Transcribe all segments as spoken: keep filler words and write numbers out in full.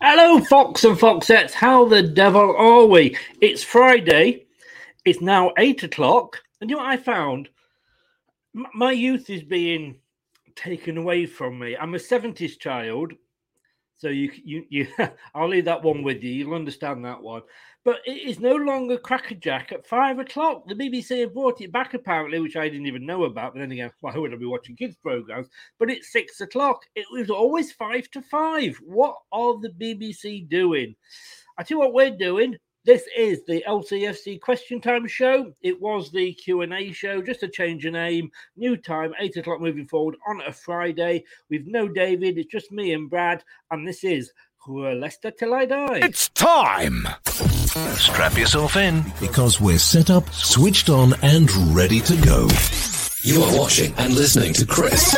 Hello, Fox and Foxettes. How the devil are we? It's Friday. It's now eight o'clock. And you know what I found? M- my youth is being taken away from me. I'm a seventies child. So you, you, you I'll leave that one with you. You'll understand that one. But it is no longer Crackerjack at five o'clock. The B B C have brought it back, apparently, which I didn't even know about. But then again, why would I be watching kids' programmes? But it's six o'clock. It was always five to five. What are the B B C doing? I tell you what we're doing. This is the L C F C Question Time show. It was the Q and A show, just a change of name. New time, eight o'clock moving forward on a Friday. We've no David, it's just me and Brad. And this is Leicester Till I Die. It's time! Strap yourself in, because we're set up, switched on and ready to go. You are watching and listening to Chris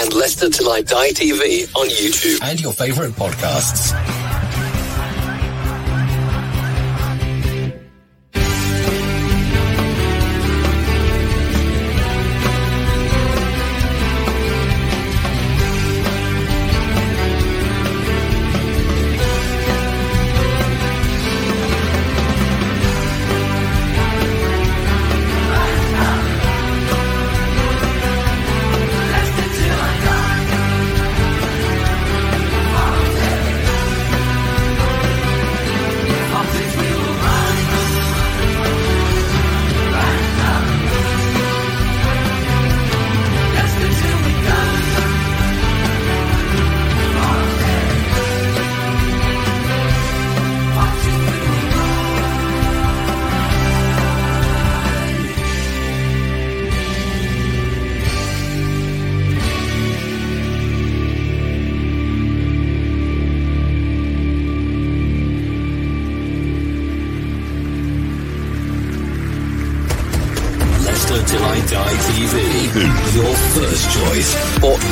and Leicester Till I Die T V on YouTube and your favourite podcasts.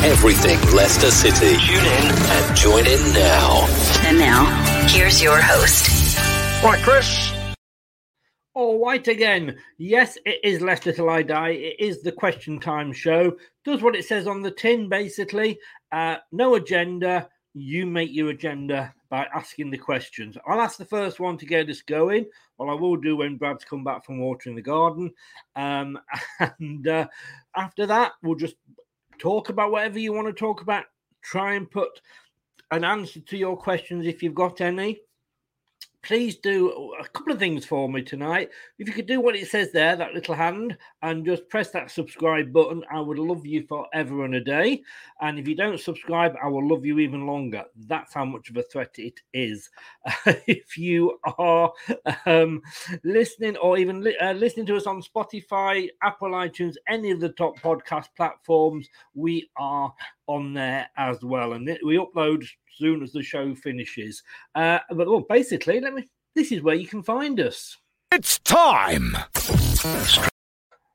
Everything Leicester City. Tune in and join in now. And now, here's your host. Right, Chris. All right again. Yes, it is Leicester Till I Die. It is the Question Time show. Does what it says on the tin, basically. Uh, no agenda. You make your agenda by asking the questions. I'll ask the first one to get us going. Well, I will do when Brad's come back from watering the garden. Um, and uh, after that, we'll just talk about whatever you want to talk about. Try and put an answer to your questions if you've got any. Please do a couple of things for me tonight. If you could do what it says there, that little hand, and just press that subscribe button, I would love you forever and a day. And if you don't subscribe, I will love you even longer. That's how much of a threat it is. Uh, if you are um, listening or even li- uh, listening to us on Spotify, Apple, iTunes, any of the top podcast platforms, we are on there as well. And we upload soon as the show finishes. Uh, but well, basically, let me. This is where you can find us. It's time.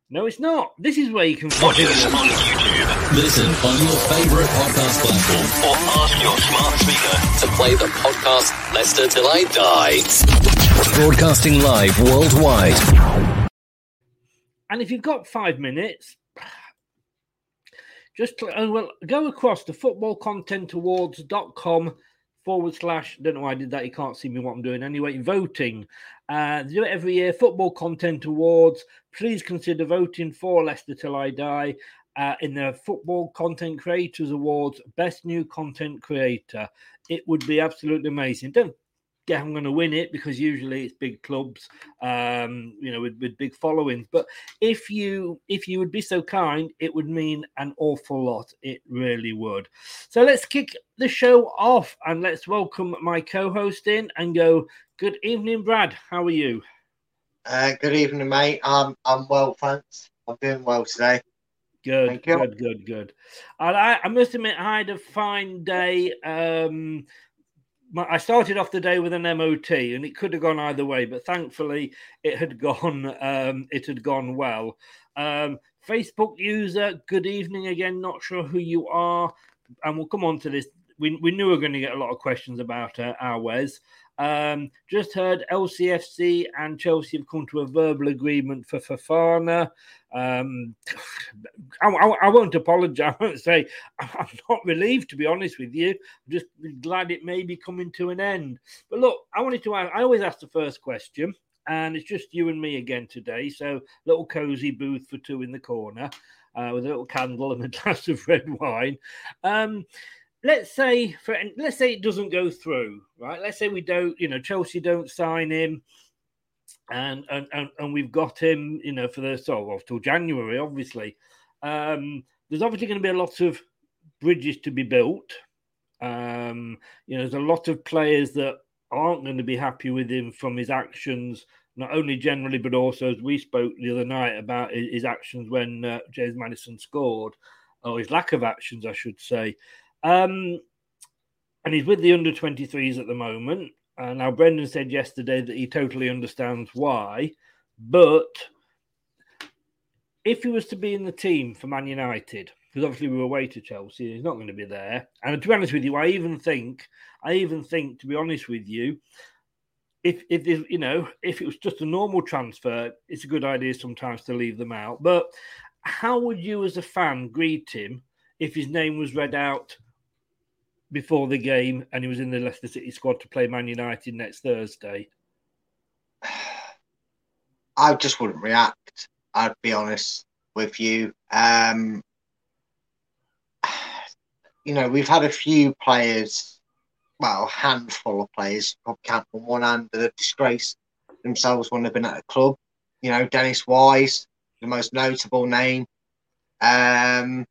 No, it's not. This is where you can find us on YouTube. Listen on your favourite podcast platform, or ask your smart speaker to play the podcast Leicester Till I Die. Broadcasting live worldwide. And if you've got five minutes. Just oh, well, go across to football content awards dot com forward slash, don't know why I did that, you can't see me what I'm doing anyway, voting. Uh, they do it every year, Football Content Awards. Please consider voting for Leicester Till I Die uh, in the Football Content Creators Awards, Best New Content Creator. It would be absolutely amazing. Don't Yeah, I'm going to win it because usually it's big clubs, um, you know, with, with big followings. But if you if you would be so kind, it would mean an awful lot. It really would. So let's kick the show off and let's welcome my co-host in and go. Good evening, Brad. How are you? Uh, good evening, mate. I'm I'm well, thanks. I'm doing well today. Good, good, good, good. And I, I must admit, I had a fine day. Um, I started off the day with an M O T, and it could have gone either way, but thankfully it had gone. Um, it had gone well. Um, Facebook user, good evening again. Not sure who you are, and we'll come on to this. We we knew we were going to get a lot of questions about uh, our Wes. Um, just heard L C F C and Chelsea have come to a verbal agreement for Fofana. Um, I, I, I won't apologise. I won't say I'm not relieved, to be honest with you. I'm just glad it may be coming to an end. But look, I wanted to ask, I always ask the first question, and it's just you and me again today. So little cosy booth for two in the corner uh, with a little candle and a glass of red wine. Um, Let's say for let's say it doesn't go through, right? Let's say we don't, you know, Chelsea don't sign him, and and and, and we've got him, you know, for the so well, till January, obviously. Um, there's obviously going to be a lot of bridges to be built. Um, you know, there's a lot of players that aren't going to be happy with him from his actions, not only generally, but also as we spoke the other night about his, his actions when uh, James Maddison scored, or his lack of actions, I should say. Um, and he's with the under twenty-threes at the moment. Uh, now, Brendan said yesterday that he totally understands why. But if he was to be in the team for Man United, because obviously we were away to Chelsea, he's not going to be there. And to be honest with you, I even think, I even think, to be honest with you, if if you know, if it was just a normal transfer, it's a good idea sometimes to leave them out. But how would you, as a fan, greet him if his name was read out before the game and he was in the Leicester City squad to play Man United next Thursday? I just wouldn't react. I'd be honest with you. Um, you know, we've had a few players, well, a handful of players, probably count on one hand, that have disgraced themselves when they've been at a club. You know, Dennis Wise, the most notable name. Um,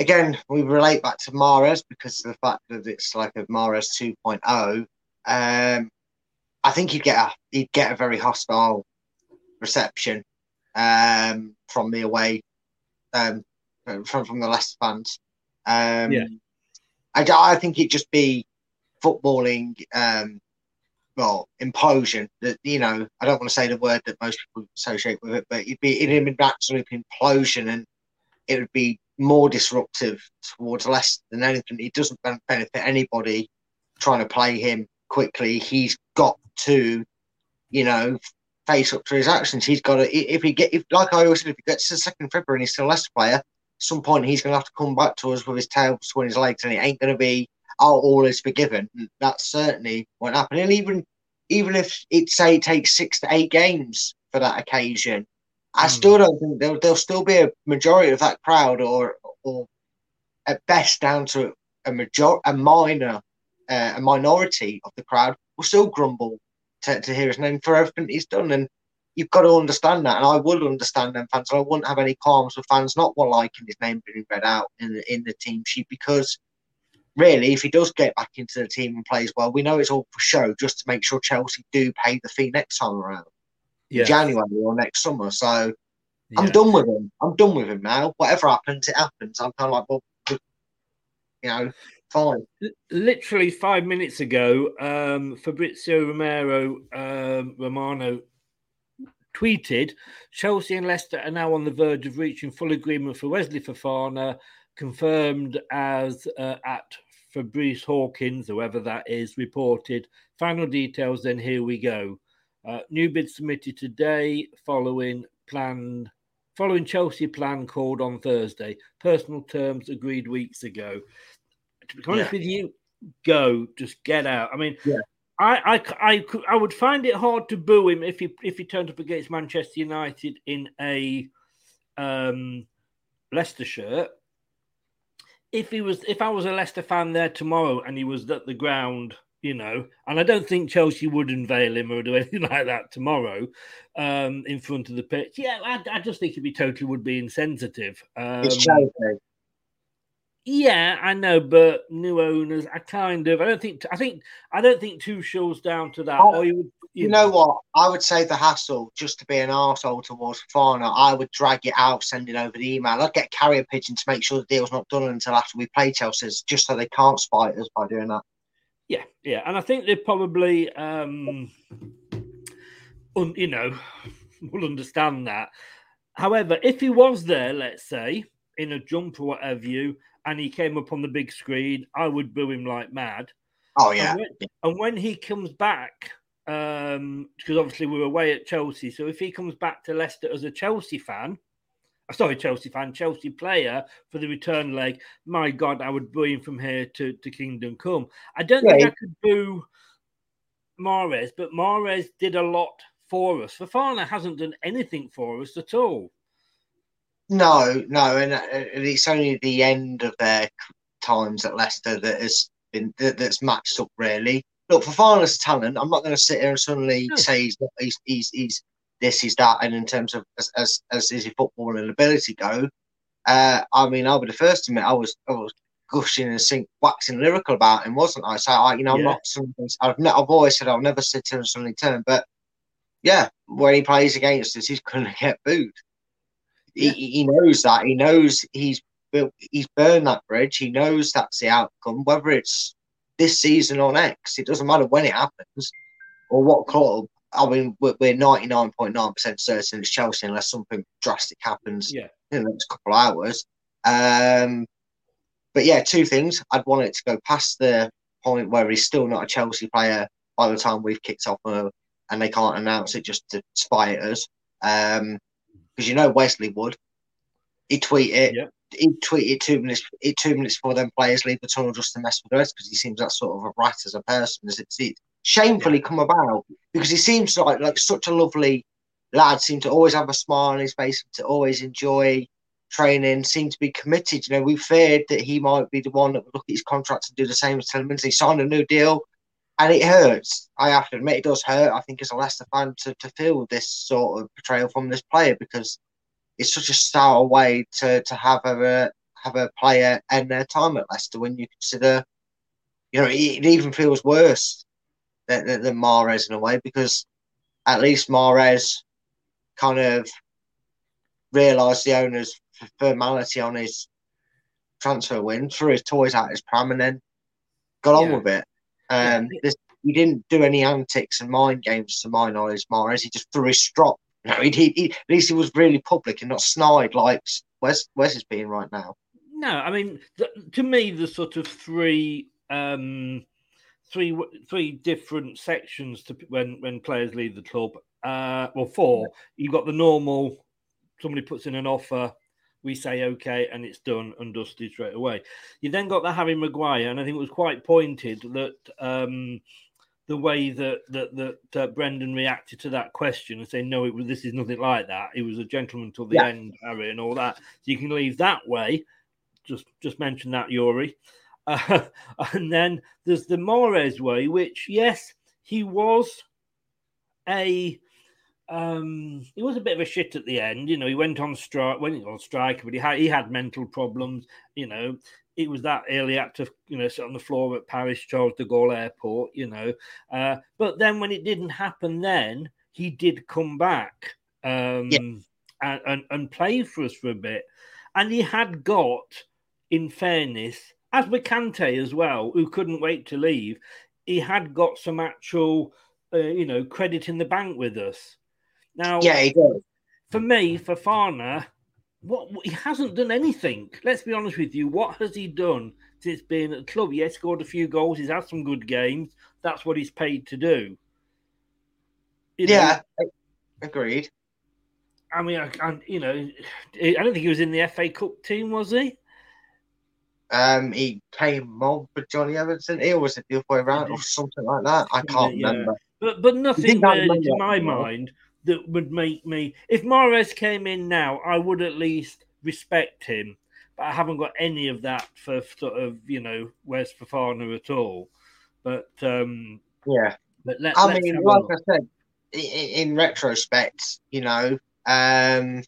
Again, we relate back to Mahrez because of the fact that it's like a Mahrez two point oh. Um, I think he'd get a he'd get a very hostile reception um, from the away um, from from the Leicester fans. Um, yeah, I, I think it'd just be footballing, um, well, implosion. That you know, I don't want to say the word that most people associate with it, but it'd be an absolute implosion, and it would be more disruptive towards Leicester than anything. It doesn't benefit anybody trying to play him quickly. He's got to, you know, face up to his actions. He's got to, if he get, if, like I always said, if he gets to the second February and he's still a Leicester player, some point he's going to have to come back to us with his tail between his legs, and it ain't going to be, oh, all is forgiven. That certainly won't happen. And even even if it say it takes six to eight games for that occasion, I mm. still don't think there'll, there'll still be a majority of that crowd, or or at best down to a major a minor uh, a minority of the crowd will still grumble to, to hear his name for everything he's done. And you've got to understand that, and I would understand them fans. I wouldn't have any qualms with fans not liking his name being read out in the, in the team sheet, because really, if he does get back into the team and plays well, we know it's all for show just to make sure Chelsea do pay the fee next time around, yeah. in January or next summer. So yeah. I'm done with him. I'm done with him now. Whatever happens, it happens. I'm kind of like, well, you know, fine. Literally five minutes ago, um, Fabrizio Romero um, Romano. tweeted, Chelsea and Leicester are now on the verge of reaching full agreement for Wesley Fofana, confirmed as uh, at Fabrice Hawkins, whoever that is, reported. Final details, then here we go. Uh, new bid submitted today following planned, following Chelsea plan called on Thursday. Personal terms agreed weeks ago. To be honest yeah. with you, go, just get out. I mean... Yeah. I, I, I, I would find it hard to boo him if he if he turned up against Manchester United in a um, Leicester shirt. If he was, if I was a Leicester fan there tomorrow and he was at the ground, you know, and I don't think Chelsea would unveil him or do anything like that tomorrow um, in front of the pitch. Yeah, I, I just think he'd be totally would be insensitive. Um, it's Chelsea. Yeah, I know, but new owners, I kind of, I don't think, I think, I don't think Tuchel's down to that. I, or you, would, you, you know, know what? I would say the hassle just to be an arsehole towards Fofana. I would drag it out, sending over the email. I'd get carrier pigeon to make sure the deal's not done until after we play Chelsea, just so they can't spite us by doing that. Yeah, yeah, and I think they probably, um, un, you know, will understand that. However, if he was there, let's say in a jump or what have you, and he came up on the big screen, I would boo him like mad. Oh, yeah. And when, and when he comes back, um, because obviously we're away at Chelsea, so if he comes back to Leicester as a Chelsea fan, sorry, Chelsea fan, Chelsea player for the return leg, my God, I would boo him from here to, to Kingdom Come. I don't yeah. think I could boo Mahrez, but Mahrez did a lot for us. Fofana hasn't done anything for us at all. No, no, and it's only the end of their times at Leicester that has been that, that's matched up. Really, look, for Fofana's talent, I'm not going to sit here and suddenly no. say he's, he's he's he's this, he's that, and in terms of as as as his footballing ability go, uh, I mean, I'll be the first to admit I was I was gushing and sing, waxing lyrical about him, wasn't I? So I, you know, yeah. I'm not. Something, I've ne- I've always said I'll never sit here and suddenly turn, but yeah, when he plays against us, he's going to get booed. He, he knows that. He knows he's built, he's burned that bridge. He knows that's the outcome. Whether it's this season or next, it doesn't matter when it happens or what club. I mean, we're ninety-nine point nine percent certain it's Chelsea unless something drastic happens yeah. in the next couple of hours. Um, but yeah, two things. I'd want it to go past the point where he's still not a Chelsea player by the time we've kicked off uh, and they can't announce it just to spite us. Um, Because you know Wesley would, he tweet it. Yep. He tweet it two minutes. It two minutes before them players leave the tunnel just to mess with us. Because he seems that sort of a rat as a person. As it's, it's shamefully come about because he seems like like such a lovely lad. Seemed to always have a smile on his face. To always enjoy training. Seemed to be committed. You know, we feared that he might be the one that would look at his contract and do the same as Tielemans. He signed a new deal, and it hurts. I have to admit, it does hurt, I think, as a Leicester fan to, to feel this sort of portrayal from this player because it's such a sour way to, to have a have a player end their time at Leicester when you consider, you know, it, it even feels worse than, than, than Mahrez in a way because at least Mahrez kind of realised the owner's formality on his transfer win, threw his toys out his pram and then got yeah. on with it. Um, this, he didn't do any antics and mind games to my knowledge, Mahrez. He just threw his strop. You know, he, he, at least he was really public and not snide like Wes, Wes is being right now. No, I mean, the, to me, the sort of three, um, three, three different sections to when, when players leave the club. Uh, well, four. You've got the normal. Somebody puts in an offer. we say okay, and it's done and dusted straight away. You then got the Harry Maguire, and I think it was quite pointed that um, the way that that, that uh, Brendan reacted to that question and saying, no, it was, this is nothing like that. He was a gentleman till the yeah. end, Harry, and all that. So you can leave that way. Just just mention that, Youri. Uh, and then there's the Mahrez way, which, yes, he was a... Um, he was a bit of a shit at the end, you know. He went on strike, went on strike, but he had he had mental problems, you know. It was that early act of, you know, sit on the floor at Paris Charles de Gaulle Airport, you know. Uh, but then when it didn't happen, then he did come back um, yeah. and, and and play for us for a bit, and he had got, in fairness, as with Kanté as well, who couldn't wait to leave, he had got some actual, uh, you know, credit in the bank with us. Now, yeah, he does. For me, Fofana, what, what, he hasn't done anything. Let's be honest with you. What has he done since being at the club? He has scored a few goals. He's had some good games. That's what he's paid to do. You yeah, know, agreed. I mean, I, I, you know, I don't think he was in the F A Cup team, was he? Um, he came on for Johnny Everton. He was the other way around or something like that. I can't yeah, remember. Yeah. But but nothing uh, to my mind that would make me... If Mahrez came in now, I would at least respect him. But I haven't got any of that for sort of, you know, where's Fofana at all. But, um... yeah. But let, I let's mean, like on. I said, in, in retrospect, you know, um,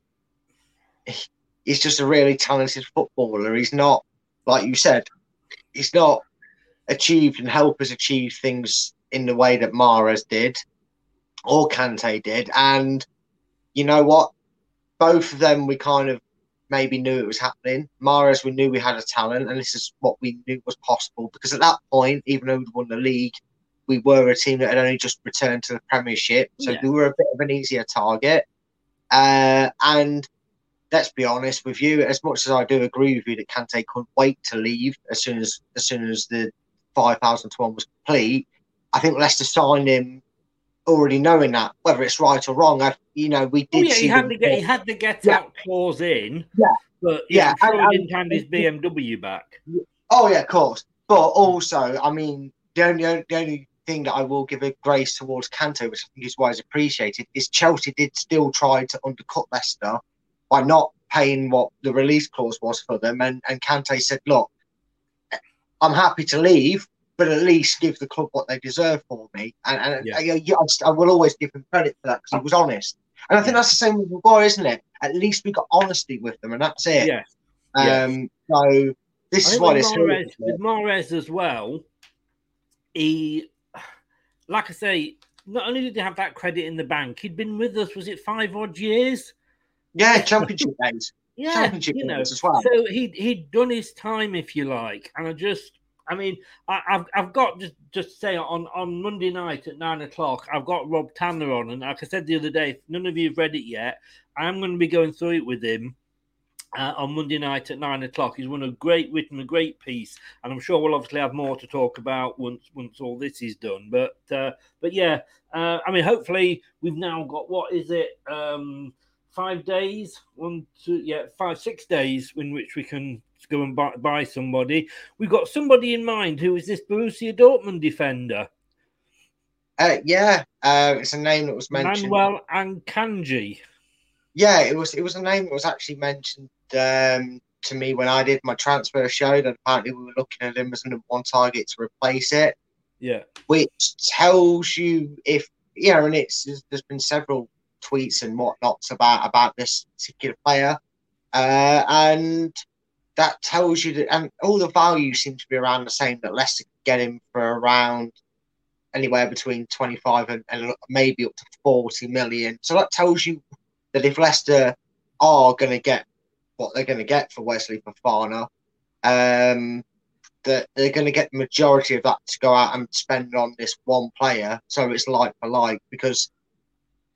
he's just a really talented footballer. He's not, like you said, he's not achieved and helped us achieve things in the way that Mahrez did. Or Kanté did, and you know what? Both of them, we kind of maybe knew it was happening. Mahrez, we knew we had a talent, and this is what we knew was possible. Because at that point, even though we'd won the league, we were a team that had only just returned to the Premiership, so yeah. we were a bit of an easier target. Uh, and let's be honest with you, as much as I do agree with you that Kanté couldn't wait to leave as soon as as soon as the five thousand to one was complete, I think Leicester signed him already knowing that, whether it's right or wrong. I, you know, we did oh, yeah, see... He had, the get, he had the get-out yeah. clause in, yeah. but yeah, know, sure and, he didn't hand his B M W back. Oh, yeah, of course. But also, I mean, the only the only thing that I will give a grace towards Kanté, which I think is why it's appreciated, is Chelsea did still try to undercut Leicester by not paying what the release clause was for them, and, and Kanté said, look, I'm happy to leave, but at least give the club what they deserve for me. And, and yeah. I, I, I will always give him credit for that because he was honest. And I think yeah. that's the same with Maguire, isn't it? At least we got honesty with them, and that's it. Yeah. Um, yeah. So this is why this Mahrez, with Mahrez as well, he, like I say, not only did he have that credit in the bank, he'd been with us, was it five odd years? Yeah, championship games. Yeah, championship you know, games as well. So he'd, he'd done his time, if you like, and I just... I mean, I, I've I've got just just say on, on Monday night at nine o'clock, I've got Rob Tanner on, and like I said the other day, if none of you have read it yet, I'm going to be going through it with him uh, on Monday night at nine o'clock. He's won a great written a great piece, and I'm sure we'll obviously have more to talk about once once all this is done. But uh, but yeah, uh, I mean, hopefully we've now got what is it um, five days, one two yeah five six days in which we can to go and buy, buy somebody. We've got somebody in mind who is this Borussia Dortmund defender. Uh, yeah, uh, it's a name that was mentioned. Manuel Akanji. Yeah, it was. It was a name that was actually mentioned um, to me when I did my transfer show. That apparently we were looking at him as a one target to replace it. Yeah, which tells you if you know, and it's there's been several tweets and whatnot about about this particular player, uh, and. That tells you that, and all the values seem to be around the same. That Leicester could get him for around anywhere between twenty-five and, and maybe up to forty million. So that tells you that if Leicester are going to get what they're going to get for Wesley Fofana, um, that they're going to get the majority of that to go out and spend on this one player. So it's like for like because,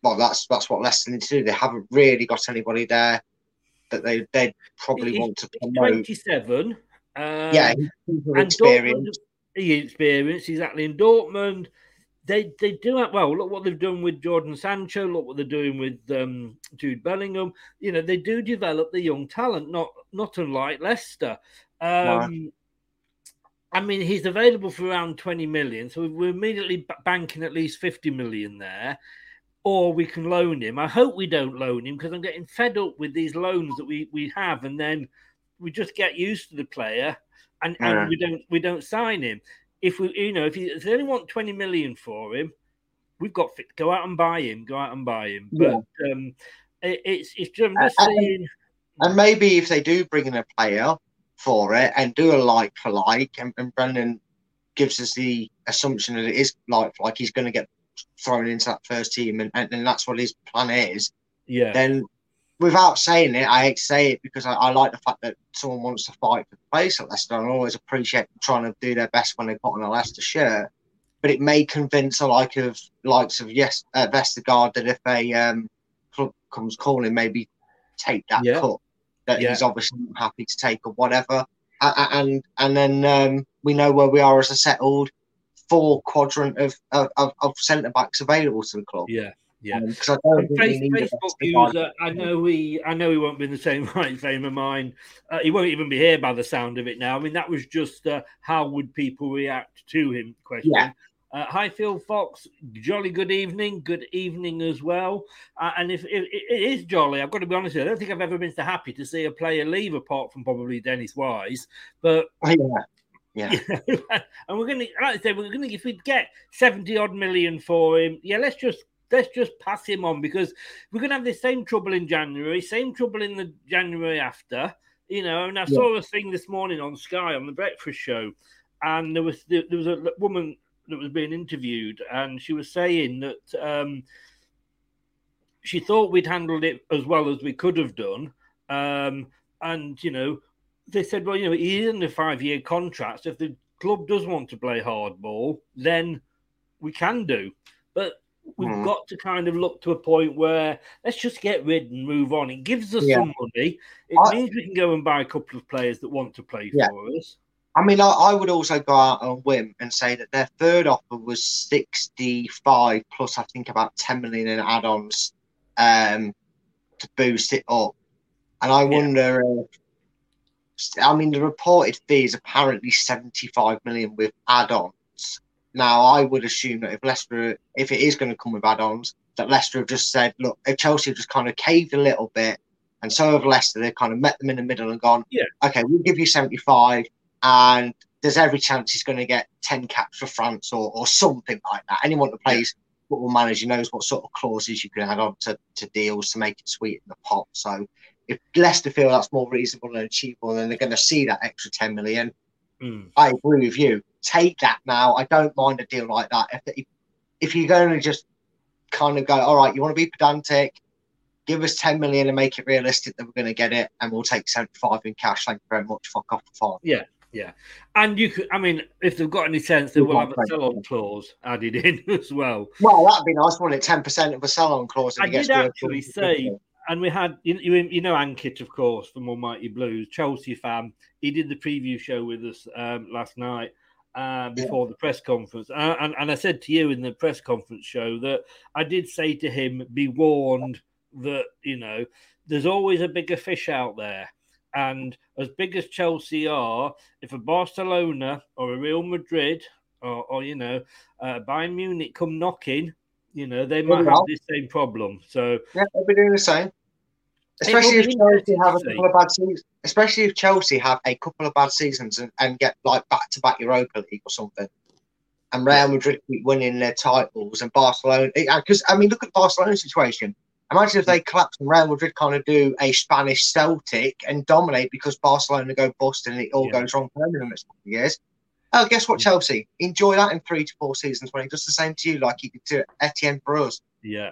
well, that's that's what Leicester need to do. They haven't really got anybody there. That they they probably he's, want to promote. twenty-seven. Um, yeah, he's and experience. Dortmund, he experienced exactly in Dortmund. They they do it well. Look what they've done with Jordan Sancho. Look what they're doing with um, Jude Bellingham. You know, they do develop the young talent, not not unlike Leicester. Um, wow. I mean, he's available for around twenty million, so we're immediately banking at least fifty million there, or we can loan him. I hope we don't loan him because I'm getting fed up with these loans that we, we have, and then we just get used to the player and, yeah. and we don't we don't sign him. If we, you know, if, he, if they only want twenty million for him, we've got to go out and buy him. Go out and buy him. Yeah. But um, it, it's it's just and, saying, and maybe if they do bring in a player for it and do a like for like, and, and Brendan gives us the assumption that it is like for like, he's going to get thrown into that first team, and, and, and that's what his plan is. Yeah. Then, without saying it, I hate to say it because I, I like the fact that someone wants to fight for the place at Leicester, and I always appreciate trying to do their best when they put on a Leicester shirt. But it may convince a like of likes of yes, uh, Vestergaard that if a um, club comes calling, maybe take that yeah. cut that yeah. he's obviously happy to take or whatever. And and, and then um, we know where we are as a settled four quadrant of of, of, of centre backs available to the club. Yeah. Yeah, um, I don't really Facebook user, I know he, I know he won't be in the same right frame of mind. Uh, he won't even be here by the sound of it now. I mean, that was just uh, how would people react to him question. Yeah. Uh, hi, Phil Fox. Jolly good evening. Good evening as well. Uh, and if, if it is jolly, I've got to be honest with you, I don't think I've ever been so happy to see a player leave apart from probably Dennis Wise. But yeah. Yeah, you know, and we're going to, like I said, we're going to if we get seventy odd million for him, yeah, let's just. Let's just pass him on because we're going to have the same trouble in January, same trouble in the January after, you know. And I yeah. saw a thing this morning on Sky on the breakfast show, and there was there was a woman that was being interviewed, and she was saying that um, she thought we'd handled it as well as we could have done, um, and you know, they said, well, you know, he's in a five-year contract. So if the club does want to play hardball, then we can do, but. We've mm. got to kind of look to a point where let's just get rid and move on. It gives us yeah. some money. It I, means we can go and buy a couple of players that want to play yeah. for us. I mean, I, I would also go out on a whim and say that their third offer was sixty-five plus, I think, about ten million in add-ons um, to boost it up. And I wonder, yeah. uh, I mean, the reported fee is apparently seventy-five million with add-ons. Now, I would assume that if Leicester, if it is going to come with add-ons, that Leicester have just said, look, if Chelsea have just kind of caved a little bit, and so have Leicester, they've kind of met them in the middle and gone, yeah. okay, we'll give you seventy-five, and there's every chance he's going to get ten caps for France or, or something like that. Anyone that plays football manager knows what sort of clauses you can add on to, to deals to make it sweet in the pot. So if Leicester feel that's more reasonable and achievable, then they're going to see that extra ten million. Mm. I agree with you. Take that now. I don't mind a deal like that. If, if if you're going to just kind of go, all right, you want to be pedantic, give us ten million and make it realistic that we're going to get it, and we'll take seventy-five in cash. Thank you very much. Fuck off for five. Yeah, yeah. And you could, I mean, if they've got any sense, they will have a sell-on clause added in as well. Well, that'd be nice, wouldn't it? ten percent of a sell-on clause. I did actually say. And we had, you, you know, Ankit, of course, from Almighty Blues, Chelsea fan. He did the preview show with us um, last night uh, before yeah. the press conference. Uh, and, and I said to you in the press conference show that I did say to him, be warned that, you know, there's always a bigger fish out there. And as big as Chelsea are, if a Barcelona or a Real Madrid or, or you know, uh, Bayern Munich come knocking, you know, they might have the same problem. So yeah, they'll be doing the same. Especially if Chelsea have a couple of bad seasons. Especially if Chelsea have a couple of bad seasons and, and get like back to back Europa League or something, and Real Madrid keep winning their titles and Barcelona. Because I mean, look at Barcelona's situation. Imagine if they collapse and Real Madrid kind of do a Spanish Celtic and dominate because Barcelona go bust and it all yeah. goes wrong for them in the next couple of years. Oh, guess what, Chelsea? Enjoy that in three to four seasons when he does the same to you like he did to Etienne for us. Yeah.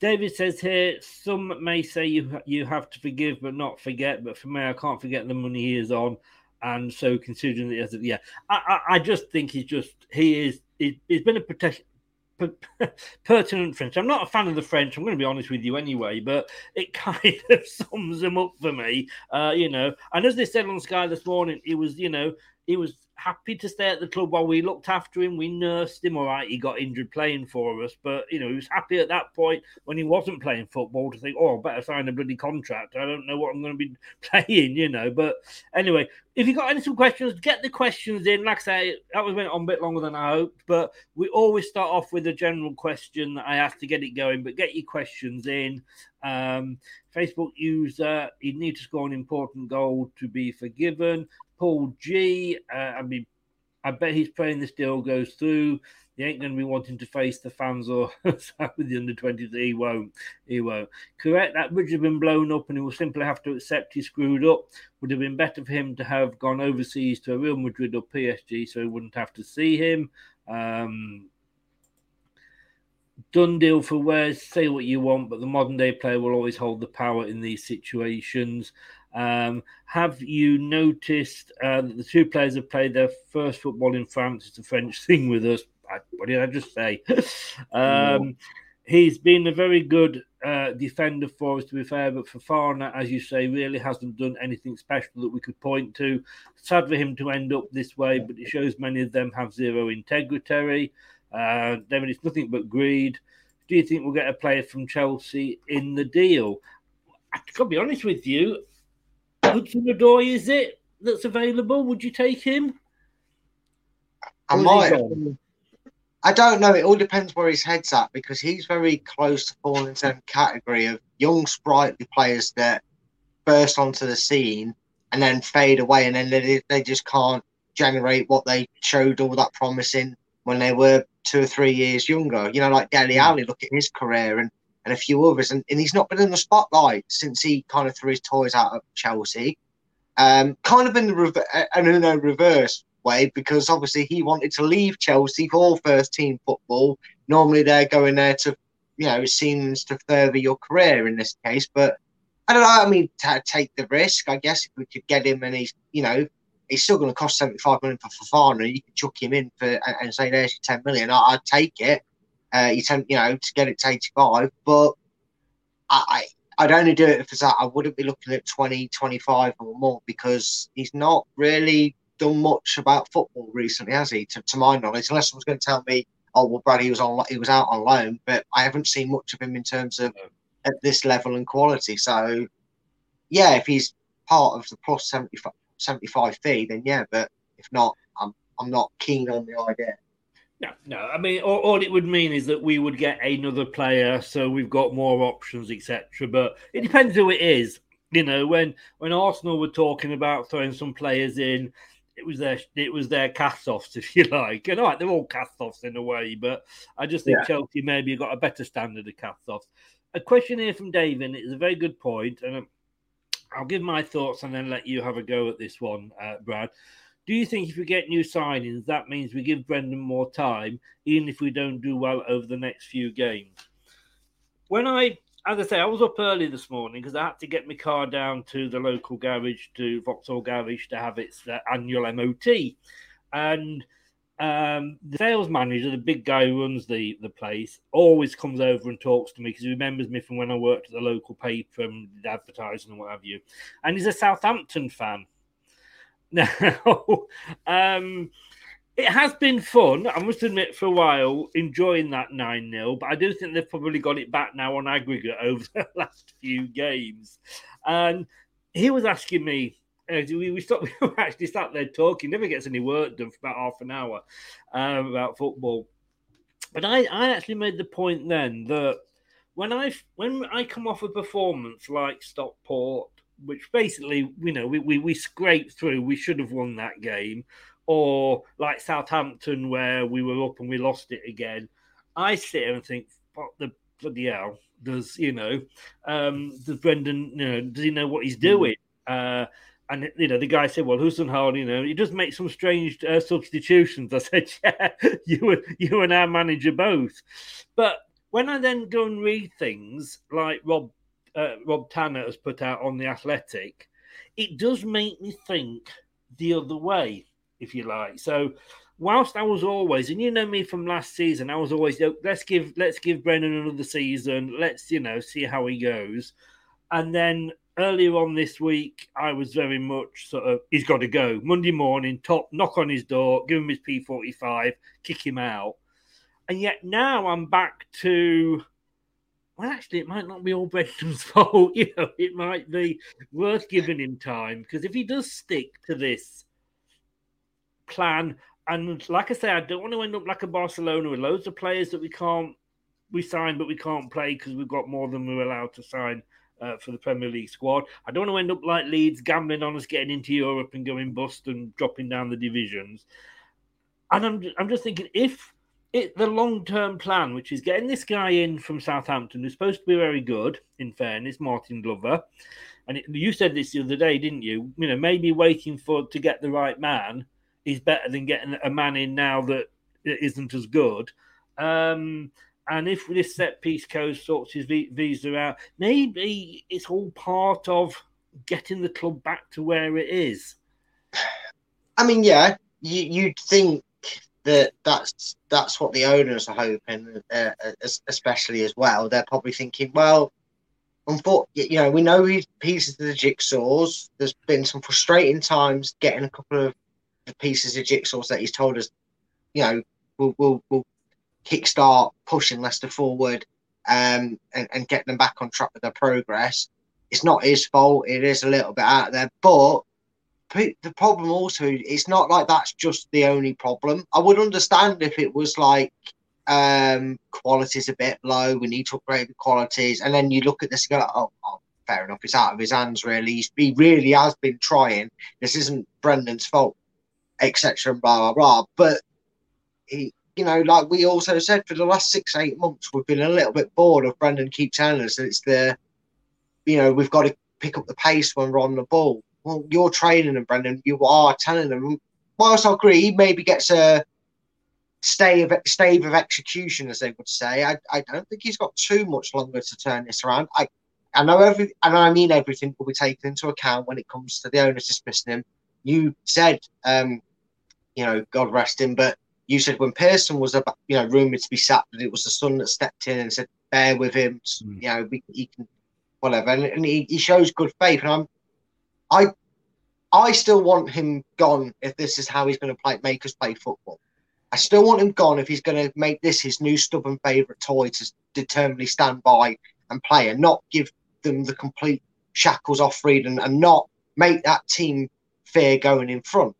David says here, some may say you you have to forgive but not forget, but for me, I can't forget the money he is on. And so considering that he has a, yeah, I, I, I just think he's just, he is, he, he's been a protection. Pertinent French. I'm not a fan of the French. I'm going to be honest with you anyway, but it kind of sums them up for me. Uh, you know, and as they said on Sky this morning, it was, you know, He was happy to stay at the club while we looked after him. We nursed him. All right, he got injured playing for us. But, you know, he was happy at that point when he wasn't playing football to think, oh, I better sign a bloody contract. I don't know what I'm going to be playing, you know. But anyway, if you've got any some questions, get the questions in. Like I say, that was went on a bit longer than I hoped. But we always start off with a general question that I ask to get it going. But get your questions in. Um, Facebook user, you need to score an important goal to be forgiven. Paul G, uh, I mean, I bet he's praying this deal goes through. He ain't going to be wanting to face the fans or with the under twenties. He won't. He won't. Correct. That bridge has been blown up and he will simply have to accept he screwed up. Would have been better for him to have gone overseas to a Real Madrid or P S G so he wouldn't have to see him. Um, done deal for Wes. Say what you want, but the modern-day player will always hold the power in these situations. Um, have you noticed uh, that the two players have played their first football in France? It's a French thing with us. I, what did I just say? um, he's been a very good uh, defender for us, to be fair, but Fofana, as you say, really hasn't done anything special that we could point to. Sad for him to end up this way, but it shows many of them have zero integrity. Uh, David, it's nothing but greed. Do you think we'll get a player from Chelsea in the deal? I've got to be honest with you. Hudson Odoi, is it that's available? Would you take him? I might. I don't know. It all depends where his head's at because he's very close to falling into the category of young, sprightly players that burst onto the scene and then fade away, and then they, they just can't generate what they showed all that promising when they were two or three years younger. You know, like Dele Alli, look at his career and and a few others, and, and he's not been in the spotlight since he kind of threw his toys out at Chelsea. Um, kind of in the rever- in a reverse way, because obviously he wanted to leave Chelsea for first-team football. Normally they're going there to, you know, it seems to further your career in this case, but I don't know, I mean, t- take the risk, I guess, if we could get him and he's, you know, he's still going to cost seventy-five million pounds for Fofana, you can chuck him in for and, and say, there's your ten million pounds, I, I'd take it. Uh, you tend, you know, to get it to eighty-five, but I, I, I'd only do it if it's that. I wouldn't be looking at twenty, twenty-five or more because he's not really done much about football recently, has he? To, to my knowledge, unless someone's going to tell me, oh well, Brad, he was on, he was out on loan, but I haven't seen much of him in terms of at this level and quality. So yeah, if he's part of the plus seventy-five fee, then yeah. But if not, I'm, I'm not keen on the idea. No, no. I mean, all, all it would mean is that we would get another player, so we've got more options, et cetera. But it depends who it is. You know, when when Arsenal were talking about throwing some players in, it was their it was their cast-offs, if you like. And all right, they're all cast-offs in a way, but I just think yeah. Chelsea maybe got a better standard of cast-offs. A question here from David, it's a very good point, and I'll give my thoughts and then let you have a go at this one, uh, Brad. Do you think if we get new signings, that means we give Brendan more time, even if we don't do well over the next few games? When I, as I say, I was up early this morning because I had to get my car down to the local garage, to Vauxhall Garage, to have its uh, annual M O T. And um, the sales manager, the big guy who runs the, the place, always comes over and talks to me because he remembers me from when I worked at the local paper and did advertising and what have you. And he's a Southampton fan. Now, um, it has been fun, I must admit, for a while, enjoying that nine nil, but I do think they've probably got it back now on aggregate over the last few games. And he was asking me, uh, we, we, stopped, we were actually sat there talking, never gets any work done for about half an hour um, about football. But I, I actually made the point then that when I when I come off a performance like Stockport, which basically, you know, we, we, we scraped through. We should have won that game. Or like Southampton, where we were up and we lost it again. I sit here and think, what the bloody hell does, you know, um, does Brendan, you know, does he know what he's doing? Uh, and, you know, the guy said, well, Hudson Hall, you know, he does make some strange uh, substitutions. I said, yeah, you and, you and our manager both. But when I then go and read things like Rob, Uh, Rob Tanner has put out on The Athletic, it does make me think the other way, if you like. So whilst I was always, and you know me from last season, I was always, oh, let's give let's give Brendan another season. Let's, you know, see how he goes. And then earlier on this week, I was very much sort of, he's got to go. Monday morning, top, knock on his door, give him his P forty-five, kick him out. And yet now I'm back to, well, actually, it might not be all Brendan's fault. You know, it might be worth giving him time. Because if he does stick to this plan, and like I say, I don't want to end up like a Barcelona with loads of players that we can't, we sign, but we can't play because we've got more than we're allowed to sign uh, for the Premier League squad. I don't want to end up like Leeds, gambling on us getting into Europe and going bust and dropping down the divisions. And I'm, I'm just thinking, if it, the long-term plan, which is getting this guy in from Southampton, who's supposed to be very good, in fairness, Martin Glover, and it, you said this the other day, didn't you? You know, maybe waiting for to get the right man is better than getting a man in now that isn't as good. Um, and if this set-piece coach sorts his visa out, maybe it's all part of getting the club back to where it is. I mean, yeah, you, you'd think that that's, that's what the owners are hoping, uh, especially as well. They're probably thinking, well, unfortunately, you know, we know these pieces of the jigsaws. There's been some frustrating times getting a couple of the pieces of jigsaws that he's told us, you know, we'll, we'll, we'll kickstart pushing Leicester forward um, and, and get them back on track with their progress. It's not his fault. It is a little bit out there. But the problem also, it's not like that's just the only problem. I would understand if it was like um, quality's a bit low, we need to upgrade the qualities. And then you look at this and go, oh, oh fair enough, it's out of his hands, really. He's, he really has been trying. This isn't Brendan's fault, etc. and blah blah blah. But he, you know, like we also said, for the last six eight months, we've been a little bit bored of Brendan keep telling us that it's the, you know, we've got to pick up the pace when we're on the ball. Well, you're training them, Brendan. You are telling them. Whilst I agree, he maybe gets a stave of stave of execution, as they would say. I, I don't think he's got too much longer to turn this around. I I know every and I mean everything will be taken into account when it comes to the owners dismissing him. You said, um, you know, God rest him, but you said when Pearson was, about, you know, rumoured to be sacked, that it was the son that stepped in and said, bear with him, mm. you know, he can, whatever. And, and he, he shows good faith. And I'm, I I still want him gone if this is how he's going to play, make us play football. I still want him gone if he's going to make this his new stubborn favourite toy to determinedly stand by and play and not give them the complete shackles off freedom and not make that team fear going in front.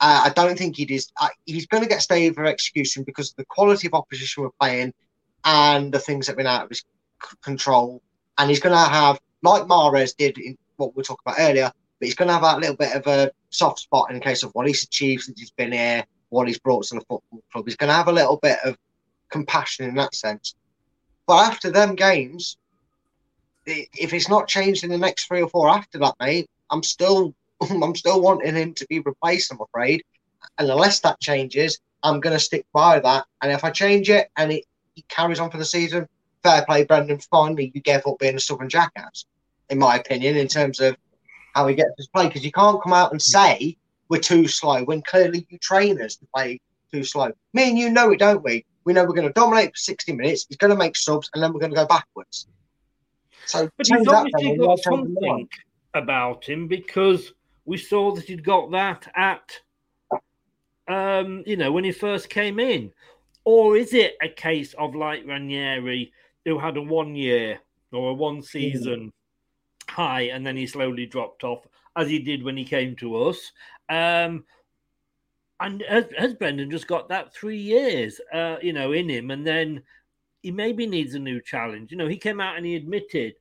Uh, I don't think he is. Uh, he's going to get stayed for execution because of the quality of opposition we're playing and the things that have been out of his c- control. And he's going to have, like Mahrez did in what we were talking about earlier, but he's going to have that little bit of a soft spot in case of what he's achieved since he's been here, what he's brought to the football club. He's going to have a little bit of compassion in that sense. But after them games, if it's not changed in the next three or four after that, mate, I'm still... I'm still wanting him to be replaced, I'm afraid. And unless that changes, I'm going to stick by that. And if I change it and it, it carries on for the season, fair play, Brendan. Finally, you gave up being a stubborn jackass, in my opinion, in terms of how he gets his play. Because you can't come out and say we're too slow when clearly you train us to play too slow. Me and you know it, don't we? We know we're going to dominate for sixty minutes. He's going to make subs and then we're going to go backwards. So but he's obviously got something about him because... we saw that he'd got that at, um, you know, when he first came in. Or is it a case of like Ranieri, who had a one-year or a one-season mm. high and then he slowly dropped off, as he did when he came to us? Um, and has, has Brendan just got that three years, uh, you know, in him? And then he maybe needs a new challenge. You know, he came out and he admitted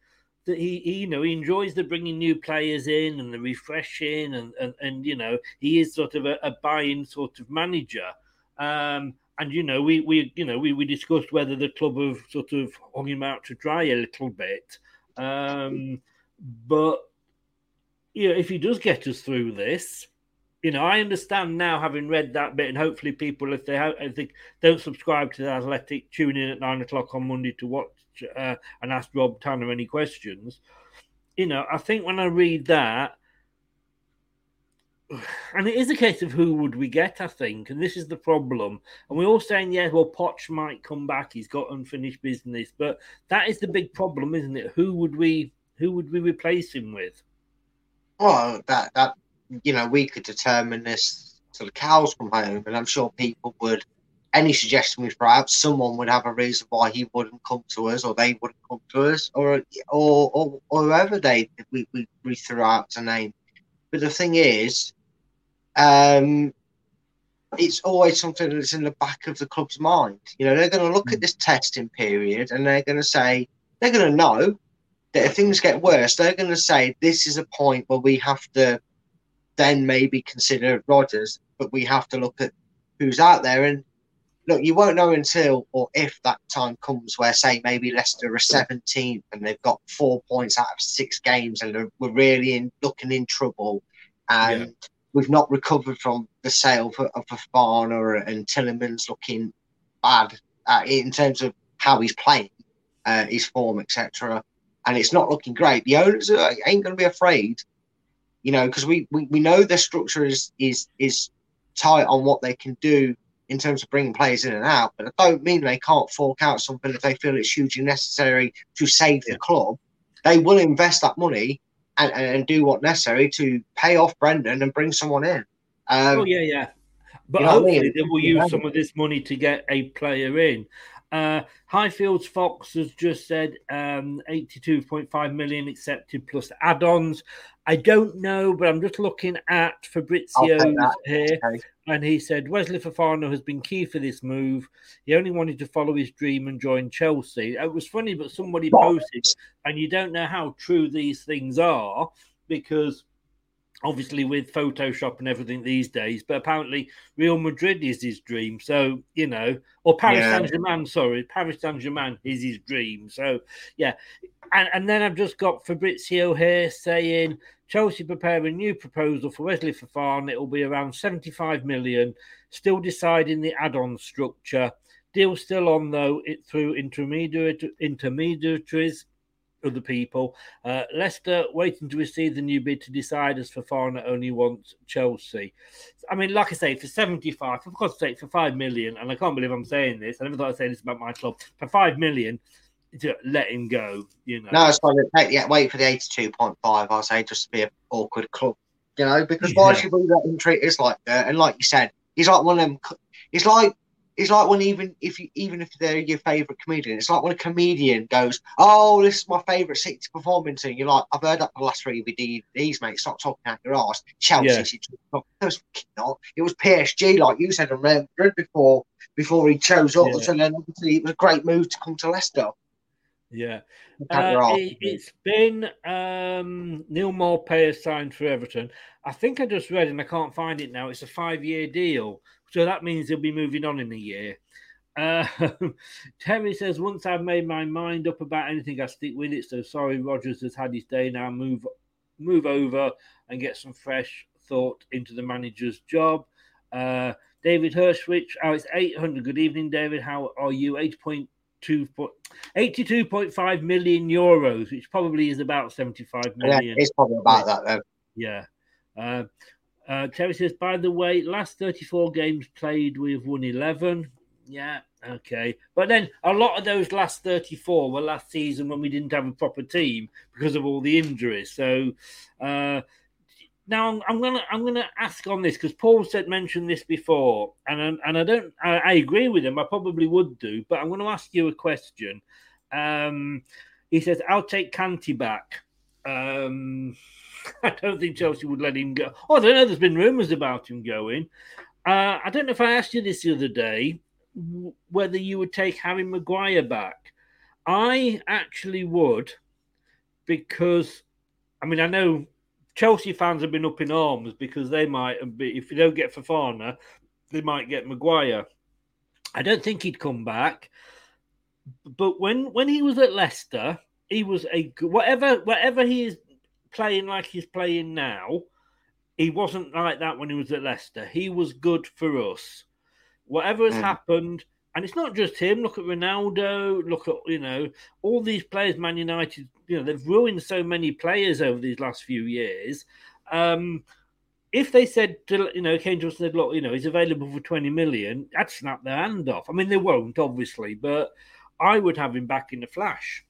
that he, he, you know, he enjoys the bringing new players in and the refreshing and, and, and you know, he is sort of a, a buy-in sort of manager. Um, and, you know, we, we you know, we, we discussed whether the club have sort of hung him out to dry a little bit. Um, but, you know, if he does get us through this, you know, I understand now, having read that bit, and hopefully people, if they, ha- if they don't subscribe to The Athletic, tune in at nine o'clock on Monday to watch Uh, and asked Rob Tanner any questions. You know, I think when I read that, and it is a case of who would we get, I think, and this is the problem. And we're all saying, yeah, well, Poch might come back. He's got unfinished business. But that is the big problem, isn't it? Who would we Who would we replace him with? Well, that, that you know, we could determine this till the cows come home, and I'm sure people would, any suggestion we throw out, someone would have a reason why he wouldn't come to us, or they wouldn't come to us, or or or, or whoever they we, we we threw out a name. But the thing is, um, it's always something that's in the back of the club's mind. You know, they're going to look mm. at this testing period, and they're going to say, they're going to know that if things get worse, they're going to say, this is a point where we have to then maybe consider Rodgers, but we have to look at who's out there. And look, you won't know until or if that time comes where, say, maybe Leicester are seventeenth and they've got four points out of six games and we're really in, looking in trouble. And yeah. we've not recovered from the sale for, of Fofana, and Tielemans looking bad uh, in terms of how he's playing, uh, his form, et cetera. And it's not looking great. The owners are, ain't going to be afraid, you know, because we, we, we know their structure is, is is tight on what they can do in terms of bringing players in and out. But I don't mean they can't fork out something if they feel it's hugely necessary to save the club. They will invest that money and, and do what's necessary to pay off Brendan and bring someone in. Um, oh, yeah, yeah. But you know hopefully I mean? they will use yeah. some of this money to get a player in. Uh, Highfields Fox has just said um, eighty-two point five million accepted plus add-ons. I don't know, but I'm just looking at Fabrizio's here, okay. and he said Wesley Fofana has been key for this move. He only wanted to follow his dream and join Chelsea. It was funny, but somebody posted, and you don't know how true these things are because obviously with Photoshop and everything these days, but apparently Real Madrid is his dream. So, you know, or Paris yeah. Saint-Germain, sorry, Paris Saint-Germain is his dream. So, yeah. And, and then I've just got Fabrizio here saying, Chelsea prepare a new proposal for Wesley Fofana. It will be around seventy-five million, still deciding the add-on structure. Deal still on, though, it through intermediary, intermediaries. Other people. Uh, Leicester waiting to receive the new bid to decide as Fofana only wants Chelsea. I mean, like I say, for seventy-five, for God's sake, for five million, and I can't believe I'm saying this, I never thought I'd say this about my club, for five million, to let him go, you know. No, it's fine. Yeah, wait for the eighty-two point five, I'll say, just to be an awkward club, you know, because why should we let him treat us like that? And like you said, he's like one of them, it's like, It's like when even if you, even if they're your favourite comedian, it's like when a comedian goes, "Oh, this is my favourite city to perform into." And you're like, "I've heard that for the last three D V Ds, mate. Stop talking out your arse." Chelsea, yeah. she talked, it was not. It was P S G, like you said, and Madrid before before he chose us, yeah. and then obviously it was a great move to come to Leicester. Yeah, uh, it, it's been um, Neil Maupay has signed for Everton. I think I just read, and I can't find it now. It's a five-year deal. So that means he'll be moving on in a year. Uh, Terry says, once I've made my mind up about anything, I stick with it. So sorry, Rodgers has had his day now. Move move over and get some fresh thought into the manager's job. Uh, David Hirschwich, oh, it's eight hundred. Good evening, David. How are you? eighty-two point five million euros, which probably is about seventy-five million. Yeah, it's probably about that, though. Yeah. Uh, Uh, Terry says, by the way, last thirty-four games played, we have won eleven. Yeah, okay. But then a lot of those last thirty-four were last season when we didn't have a proper team because of all the injuries. So uh, now I'm, I'm gonna I'm gonna ask on this because Paul said mentioned this before, and I, and I don't I, I agree with him. I probably would do, but I'm going to ask you a question. Um, he says, I'll take Kanté back. Um, I don't think Chelsea would let him go. Oh, I don't know. There's been rumours about him going. Uh, I don't know if I asked you this the other day, w- whether you would take Harry Maguire back. I actually would because, I mean, I know Chelsea fans have been up in arms because they might be, if they don't get Fofana, they might get Maguire. I don't think he'd come back. But when, when he was at Leicester, he was a – whatever whatever he is – playing like he's playing now, he wasn't like that when he was at Leicester. He was good for us. Whatever has mm. happened, and it's not just him. Look at Ronaldo. Look at, you know, all these players, Man United, you know, they've ruined so many players over these last few years. Um, if they said, to, you know, came to us and said, look, you know, he's available for twenty million, I'd snap their hand off. I mean, they won't, obviously, but I would have him back in a flash.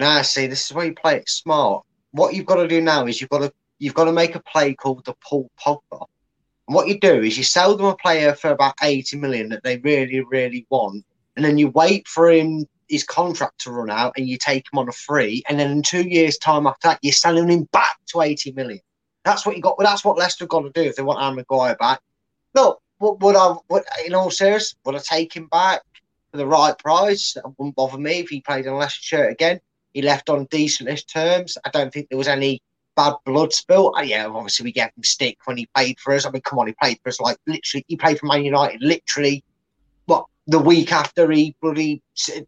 Nah, see, this is where you play it smart. What you've got to do now is you've got to you've got to make a play called the Paul Pogba. And what you do is you sell them a player for about eighty million that they really, really want, and then you wait for him his contract to run out, and you take him on a free, and then in two years' time after that, you're selling him back to eighty million. That's what you got. Well, that's what Leicester got to do if they want Aaron Maguire back. Look, would, would I? Would, in all seriousness, would I take him back for the right price? It wouldn't bother me if he played in a Leicester shirt again. He left on decentish terms. I don't think there was any bad blood spill. Oh, yeah, obviously we gave him stick when he played for us. I mean, come on, he played for us like literally. He played for Man United literally. What? The week after he bloody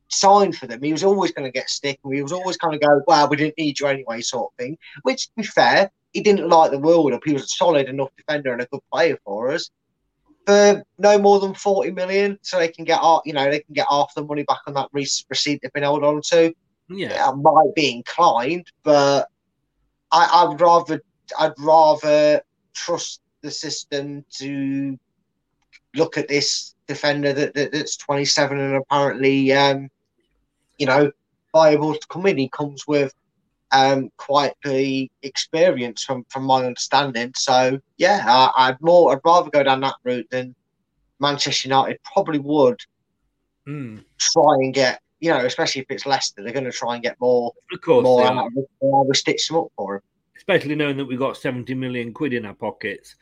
signed for them, he was always going to get stick, and he was always kind of go, well, we didn't need you anyway, sort of thing. Which, to be fair, he didn't light the world up. He was a solid enough defender and a good player for us. For no more than forty million, so they can get, you know, they can get half the money back on that receipt they've been held on to. Yeah, I might be inclined, but I, I would rather, I'd rather trust the system to look at this defender that, that that's twenty-seven and apparently, um, you know, viable to come in. He comes with um, quite the experience, from, from my understanding. So yeah, I, I'd more, I'd rather go down that route than Manchester United probably would mm. try and get. You know, especially if it's Leicester, they're going to try and get more. Of course, more out of it, more we stitch them up for them. Especially knowing that we've got seventy million quid in our pockets.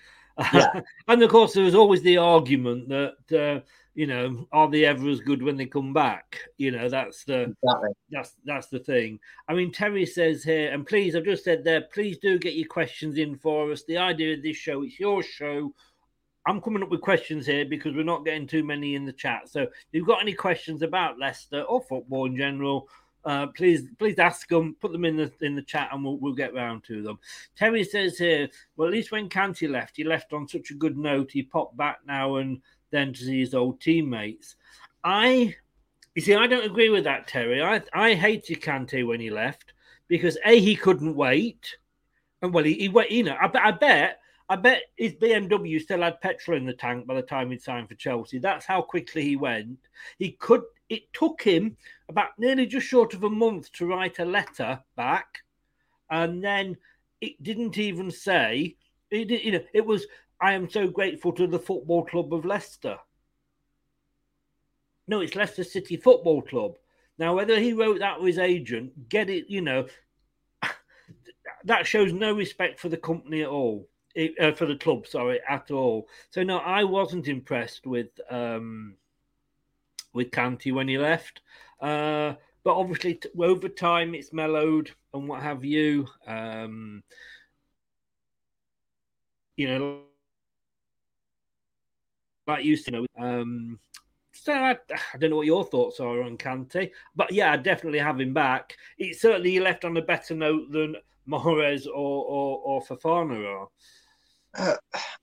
Yeah. And of course, there was always the argument that, uh, you know, are they ever as good when they come back? You know, that's the exactly. that's that's the thing. I mean, Terry says here, and please, I've just said there, please do get your questions in for us. The idea of this show, it's your show. I'm coming up with questions here because we're not getting too many in the chat. So if you've got any questions about Leicester or football in general, uh, please please ask them, put them in the in the chat, and we'll, we'll get round to them. Terry says here, well, at least when Kanté left, he left on such a good note. He popped back now and then to see his old teammates. I, you see, I don't agree with that, Terry. I, I hated Kanté when he left because, A, he couldn't wait. And, well, he, he wait, you know, I, I bet... I bet his B M W still had petrol in the tank by the time he'd signed for Chelsea. That's how quickly he went. He could. It took him about nearly just short of a month to write a letter back, and then it didn't even say. It did, you know, it was. I am so grateful to the Football Club of Leicester. No, it's Leicester City Football Club. Now, whether he wrote that with his agent, get it, you know, that shows no respect for the company at all. It, uh, for the club, sorry, at all. So no, I wasn't impressed with um, with Kanté when he left. Uh, but obviously, t- over time, it's mellowed and what have you. Um, you know, like you said. Um, so I, I don't know what your thoughts are on Kanté, but yeah, I definitely have him back. It certainly he left on a better note than Mahrez or or, or Fofana are. Uh,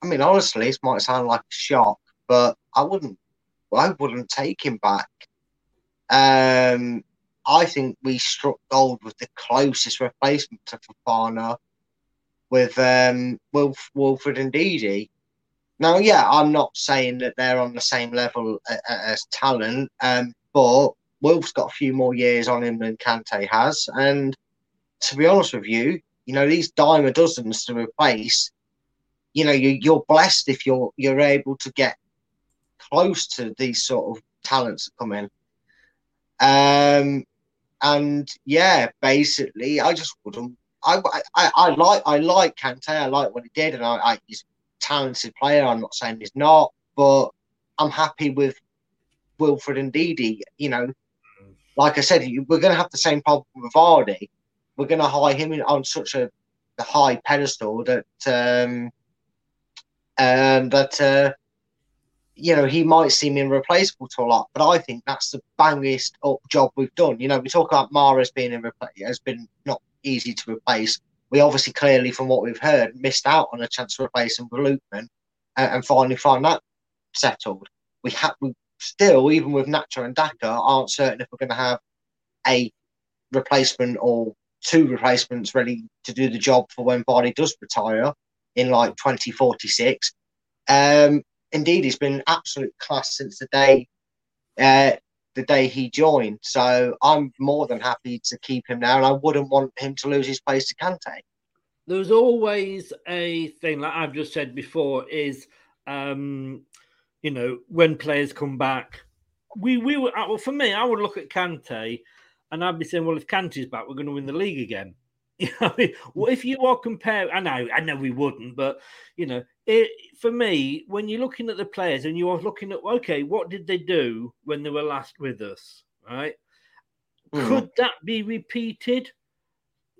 I mean, honestly, this might sound like a shock, but I wouldn't, I wouldn't take him back. Um, I think we struck gold with the closest replacement to Fofana, with um, Wilf, Wilfred Ndidi. Now, yeah, I'm not saying that they're on the same level as, as talent, um, but Wilf's got a few more years on him than Kanté has, and to be honest with you, you know, these dime a dozens to replace. You know, you, you're blessed if you're you're able to get close to these sort of talents that come in. Um, and yeah, basically, I just wouldn't. I I, I like I like Kanté. I like what he did, and I, I he's a talented player. I'm not saying he's not, but I'm happy with Wilfred Ndidi. You know, like I said, we're going to have the same problem with Vardy. We're going to hire him in, on such a high pedestal that. Um, Um, but, uh, you know, he might seem irreplaceable to a lot, but I think that's the bangest up job we've done. You know, we talk about Mahrez being irreplaceable, has been not easy to replace. We obviously, clearly, from what we've heard, missed out on a chance to replace him with Lookman and, and finally find that settled. We have we still, even with Nacho and Daka, aren't certain if we're going to have a replacement or two replacements ready to do the job for when Vardy does retire. In like twenty forty-six. Um, indeed, he's been absolute class since the day uh, the day he joined. So I'm more than happy to keep him now, and I wouldn't want him to lose his place to Kanté. There's always a thing, like I've just said before, is, um, you know, when players come back, we, we were, well, for me, I would look at Kanté and I'd be saying, well, if Kanté's back, we're going to win the league again. You know, well, if you are comparing, I know, I know we wouldn't, but, you know, it, for me, when you're looking at the players and you are looking at, okay, what did they do when they were last with us, right? Mm. Could that be repeated?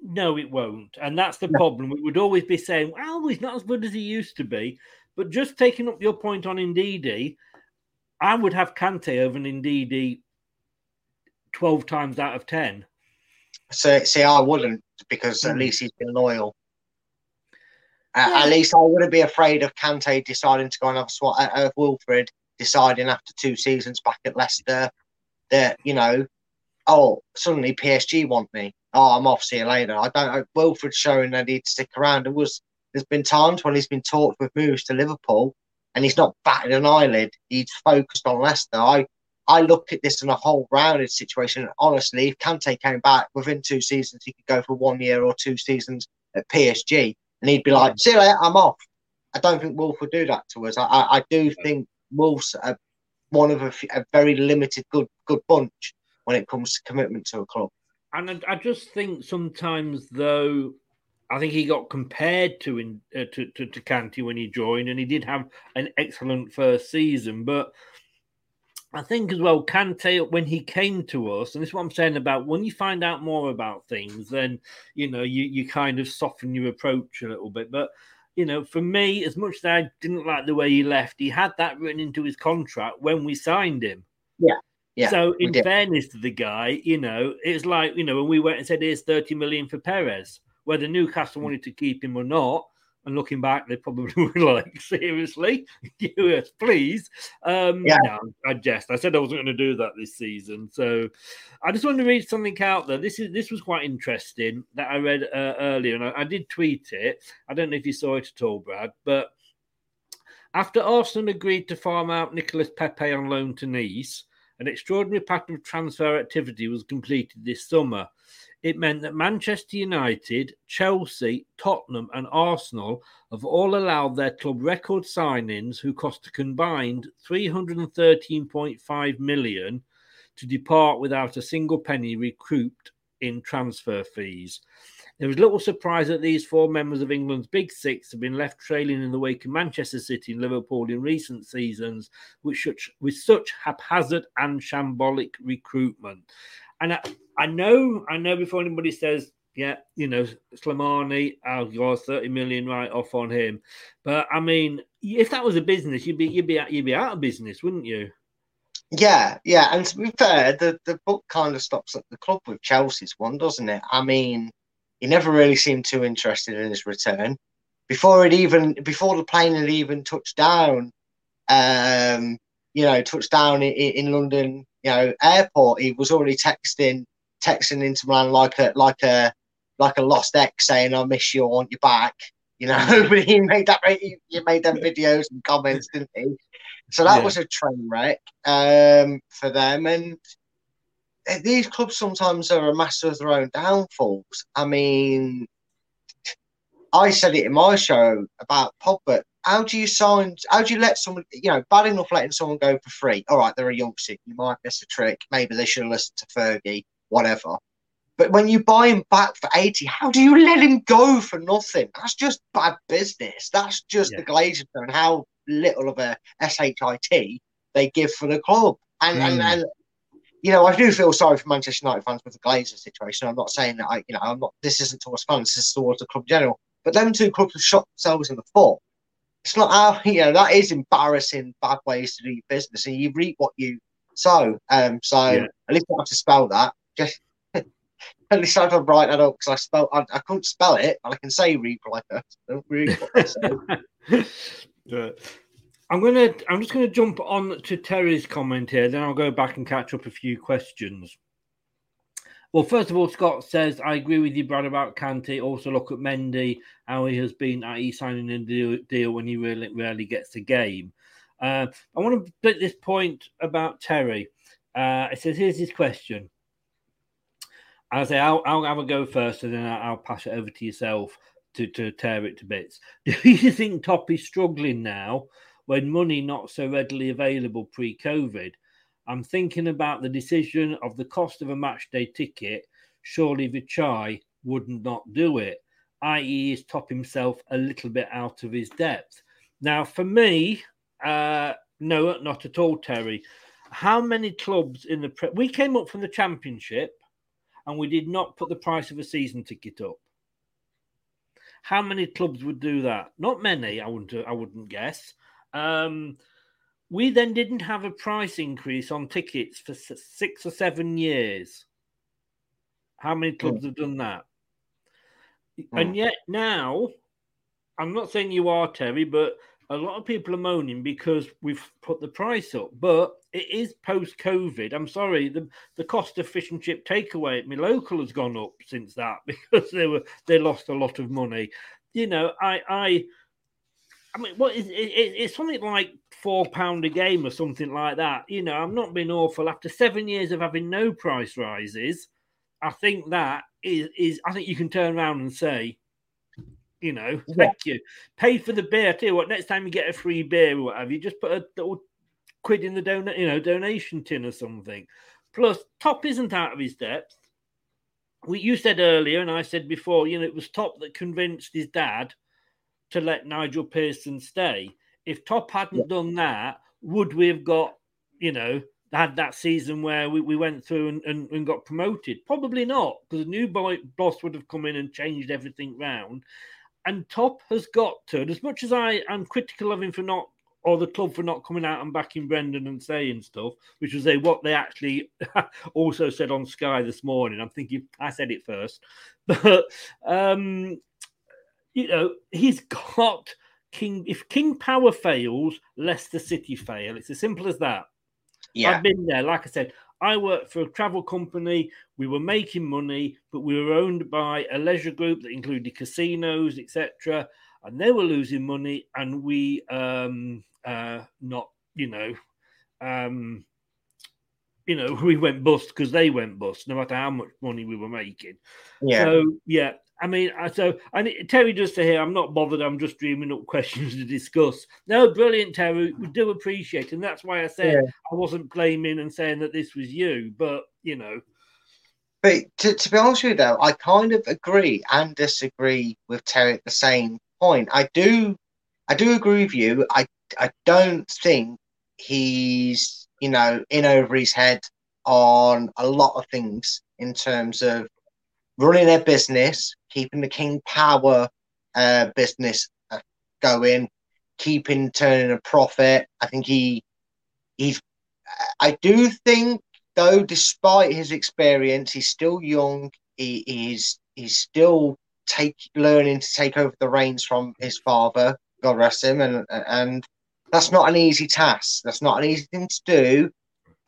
No, it won't. And that's the no. problem. We would always be saying, well, he's not as good as he used to be. But just taking up your point on Ndidi, I would have Kanté over Ndidi twelve times out of ten. So, see, I wouldn't, because at least he's been loyal. Uh, yeah. At least I wouldn't be afraid of Kanté deciding to go and have a swat at uh, Wilfred, deciding after two seasons back at Leicester that, you know, oh, suddenly P S G want me. Oh, I'm off, see you later. I don't know. Wilfred's showing that he'd stick around. It was, there's been times when he's been talked with moves to Liverpool and he's not batted an eyelid. He's focused on Leicester. I, I look at this in a whole rounded situation. And honestly, if Kanté came back within two seasons, he could go for one year or two seasons at P S G and he'd be like, see you later, I'm off. I don't think Wolf would do that to us. I, I, I do think Wolves are one of a, a very limited good good bunch when it comes to commitment to a club. And I, I just think sometimes, though, I think he got compared to, in, uh, to, to to Kanté when he joined, and he did have an excellent first season. But I think as well, Kanté, when he came to us, and this is what I'm saying about when you find out more about things, then, you know, you, you kind of soften your approach a little bit. But, you know, for me, as much as I didn't like the way he left, he had that written into his contract when we signed him. Yeah. Yeah, so in fairness to the guy, you know, it's like, you know, when we went and said, here's thirty million for Perez, whether Newcastle wanted to keep him or not. And looking back, they probably were like, seriously, yes, please. Um, yeah. No, I jest. I said I wasn't going to do that this season. So I just wanted to read something out there. This is this was quite interesting that I read uh, earlier, and I, I did tweet it. I don't know if you saw it at all, Brad, but after Arsenal agreed to farm out Nicolas Pepe on loan to Nice, an extraordinary pattern of transfer activity was completed this summer. It meant that Manchester United, Chelsea, Tottenham and Arsenal have all allowed their club record signings, who cost a combined three hundred thirteen point five million pounds, to depart without a single penny recouped in transfer fees. There was little surprise that these four members of England's Big Six have been left trailing in the wake of Manchester City and Liverpool in recent seasons, with such, with such haphazard and shambolic recruitment. And I, I know, I know before anybody says, yeah, you know, Slimani, I'll go thirty million right off on him. But I mean, if that was a business, you'd be, you'd be, you'd be out of business, wouldn't you? Yeah, yeah. And to be fair, the, the book kind of stops at the club with Chelsea's one, doesn't it? I mean, he never really seemed too interested in his return. Before it even, before the plane had even touched down, um, you know, touched down in, in London, you know, airport, he was already texting, texting Inter Milan like a, like a, like a lost ex, saying, "I miss you, I want you back." You know, but he made that, he, he made them videos and comments, didn't he? So that yeah. was a train wreck um, for them, and these clubs sometimes are a master of their own downfalls. I mean, I said it in my show about Pogba. How do you sign? How do you let someone, you know, bad enough letting someone go for free? All right, they're a youngster. You might miss a trick. Maybe they should have listened to Fergie, whatever. But when you buy him back for eighty, how do you let him go for nothing? That's just bad business. That's just yeah. the Glazers and how little of a shit they give for the club. And, mm. and, and, you know, I do feel sorry for Manchester United fans with the Glazer situation. I'm not saying that, I, you know, I'm not. This isn't towards fans, this is towards the club in general. But them two clubs have shot themselves in the foot. It's not how, you know, that is embarrassing, bad ways to do your business. And you reap what you sow. Um, so yeah. at least I have to spell that. Just at least I have to write that up, because I spell, I, I couldn't spell it, but I can say reap like that. Don't reap what I say. yeah. I'm gonna. I'm just going to jump on to Terry's comment here, then I'll go back and catch up a few questions. Well, first of all, Scott says, I agree with you, Brad, about Kanté. Also look at Mendy, how he has been, that is signing a deal, deal when he really rarely gets a game. Uh, I want to split this point about Terry. Uh, it says, here's his question. I'll say, I'll, I'll have a go first, and then I'll pass it over to yourself to, to tear it to bits. Do you think Top is struggling now when money not so readily available pre-COVID? I'm thinking about the decision of the cost of a matchday ticket. Surely Vichai would not do it, that is is Top himself a little bit out of his depth? Now, for me, uh, no, not at all, Terry. How many clubs in the... Pre- we came up from the Championship and we did not put the price of a season ticket up. How many clubs would do that? Not many, I wouldn't, I wouldn't guess. Um, we then didn't have a price increase on tickets for six or seven years. How many clubs have done that? And yet now, I'm not saying you are, Terry, but a lot of people are moaning because we've put the price up. But it is post-COVID. I'm sorry, the, the cost of fish and chip takeaway at my local has gone up since that because they were they lost a lot of money. You know, I I, I mean, what is it, it, it's something like four pounds a game or something like that. You know, I'm not being awful. After seven years of having no price rises, I think that is, is I think you can turn around and say, you know, yeah. thank you. Pay for the beer. I tell you what, next time you get a free beer or whatever, you just put a little quid in the don- you know, donation tin or something. Plus, Top isn't out of his depth. We, you said earlier, and I said before, you know, it was Top that convinced his dad to let Nigel Pearson stay. If Top hadn't yeah. done that, would we have got, you know, had that season where we, we went through and, and, and got promoted? Probably not, because a new boy, boss would have come in and changed everything round. And Top has got to, and as much as I am critical of him for not, or the club for not coming out and backing Brendan and saying stuff, which was they, what they actually also said on Sky this morning. I'm thinking, I said it first. But, um, you know, he's got King. If King Power fails, Leicester City fail. It's as simple as that. Yeah. I've been there. Like I said, I worked for a travel company. We were making money, but we were owned by a leisure group that included casinos, et cetera. And they were losing money, and we um, uh, not, you know, um, you know, we went bust because they went bust, no matter how much money we were making. Yeah. So yeah, I mean, so and Terry does say here, I'm not bothered. I'm just dreaming up questions to discuss. No, brilliant, Terry. We do appreciate, and that's why I said yeah. I wasn't blaming and saying that this was you, but you know. But to, to be honest with you, though, I kind of agree and disagree with Terry at the same point. I do, I do agree with you. I, I don't think he's, you know, in over his head on a lot of things in terms of running their business, keeping the King Power uh, business going, keeping turning a profit. I think he, he's. I do think, though, despite his experience, he's still young. He, he's he's still take learning to take over the reins from his father. God rest him, and and that's not an easy task. That's not an easy thing to do.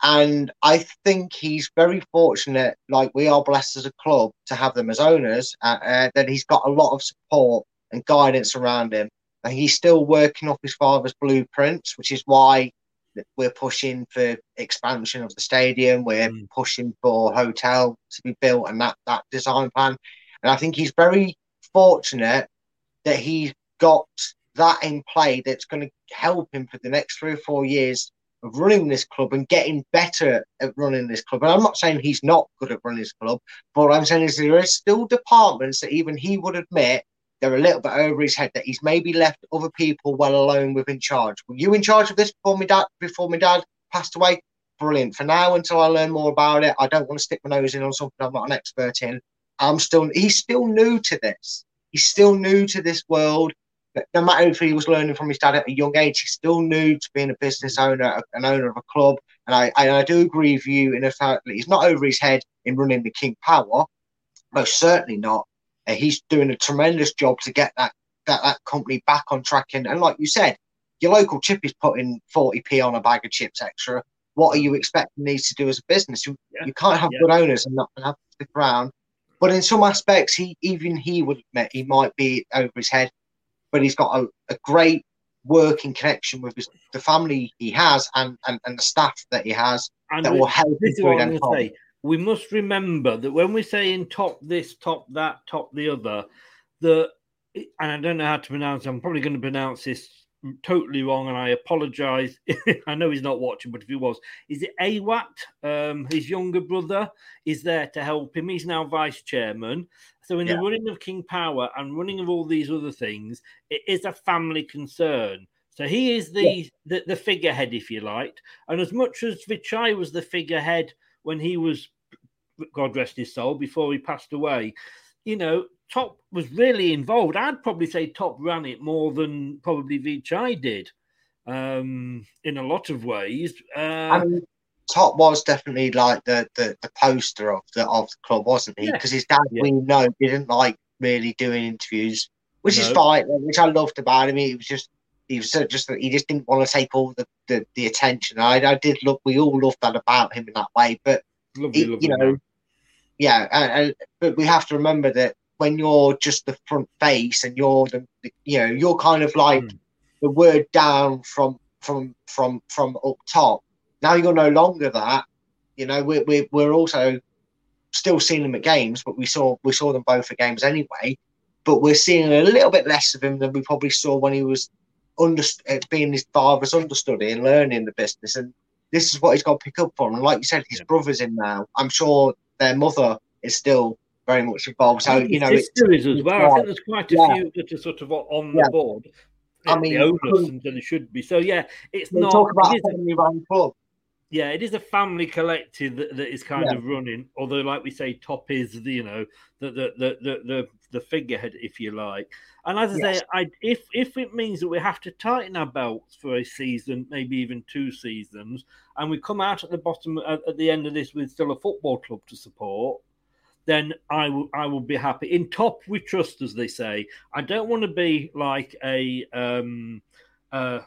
And I think he's very fortunate, like we are blessed as a club to have them as owners, uh, uh, that he's got a lot of support and guidance around him. And he's still working off his father's blueprints, which is why we're pushing for expansion of the stadium. We're mm. pushing for a hotel to be built and that, that design plan. And I think he's very fortunate that he's got that in play that's going to help him for the next three or four years of running this club and getting better at running this club. And I'm not saying he's not good at running this club, but what I'm saying is there is still departments that even he would admit they're a little bit over his head, that he's maybe left other people well alone with in charge. Were you in charge of this before my dad, before my dad passed away? Brilliant. For now, until I learn more about it, I don't want to stick my nose in on something I'm not an expert in. I'm still, he's still new to this. He's still new to this world. No matter if he was learning from his dad at a young age, he's still new to being a business owner, an owner of a club. And I, I, I do agree with you in the fact that he's not over his head in running the King Power. Most certainly not. Uh, he's doing a tremendous job to get that, that, that company back on track. And, and like you said, your local chip is putting forty p on a bag of chips extra. What are you expecting these to do as a business? You, yeah. you can't have yeah. good owners and not have to stick around. But in some aspects, he even he would admit he might be over his head. But he's got a, a great work in connection with his, the family he has and, and, and the staff that he has and that we, will help him through it. And say, we must remember that when we're saying top this, top that, top the other, the and I don't know how to pronounce it. I'm probably going to pronounce this totally wrong, and I apologise. I know he's not watching, but if he was, is it Awat? Um, his younger brother is there to help him. He's now vice chairman. So in yeah. the running of King Power and running of all these other things, it is a family concern. So he is the, yeah. the, the figurehead, if you like. And as much as Vichai was the figurehead when he was, God rest his soul, before he passed away, you know, Top was really involved. I'd probably say Top ran it more than probably Vichai did um, in a lot of ways. Uh, I mean, Top was definitely like the, the, the poster of the of the club, wasn't he? Because yeah. his dad, yeah. we know, didn't like really doing interviews, which no. is fine, which I loved about him. He was just he was just he just didn't want to take all the, the, the attention. I I did love we all loved that about him in that way, but lovely, it, lovely you know, man. yeah. And, and, but we have to remember that. When you're just the front face and you're the, you know, you're kind of like mm. the word down from from from from up top. Now you're no longer that. You know, we're we're, we're also still seeing them at games, but we saw we saw them both at games anyway. But we're seeing a little bit less of him than we probably saw when he was underst- being his father's understudy and learning the business. And this is what he's got to pick up on. And like you said, his yeah. brother's in now. I'm sure their mother is still very much involved. So, you know, it's series as well. Right. I think there's quite a yeah. few that are sort of on yeah. the board. I mean, the owners and it should be. So, yeah, it's not. Talk about it family run club. Yeah, it is a family collective that, that is kind yeah. of running. Although, like we say, Top is the, you know, the the the the, the, the figurehead, if you like. And as I yes. say, I if if it means that we have to tighten our belts for a season, maybe even two seasons, and we come out at the bottom at, at the end of this with still a football club to support, then I will I will be happy. In Top we trust, as they say. I don't want to be like a um, uh,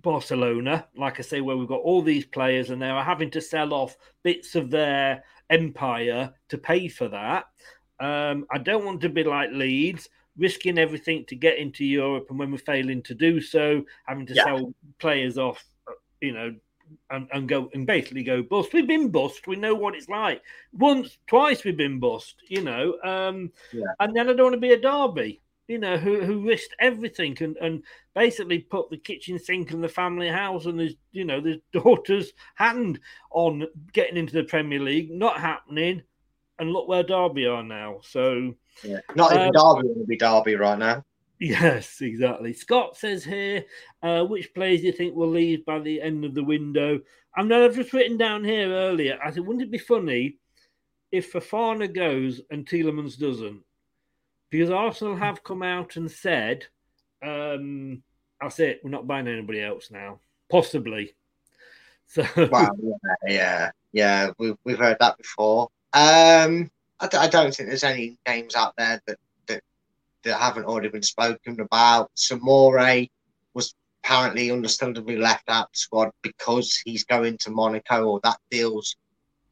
Barcelona, like I say, where we've got all these players and they are having to sell off bits of their empire to pay for that. Um, I don't want to be like Leeds, risking everything to get into Europe, and when we're failing to do so, having to yeah. sell players off, you know, And, and go and basically go bust. We've been bust. We know what it's like. Once, twice we've been bust, you know. Um, yeah. And then I don't want to be a Derby, you know, who, who risked everything and, and basically put the kitchen sink and the family house and his, you know, his daughter's hand on getting into the Premier League. Not happening. And look where Derby are now. So yeah. not even um, Derby will be Derby right now. Yes, exactly. Scott says here, uh, which players do you think will leave by the end of the window? I mean, I've just written down here earlier, I think, wouldn't it be funny if Fofana goes and Tielemans doesn't? Because Arsenal have come out and said, um, that's it, we're not buying anybody else now. Possibly. So well, yeah, yeah, we've, we've heard that before. Um, I, d- I don't think there's any names out there that that haven't already been spoken about. Samore was apparently understandably left out of the squad because he's going to Monaco, or that deal's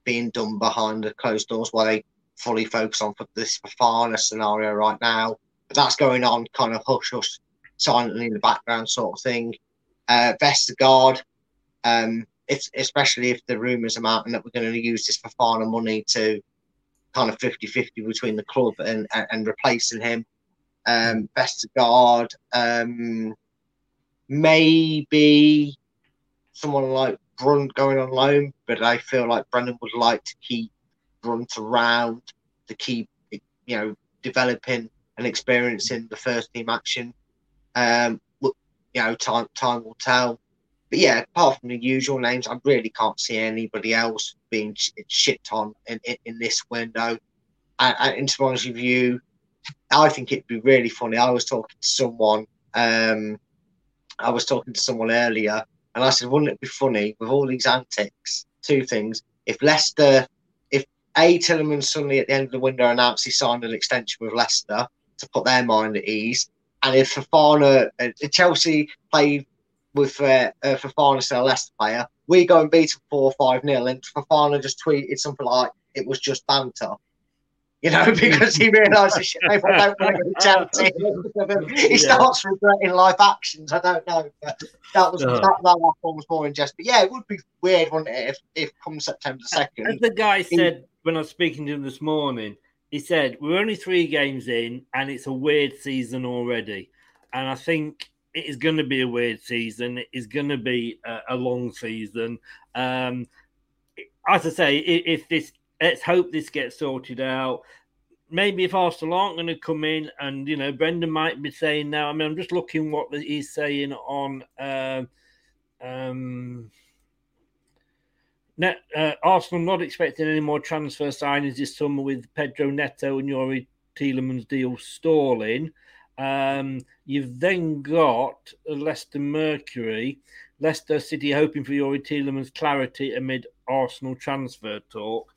being done behind the closed doors while they fully focus on this Fofana scenario right now. But that's going on kind of hush-hush, silently in the background sort of thing. Uh, Vestergaard, um, if, especially if the rumours are out and that we're going to use this Fofana money to kind of fifty-fifty between the club and, and, and replacing him. Um, Vestergaard, um, maybe someone like Brunt going on loan, but I feel like Brendan would like to keep Brunt around to keep, you know, developing and experiencing the first team action. Um, you know, time time will tell. But yeah, apart from the usual names, I really can't see anybody else being shit on in, in, in this window. And, and to be honest with you, I think it'd be really funny. I was talking to someone. Um, I was talking to someone earlier, and I said, "Wouldn't it be funny with all these antics? Two things: if Leicester, if A. Tielemans suddenly at the end of the window announced he signed an extension with Leicester to put their mind at ease, and if Fofana, uh, Chelsea play with uh, uh, Fofana as a Leicester player, we go and beat them four five nil, and Fofana just tweeted something like it was just banter." you know, because he realises if I don't want to go to Chelsea, he starts yeah. regretting life actions. I don't know, but that was uh-huh. that, that was more in jest. But yeah, it would be weird, wouldn't it, if, if come September second. As the guy said in, when I was speaking to him this morning, he said we're only three games in, and it's a weird season already. And I think it is going to be a weird season. It is going to be a, a long season. Um, as I say, if this. Let's hope this gets sorted out. Maybe if Arsenal aren't going to come in, and, you know, Brendan might be saying now, I mean, I'm just looking what he's saying on uh, um, net, uh, Arsenal not expecting any more transfer signings this summer with Pedro Neto and Youri Tielemans deal stalling. Um, you've then got Leicester Mercury, Leicester City hoping for Youri Tielemans clarity amid Arsenal transfer talk.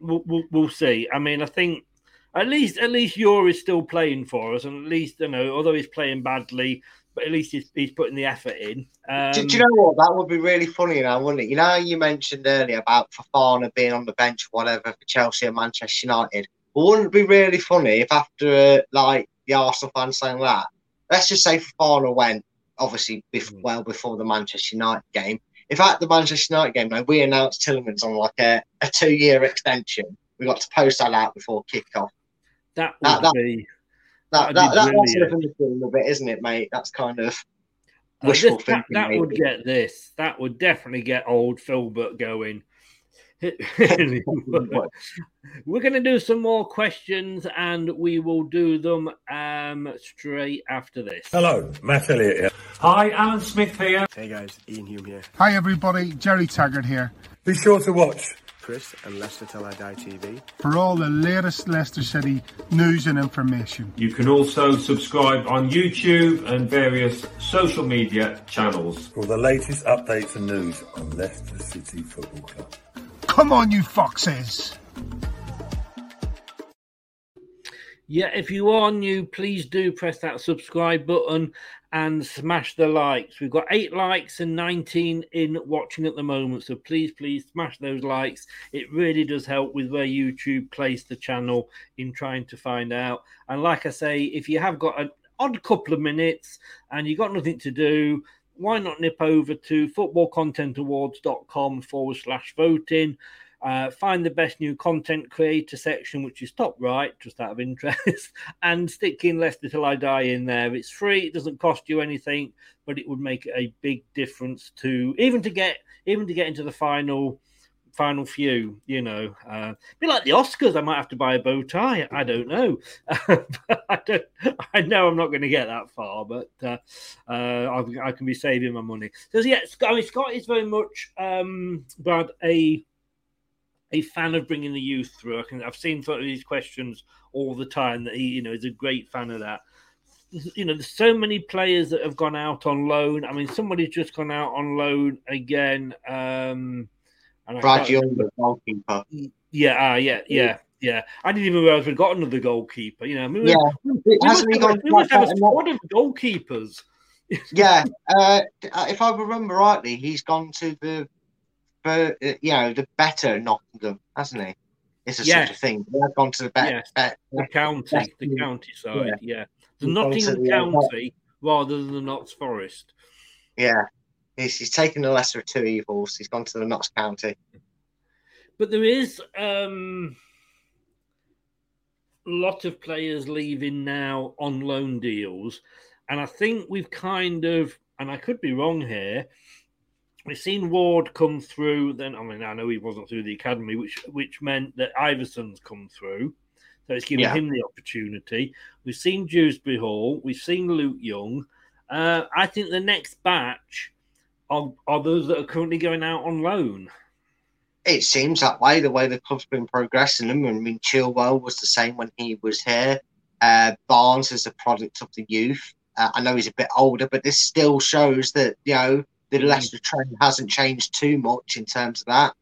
We'll, we'll, we'll see. I mean, I think at least at least Youri's still playing for us, and at least, you know, although he's playing badly, but at least he's, he's putting the effort in. Um, do, do you know what? That would be really funny now, wouldn't it? You know how you mentioned earlier about Fofana being on the bench or whatever for Chelsea and Manchester United? But wouldn't it be really funny if after, uh, like, the Arsenal fans saying that, let's just say Fofana went, obviously, before, well before the Manchester United game. If at the Manchester United game, though, we announced Tielemans on like a, a two-year extension, we got to post that out before kickoff. That would that, be that, that, that, be that's sort of a bit, isn't it, mate? That's kind of wishful just, thinking. That, that would get this. That would definitely get old Philbert going. We're going to do some more questions, and we will do them um, straight after this. Hello, Matt Elliott here. Hi, Alan Smith here. Hey guys, Ian Hume here. Hi everybody, Jerry Taggart here. Be sure to watch Chris and Leicester Till I Die T V for all the latest Leicester City news and information. You can also subscribe on YouTube and various social media channels for the latest updates and news on Leicester City Football Club. Come on, you foxes. Yeah, if you are new, please do press that subscribe button and smash the likes. We've got eight likes and nineteen in watching at the moment. So please, please smash those likes. It really does help with where YouTube place the channel in trying to find out. And like I say, if you have got an odd couple of minutes and you've got nothing to do, why not nip over to footballcontentawards.com forward slash voting. Uh, find the best new content creator section, which is top right, just out of interest, and stick in Leicester Till I Die in there. It's free. It doesn't cost you anything, but it would make a big difference to even to get even to get into the final final few, you know. Uh, be like the Oscars. I might have to buy a bow tie. I don't know. I don't. I know I'm not going to get that far, but uh, uh, I, I can be saving my money. So, yeah, I mean, Scott is very much, um, Brad, a... a fan of bringing the youth through. I can, I've seen sort of these questions all the time that he, you know, is a great fan of that. You know, there's so many players that have gone out on loan. I mean, somebody's just gone out on loan again. Um, and Brad Young, the goalkeeper. Yeah, uh, yeah, yeah, yeah. I didn't even realize we got another goalkeeper. You know, I mean, yeah. we, we, must have, we must have a squad of goalkeepers. Yeah, uh, if I remember rightly, he's gone to the. But, you know, the better Nottingham, hasn't he? It's a yes. sort of thing. They've gone to the better, yes. better the county, better. the county side, yeah. yeah. The he's Nottingham the, County uh, rather than the Notts Forest. Yeah, he's, he's taken the lesser of two evils. He's gone to the Notts County. But there is um, a lot of players leaving now on loan deals, and I think we've kind of, and I could be wrong here. We've seen Ward come through. Then I mean, I know he wasn't through the academy, which which meant that Iverson's come through, so it's giving yeah. him the opportunity. We've seen Dewsbury Hall. We've seen Luke Young. Uh, I think the next batch are, are those that are currently going out on loan. It seems that way. The way the club's been progressing them. I mean, Chilwell was the same when he was here. Uh, Barnes is a product of the youth. Uh, I know he's a bit older, but this still shows that, you know. The Leicester trend hasn't changed too much in terms of that.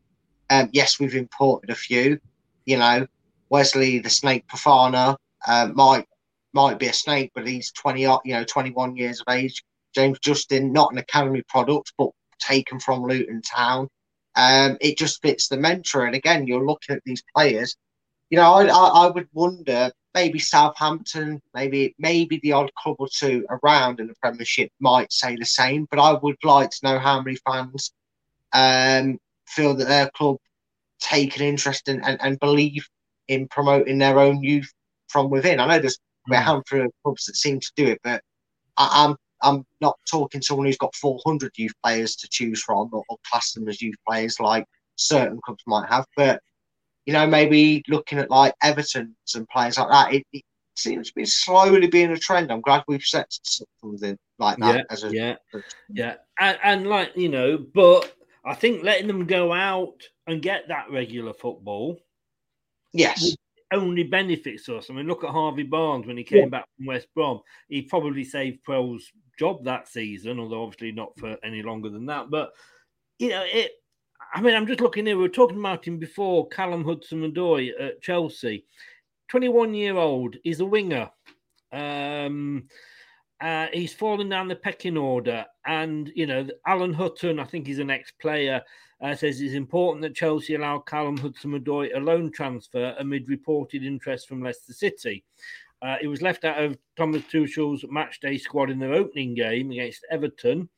Um, yes, we've imported a few. You know, Wesley the Snake Fofana uh, might might be a snake, but he's twenty, you know, twenty-one years of age. James Justin, not an academy product, but taken from Luton Town. Um, it just fits the mantra. And again, you're looking at these players you know, I, I, I would wonder maybe Southampton, maybe maybe the odd club or two around in the Premiership might say the same. But I would like to know how many fans um, feel that their club take an interest in and, and believe in promoting their own youth from within. I know there's a handful of clubs that seem to do it, but I, I'm I'm not talking to someone who's got four hundred youth players to choose from or, or class them as youth players like certain clubs might have. But, you know, maybe looking at like Everton and players like that, it, it seems to be slowly being a trend. I'm glad we've set something like that. Yeah, as a, yeah, as a, yeah. And, and like, you know, but I think letting them go out and get that regular football, yes, only benefits us. I mean, look at Harvey Barnes when he came yeah. back from West Brom. He probably saved Prell's job that season, although obviously not for any longer than that. But, you know, it. I mean, I'm just looking here. We were talking about him before, Callum Hudson-Odoi at Chelsea. twenty-one-year-old. He's a winger. Um, uh, he's fallen down the pecking order. And, you know, Alan Hutton, I think he's an ex-player, uh, says it's important that Chelsea allow Callum Hudson-Odoi a loan transfer amid reported interest from Leicester City. Uh, he was left out of Thomas Tuchel's matchday squad in their opening game against Everton,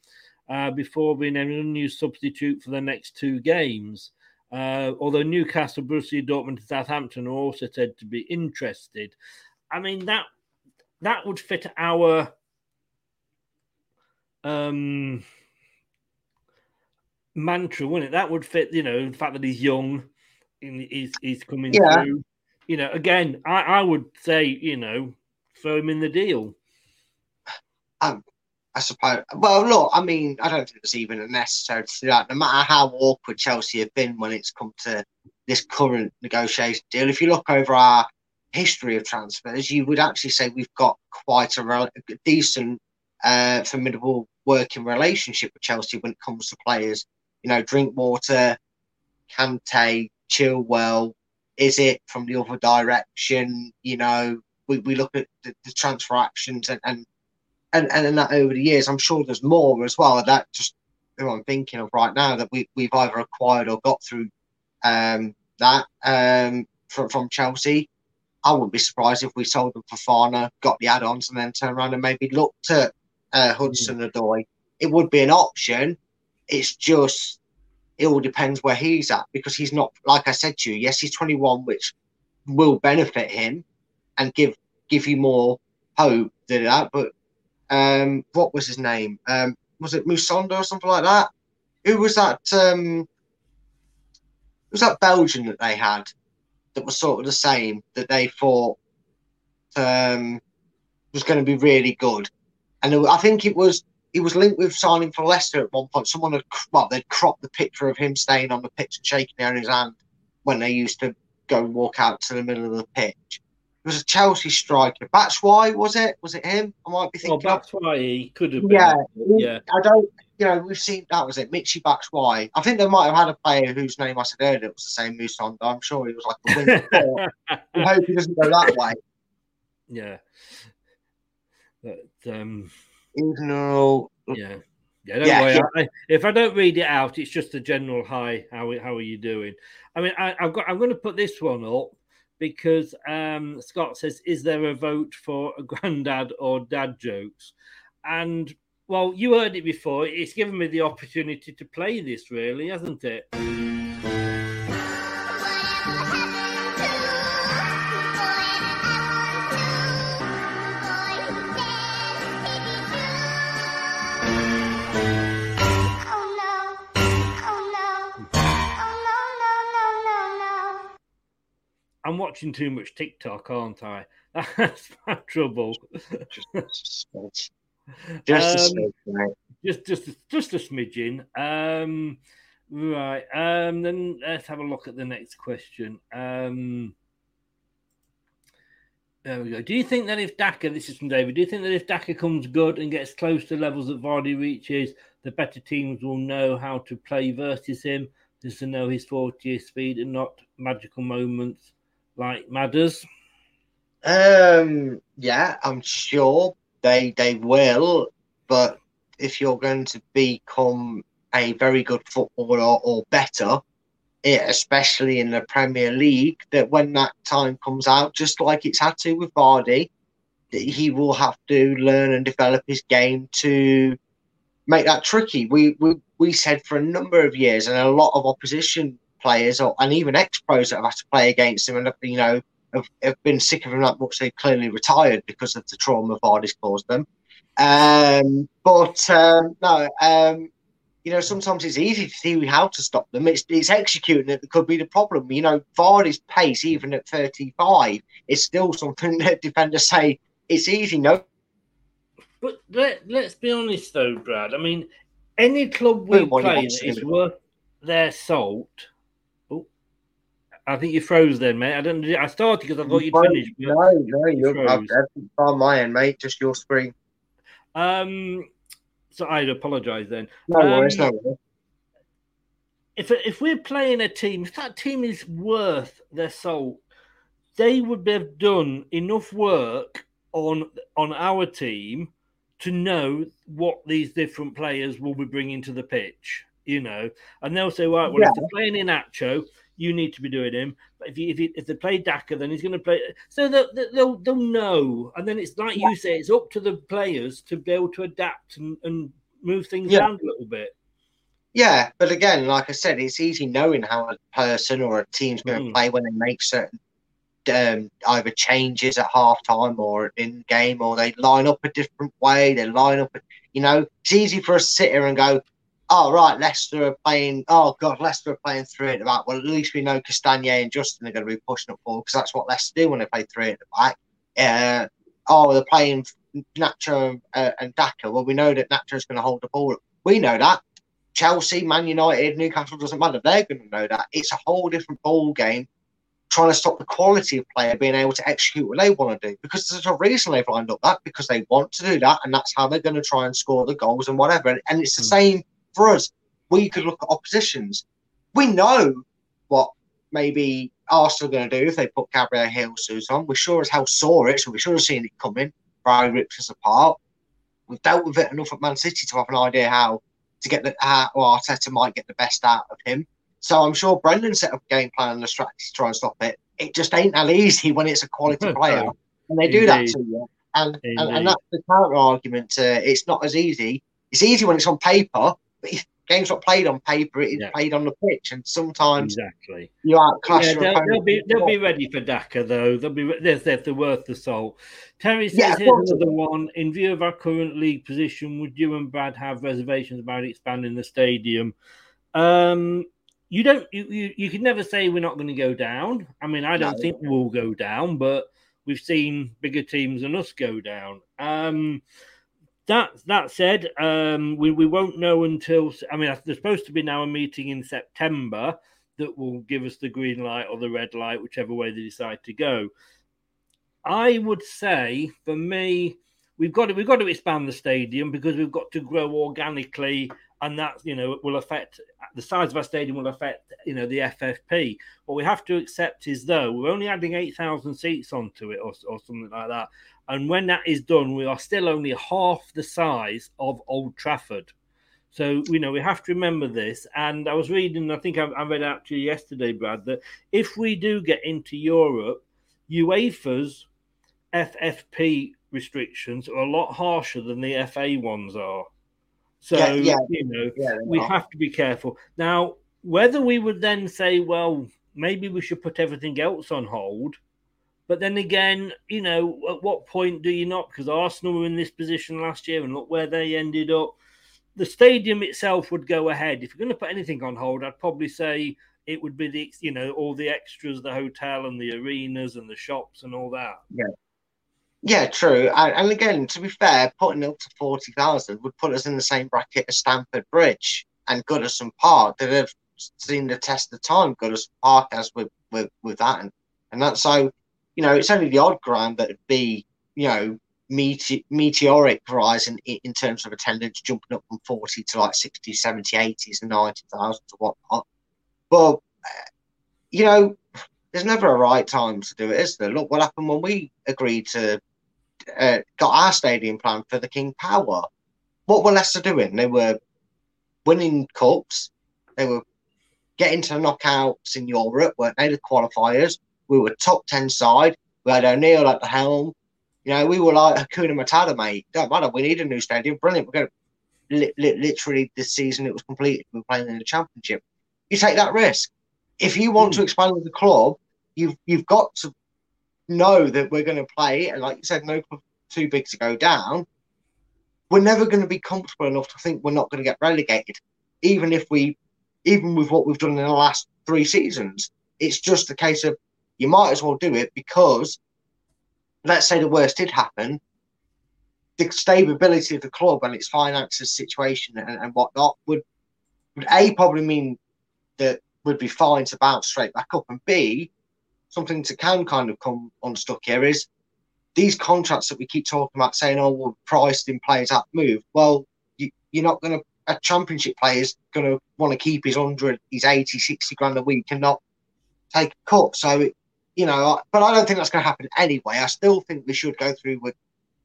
Uh, before being an unused substitute for the next two games. Uh, although Newcastle, Borussia Dortmund and Southampton are also said to be interested. I mean, that that would fit our um, mantra, wouldn't it? That would fit, you know, the fact that he's young and he's, he's coming yeah. through. You know, again, I, I would say, you know, throw him in the deal. Um. I suppose. Well, look, I mean, I don't think it's even necessary to do that. No matter how awkward Chelsea have been when it's come to this current negotiation deal, if you look over our history of transfers, you would actually say we've got quite a, re- a decent, uh, formidable working relationship with Chelsea when it comes to players. You know, Drinkwater, Kanté, Chilwell, is it from the other direction? You know, we, we look at the, the transfer actions and, and And, and that over the years, I'm sure there's more as well. That just who I'm thinking of right now that we, we've either acquired or got through um, that um, from, from Chelsea. I wouldn't be surprised if we sold them for Fofana, got the add-ons, and then turned around and maybe looked at uh, Hudson-Odoi. It would be an option. It's just it all depends where he's at because he's not, like I said to you, yes, he's twenty-one, which will benefit him and give give you more hope than that, but. Um, what was his name? Um, was it Musonda or something like that? Who was that? Um, was that Belgian that they had that was sort of the same that they thought um, was going to be really good? And it, I think it was he was linked with signing for Leicester at one point. Someone had well, they'd cropped the picture of him staying on the pitch and shaking the owner's hand when they used to go and walk out to the middle of the pitch. It was a Chelsea striker. Batshuayi, was it? Was it him? I might be thinking. Oh, Batshuayi could have been. Yeah, yeah. I don't. You know, we've seen that was it. Michy Batshuayi. I think they might have had a player whose name I said earlier it was the same Musonda. I'm sure he was like a winner. I hope he doesn't go that way. Yeah. But um. No. Yeah. Yeah. Don't yeah, worry. Yeah. I, if I don't read it out, it's just a general hi. How how are you doing? I mean, I, I've got. I'm going to put this one up. Because um, Scott says, is there a vote for granddad or dad jokes? And, well, you heard it before. It's given me the opportunity to play this, really, hasn't it? I'm watching too much TikTok, aren't I? That's my trouble. Just, just, just, um, a just, just, just a smidgen. Um, right. Um, then let's have a look at the next question. Um, there we go. Do you think that if Daka, this is from David, do you think that if Daka comes good and gets close to levels that Vardy reaches, the better teams will know how to play versus him, just to know his forty-year speed and not magical moments? Like Madders? Um, yeah, I'm sure they they will. But if you're going to become a very good footballer or better, it, especially in the Premier League, that when that time comes out, just like it's had to with Vardy, that he will have to learn and develop his game to make that tricky. We we, we said for a number of years, and a lot of opposition players or, and even ex-pros that have had to play against him and, you know, have, have been sick of him that much, they clearly retired because of the trauma Vardy's caused them. Um, but, um, no, um, you know, sometimes it's easy to see how to stop them. It's, it's executing it that could be the problem. You know, Vardy's pace, even at thirty-five, is still something that defenders say it's easy, no? But let, let's be honest, though, Brad. I mean, any club we Who play that is worth their salt... Oh, I think you froze there, mate. I don't. I started because I thought you'd finished. No, no, you're I've, I've on my end, mate. Just your screen. Um, so I'd apologise then. No worries, um, no worries. If, if we're playing a team, if that team is worth their salt, they would have done enough work on on our team to know what these different players will be bringing to the pitch, you know. And they'll say, right, well, yeah. if they're playing Inacho, you need to be doing him. But if you, if, you, if they play Daka, then he's going to play. So they'll, they'll, they'll know. And then it's like yeah. you say, it's up to the players to be able to adapt and, and move things yeah. around a little bit. Yeah, but again, like I said, it's easy knowing how a person or a team's going to mm. play when they make certain um, either changes at half-time or in game, or they line up a different way, they line up, you know. It's easy for us to sit here and go, oh, right, Leicester are playing, oh, God, Leicester are playing three at the back. Well, at least we know Castagne and Justin are going to be pushing up forward, because that's what Leicester do when they play three at the back. Uh, oh, they're playing Nacho uh, and Daka. Well, we know that Nacho's going to hold the ball. We know that. Chelsea, Man United, Newcastle, doesn't matter. They're going to know that. It's a whole different ball game, trying to stop the quality of player being able to execute what they want to do, because there's a reason they've lined up that, because they want to do that, and that's how they're going to try and score the goals and whatever. And, and it's the same for us. We could look at oppositions. We know what maybe Arsenal are going to do if they put Gabriel Hill-Suits on. We sure as hell saw it, so we should have seen it coming. Brian ripped us apart. We've dealt with it enough at Man City to have an idea how to get the how well, Arteta might get the best out of him. So I'm sure Brendan set up a game plan and a strategy to try and stop it. It just ain't that easy when it's a quality player. And they Indeed. do that to you. And, and and that's the counter argument. Uh, it's not as easy. It's easy when it's on paper, but if game's not played on paper, it is yeah. played on the pitch. And sometimes exactly. you outclass yeah, your they'll, opponent. They'll be, they'll be ready for Daka, though. They'll be they're, they're worth the salt. Terry says, yeah, here's another one. In view of our current league position, would you and Brad have reservations about expanding the stadium? Um... You don't. You, you you can never say we're not going to go down. I mean, I don't no. think we'll go down, but we've seen bigger teams than us go down. Um, that that said, um, we we won't know until. I mean, there's supposed to be now a meeting in September that will give us the green light or the red light, whichever way they decide to go. I would say, for me, we've got to, we've got to expand the stadium, because we've got to grow organically. And that, you know, will affect the size of our stadium, will affect, you know, the F F P. What we have to accept is, though, we're only adding eight thousand seats onto it or, or something like that. And when that is done, we are still only half the size of Old Trafford. So, you know, we have to remember this. And I was reading, I think I, I read out to you yesterday, Brad, that if we do get into Europe, UEFA's F F P restrictions are a lot harsher than the F A ones are. So, yeah, yeah, you know, yeah, we are. have to be careful. Now, whether we would then say, well, maybe we should put everything else on hold. But then again, you know, at what point do you not? Because Arsenal were in this position last year and look where they ended up. The stadium itself would go ahead. If you're going to put anything on hold, I'd probably say it would be the, you know, all the extras, the hotel and the arenas and the shops and all that. Yeah. Yeah, true. And, and again, to be fair, putting up to forty thousand would put us in the same bracket as Stamford Bridge and Goodison Park, that have seen the test of time, Goodison Park, as with, with, with that. And, and that, so, you know, it's only the odd ground that would be, you know, meteor, meteoric rise in, in terms of attendance, jumping up from forty to like sixty, seventy, eighties and ninety thousand to whatnot. But, you know, there's never a right time to do it, is there? Look what happened when we agreed to Uh, got our stadium plan for the King Power. What were Leicester doing? They were winning cups. They were get into the knockouts in Europe, weren't they, the qualifiers? We were top ten side. We had O'Neill at the helm. You know, we were like Hakuna Matata, mate. Don't matter. We need a new stadium. Brilliant. We're going to li- li- literally this season it was completed. We were playing in the Championship. You take that risk. If you want to expand with the club, you've you've got to know that we're going to play. And like you said, no club too big to go down. We're never going to be comfortable enough to think we're not going to get relegated, even if we, even with what we've done in the last three seasons. It's just a case of you might as well do it because, let's say the worst did happen, the stability of the club and its finances situation and, and whatnot would, would A, probably mean that would be fine to bounce straight back up, and B, something that can kind of come unstuck here is these contracts that we keep talking about saying, oh, we're priced in players that move. Well, you, you're not going to, a Championship player is going to want to keep his one hundred, his eighty, sixty grand a week and not take a cut. So, it, you know, but I don't think that's going to happen anyway. I still think we should go through with,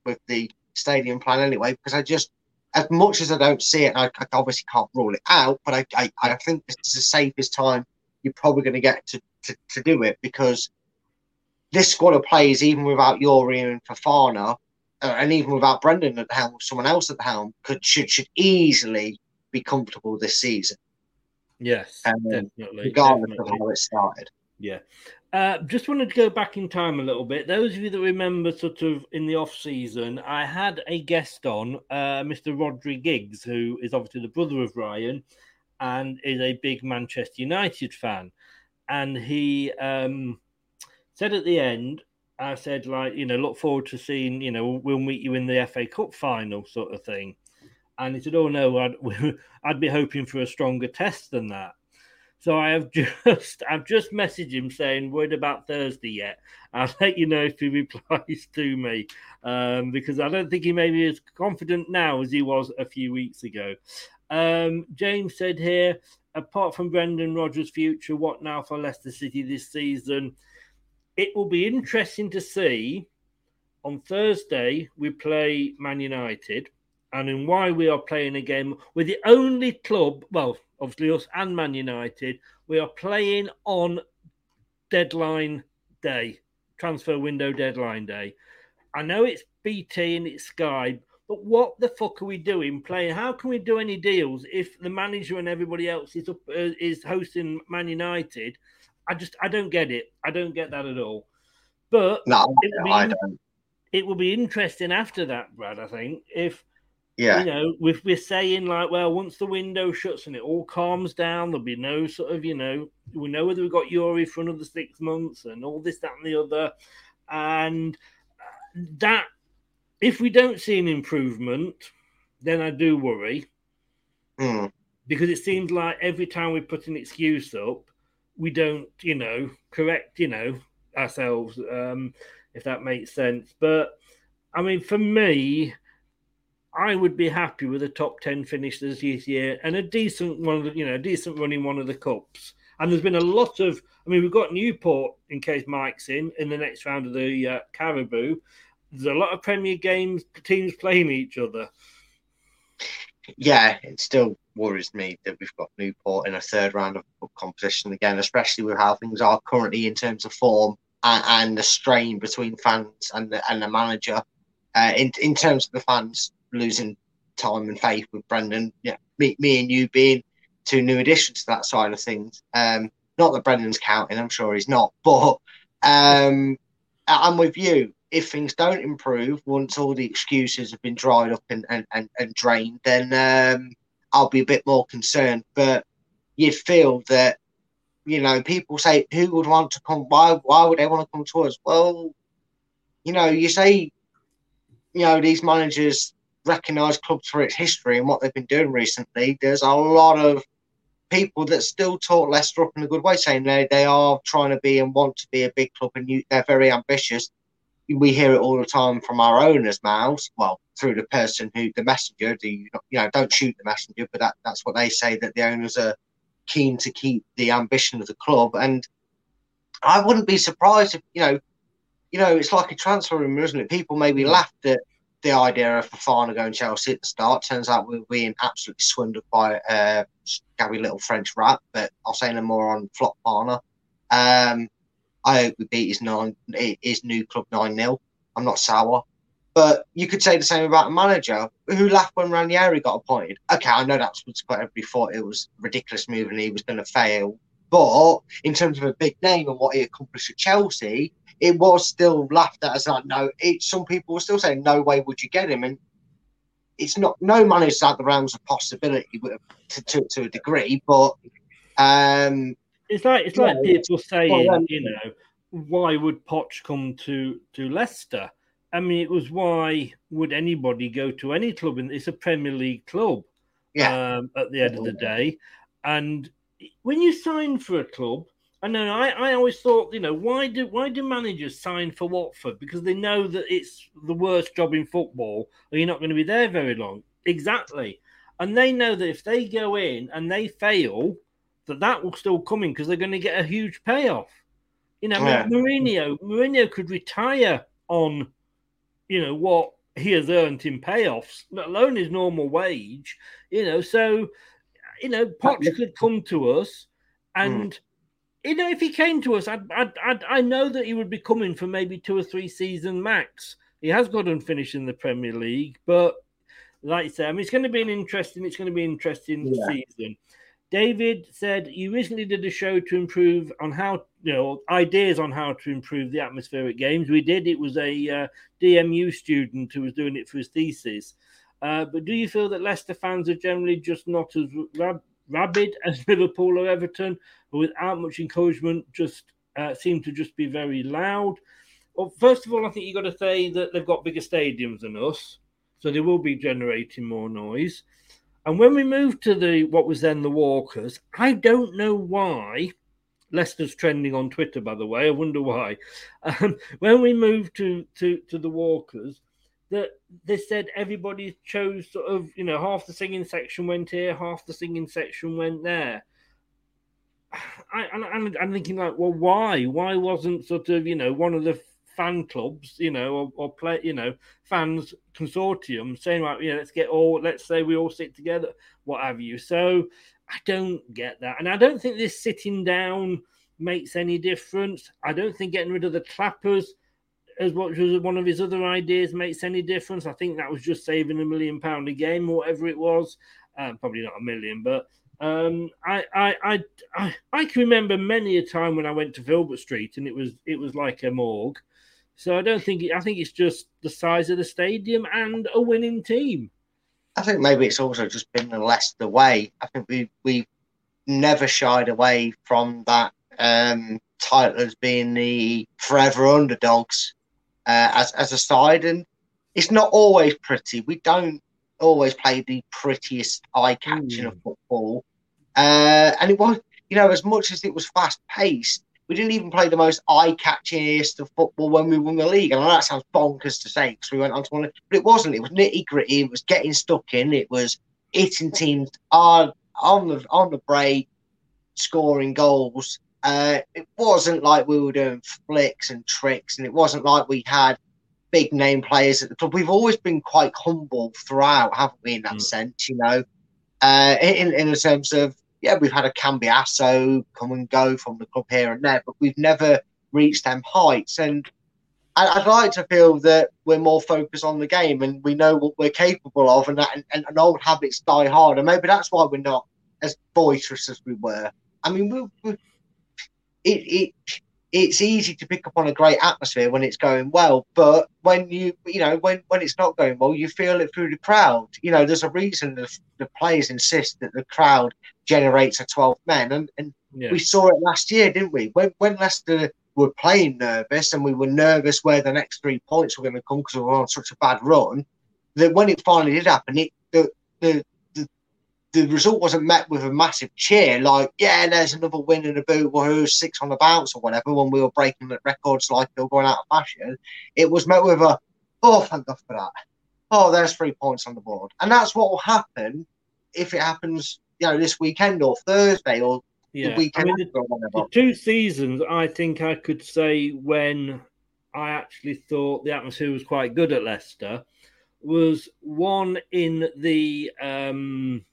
with the stadium plan anyway, because I just, as much as I don't see it, I, I obviously can't rule it out, but I, I, I think this is the safest time you're probably going to get to, to, to do it, because this squad of players, even without Youri and Fofana, uh, and even without Brendan at the helm, someone else at the helm, could should should easily be comfortable this season. Yes, um, definitely. Regardless definitely. of how it started. Yeah. Uh, just wanted to go back in time a little bit. Those of you that remember sort of in the off-season, I had a guest on, uh, Mister Rodri Giggs, who is obviously the brother of Ryan and is a big Manchester United fan. And he um, said at the end, I said, like, you know, look forward to seeing, you know, we'll meet you in the F A Cup final sort of thing. And he said, oh, no, I'd, I'd be hoping for a stronger test than that. So I have just I've just messaged him saying, worried about Thursday yet. I'll let you know if he replies to me, um, because I don't think he may be as confident now as he was a few weeks ago. Um, James said here, apart from Brendan Rodgers' future, what now for Leicester City this season? It will be interesting to see. On Thursday, we play Man United, and in why we are playing a game with the only club, well, obviously us and Man United, we are playing on deadline day, transfer window deadline day. I know it's B T and it's Sky, but what the fuck are we doing playing? How can we do any deals if the manager and everybody else is up, uh, is hosting Man United? I just, I don't get it. I don't get that at all. But no, it will be, I don't. It will be interesting after that, Brad, I think, if... Yeah, you know, if we're saying like, well, once the window shuts and it all calms down, there'll be no sort of, you know, we know whether we've got Youri for another six months and all this, that, and the other. And that, if we don't see an improvement, then I do worry mm. because it seems like every time we put an excuse up, we don't, you know, correct, you know, ourselves, um, if that makes sense. But I mean, for me, I would be happy with a top ten finish this year and a decent one of the, you know, a decent run in one of the cups. And there's been a lot of, I mean, we've got Newport in case Mike's in in the next round of the uh, Caribou. There's a lot of Premier games, teams playing each other. Yeah, it still worries me that we've got Newport in a third round of cup competition again, especially with how things are currently in terms of form and, and the strain between fans and the, and the manager. Uh, in in terms of the fans losing time and faith with Brendan, yeah, me, me and you being two new additions to that side of things. Um, not that Brendan's counting, I'm sure he's not, but um, I'm with you. If things don't improve, once all the excuses have been dried up and, and, and, and drained, then um, I'll be a bit more concerned. But you'd feel that, you know, people say, who would want to come? Why, why would they want to come to us? Well, you know, you say, you know, these managers recognise clubs for its history and what they've been doing recently. There's a lot of people that still talk Leicester up in a good way, saying they, they are trying to be and want to be a big club and you, they're very ambitious. We hear it all the time from our owners' mouths, well, through the person who, the messenger, the, you know, don't shoot the messenger, but that, that's what they say, that the owners are keen to keep the ambition of the club. And I wouldn't be surprised if, you know, you know, it's like a transfer rumour, isn't it? People maybe laughed at the idea of Fofana going Chelsea at the start. Turns out we were being absolutely swindled by a scabby little French rat, but I'll say no more on Fofana. Um, I hope we beat his, nine, his new club nine nil. I'm not sour. But you could say the same about a manager who laughed when Ranieri got appointed. Okay, I know that's what everybody thought. It was a ridiculous move and he was going to fail. But in terms of a big name and what he accomplished at Chelsea, it was still laughed at as like, no, it, some people were still saying, no way would you get him. And it's not, no manager's out the realms of possibility to, to, to a degree. But um, it's like it's like know, people saying, well, um, you know, why would Poch come to, to Leicester? I mean, it was why would anybody go to any club? And it's a Premier League club, yeah. Um, at the end of the day. And when you sign for a club, I know I, I always thought, you know, why do why do managers sign for Watford? Because they know that it's the worst job in football, or you're not going to be there very long. Exactly. And they know that if they go in and they fail, that that will still come in because they're going to get a huge payoff. You know, yeah. Mourinho, Mourinho could retire on, you know, what he has earned in payoffs, let alone his normal wage, you know. So, you know, Poch could come to us and, mm. you know, if he came to us, I'd, I'd, I'd, I know that he would be coming for maybe two or three season max. He has got unfinished in the Premier League, but like I say, I mean, it's going to be an interesting, it's going to be an interesting yeah. season. David said, you recently did a show to improve on how, you know, ideas on how to improve the atmosphere at games. We did. It was a uh, D M U student who was doing it for his thesis. Uh, but do you feel that Leicester fans are generally just not as rab- rabid as Liverpool or Everton, but without much encouragement, just uh, seem to just be very loud? Well, first of all, I think you've got to say that they've got bigger stadiums than us, so they will be generating more noise. And when we moved to the what was then the Walkers, I don't know why. Leicester's trending on Twitter, by the way. I wonder why. Um, when we moved to, to, to the Walkers, that they said everybody chose sort of, you know, half the singing section went here, half the singing section went there. I, and I'm, I'm thinking like, well, why? Why wasn't sort of, you know, one of the fan clubs, you know, or, or play, you know, fans consortium saying, right, you know, let's get all, let's say we all sit together, what have you. So I don't get that. And I don't think this sitting down makes any difference. I don't think getting rid of the clappers, as what was one of his other ideas, makes any difference. I think that was just saving a million pound a game or whatever it was. Um, probably not a million, but um, I, I, I, I, I can remember many a time when I went to Filbert Street and it was, it was like a morgue. So I don't think, I think it's just the size of the stadium and a winning team. I think maybe it's also just been the Leicester way. I think we we never shied away from that um, title as being the forever underdogs uh, as as a side, and it's not always pretty. We don't always play the prettiest eye catching mm. of football, uh, and it was, you know, as much as it was fast paced, we didn't even play the most eye catchingest of football when we won the league. And I know that sounds bonkers to say because we went on to win it, but it wasn't. It was nitty gritty. It was getting stuck in. It was hitting teams hard, on the on the break, scoring goals. Uh, it wasn't like we were doing flicks and tricks, and it wasn't like we had big name players at the club. We've always been quite humble throughout, haven't we? In that mm. sense, you know, uh, in in the terms of. Yeah, we've had a Cambiasso come and go from the club here and there, but we've never reached them heights. And I'd like to feel that we're more focused on the game and we know what we're capable of, and that, and, and old habits die hard. And maybe that's why we're not as boisterous as we were. I mean, we, we, it it it's easy to pick up on a great atmosphere when it's going well, but when you you know when, when it's not going well, you feel it through the crowd. You know, there's a reason the, the players insist that the crowd generates a twelve men, and, and yeah. we saw it last year, didn't we? When when Leicester were playing nervous, and we were nervous where the next three points were going to come because we were on such a bad run, that when it finally did happen, it the the the, the result wasn't met with a massive cheer like yeah, there's another win and a boo woohoo, six on the bounce or whatever. When we were breaking records like they were going out of fashion, it was met with a oh thank God for that, oh there's three points on the board, and that's what will happen if it happens. You know, this weekend or Thursday or yeah. the weekend. I mean, or whatever. The two seasons, I think I could say when I actually thought the atmosphere was quite good at Leicester was one in the um,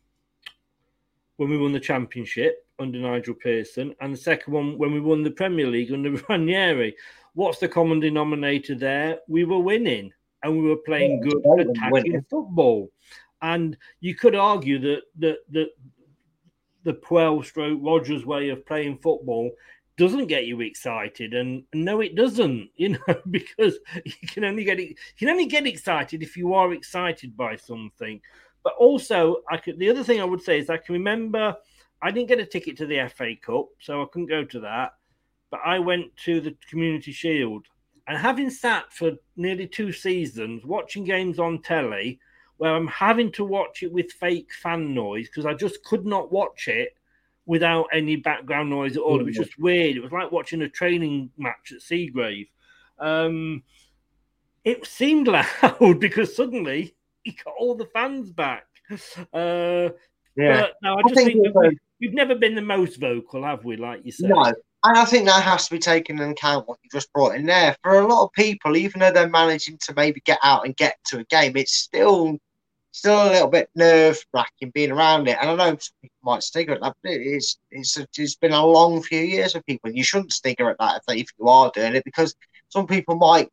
when we won the Championship under Nigel Pearson, and the second one when we won the Premier League under Ranieri. What's the common denominator there? We were winning, and we were playing yeah, good attacking football. And you could argue that that that the Puel stroke Rodgers way of playing football doesn't get you excited, and no, it doesn't. You know, because you can only get you can only get excited if you are excited by something. But also, I could. The other thing I would say is I can remember I didn't get a ticket to the F A Cup, so I couldn't go to that. But I went to the Community Shield, and having sat for nearly two seasons watching games on telly, where I'm having to watch it with fake fan noise because I just could not watch it without any background noise at all. Mm-hmm. It was just weird. It was like watching a training match at Seagrave. Um, it seemed loud because suddenly he got all the fans back. Uh, yeah. But no, I, I just think, think we, we've never been the most vocal, have we, like you said? No, and I think that has to be taken into account what you just brought in there. For a lot of people, even though they're managing to maybe get out and get to a game, it's still... Still a little bit nerve-wracking being around it. And I know some people might snigger at that, but it's, it's, it's been a long few years for people. And you shouldn't snigger at that if, they, if you are doing it, because some people might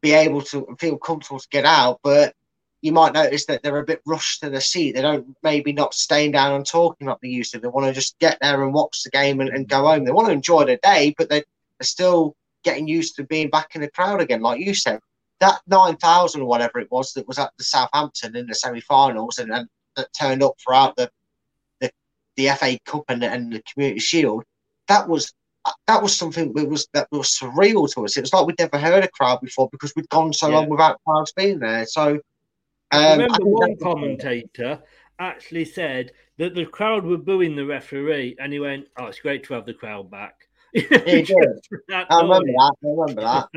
be able to feel comfortable to get out, but you might notice that they're a bit rushed to the seat. They don't maybe not staying down and talking like they used to. They want to just get there and watch the game and, and go home. They want to enjoy the day, but they, they're still getting used to being back in the crowd again, like you said. That nine thousand or whatever it was that was at the Southampton in the semi-finals and, and that turned up throughout the the, the F A Cup and, and the Community Shield, that was that was something that was that was surreal to us. It was like we'd never heard a crowd before because we'd gone so yeah. long without crowds being there. So um, I remember I one commentator actually said that the crowd were booing the referee, and he went, "Oh, it's great to have the crowd back." Yeah, I remember that. I remember that.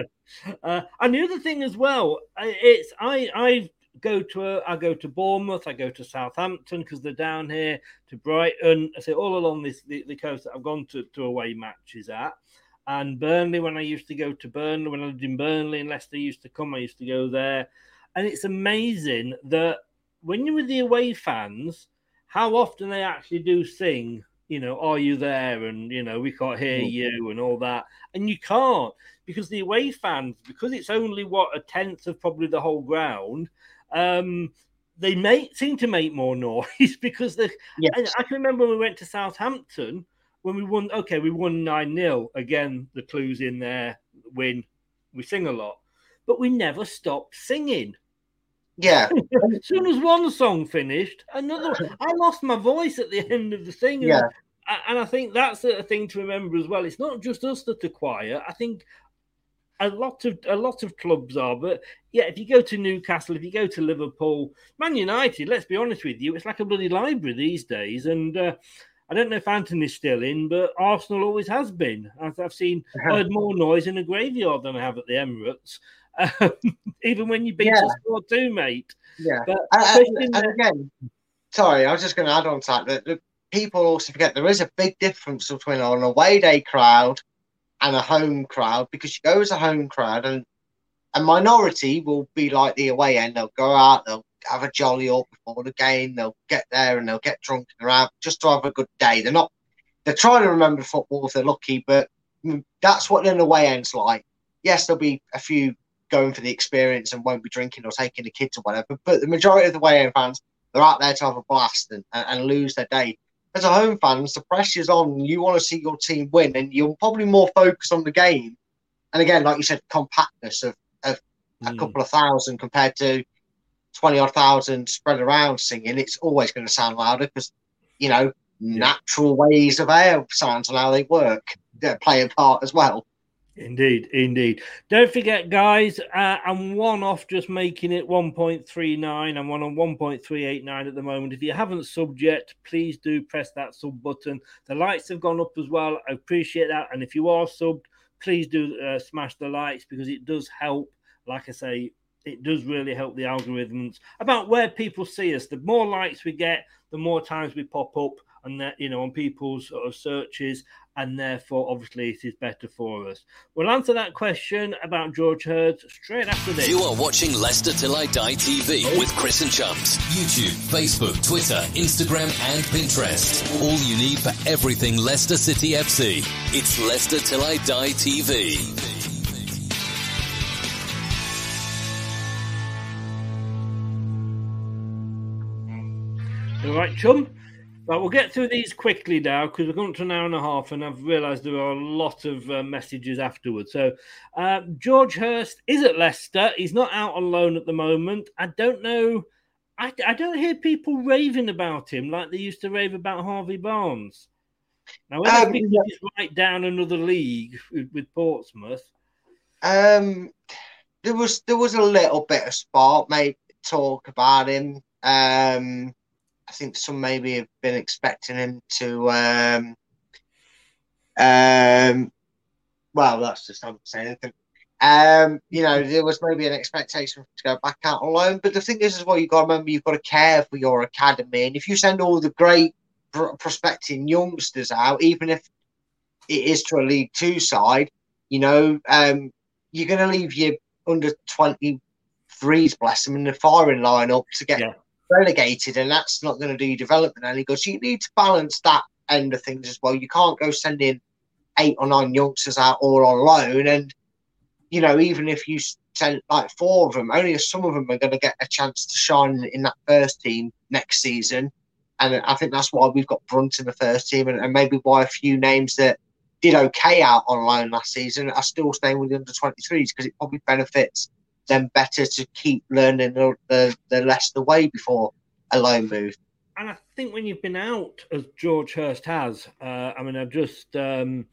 uh, and the other thing as well, it's I, I go to a, I go to Bournemouth, I go to Southampton because they're down here, to Brighton. I say all along this the, the coast that I've gone to, to away matches at, and Burnley when I used to go to Burnley when I lived in Burnley and Leicester used to come, I used to go there, and it's amazing that when you're with the away fans, how often they actually do sing. You know, "Are you there?" and, you know, "We can't hear you," and all that. And you can't, because the away fans, because it's only, what, a tenth of probably the whole ground, um, they make, seem to make more noise because they. Yes. I, I can remember when we went to Southampton, when we won, okay, we won nine nil. Again, the clues in there, win, we sing a lot. But we never stopped singing. Yeah. As soon as one song finished, another. I lost my voice at the end of the thing. Yeah. And I think that's a thing to remember as well. It's not just us that are quiet. I think a lot of a lot of clubs are. But yeah, if you go to Newcastle, if you go to Liverpool, Man United, let's be honest with you, it's like a bloody library these days. And uh, I don't know if Anthony's still in, but Arsenal always has been. I've, I've seen uh-huh. heard more noise in a graveyard than I have at the Emirates. Um, even when you beat yeah. us four two, mate. Yeah. But and, and, and again, sorry, I was just going to add on to that, that, that people also forget there is a big difference between an away day crowd and a home crowd, because you go as a home crowd and a minority will be like the away end. They'll go out, they'll have a jolly up before the game, they'll get there and they'll get drunk and around just to have a good day. They're not, they're trying to remember football if they're lucky, but that's what an away end's like. Yes, there'll be a few going for the experience and won't be drinking or taking the kids or whatever. But the majority of the away end fans, they're out there to have a blast and, and lose their day. As a home fan, the pressure's on. You want to see your team win, and you're probably more focused on the game. And again, like you said, compactness of, of mm. a couple of thousand compared to twenty odd thousand spread around singing. It's always going to sound louder because, you know, natural ways of air sounds and how they work they play a part as well. Indeed, indeed. Don't forget, guys, uh, I'm one off just making it one point three nine. I'm one on one point three eight nine at the moment. If you haven't subbed yet, please do press that sub button. The likes have gone up as well. I appreciate that. And if you are subbed, please do uh, smash the likes because it does help. Like I say, it does really help the algorithms about where people see us. The more likes we get, the more times we pop up and that, you know, on people's sort of searches, and therefore obviously it is better for us. We'll answer that question about George Hurd straight after this. You are watching Leicester Till I Die T V with Chris and Chums. YouTube, Facebook, Twitter, Instagram and Pinterest. All you need for everything Leicester City F C. It's Leicester Till I Die T V. All right, chum. But we'll get through these quickly now because we're going to an hour and a half, and I've realised there are a lot of uh, messages afterwards. So uh, George Hurst is at Leicester. He's not out on loan at the moment. I don't know. I, I don't hear people raving about him like they used to rave about Harvey Barnes. Now, whether um, he's yeah. right down another league with, with Portsmouth. Um, there was there was a little bit of sport, mate, talk about him. Um. I think some maybe have been expecting him to. Um, um, well, that's just not saying anything. Um, you know, there was maybe an expectation to go back out on loan. But the thing is, is what you've got to remember, you've got to care for your academy. And if you send all the great pr- prospecting youngsters out, even if it is to a League Two side, you know, um, you're going to leave your under twenty-threes, bless them, in the firing lineup to get. Yeah. Relegated, and that's not going to do your development any good. So you need to balance that end of things as well. You can't go sending eight or nine youngsters out all on loan, and you know, even if you send like four of them, only some of them are going to get a chance to shine in that first team next season. And I think that's why we've got Brunt in the first team, and, and maybe why a few names that did okay out on loan last season are still staying with the under twenty-threes, because it probably benefits then better to keep learning the, the, the Leicester way before a loan move. And I think when you've been out, as George Hurst has, uh, I mean, I've just, um,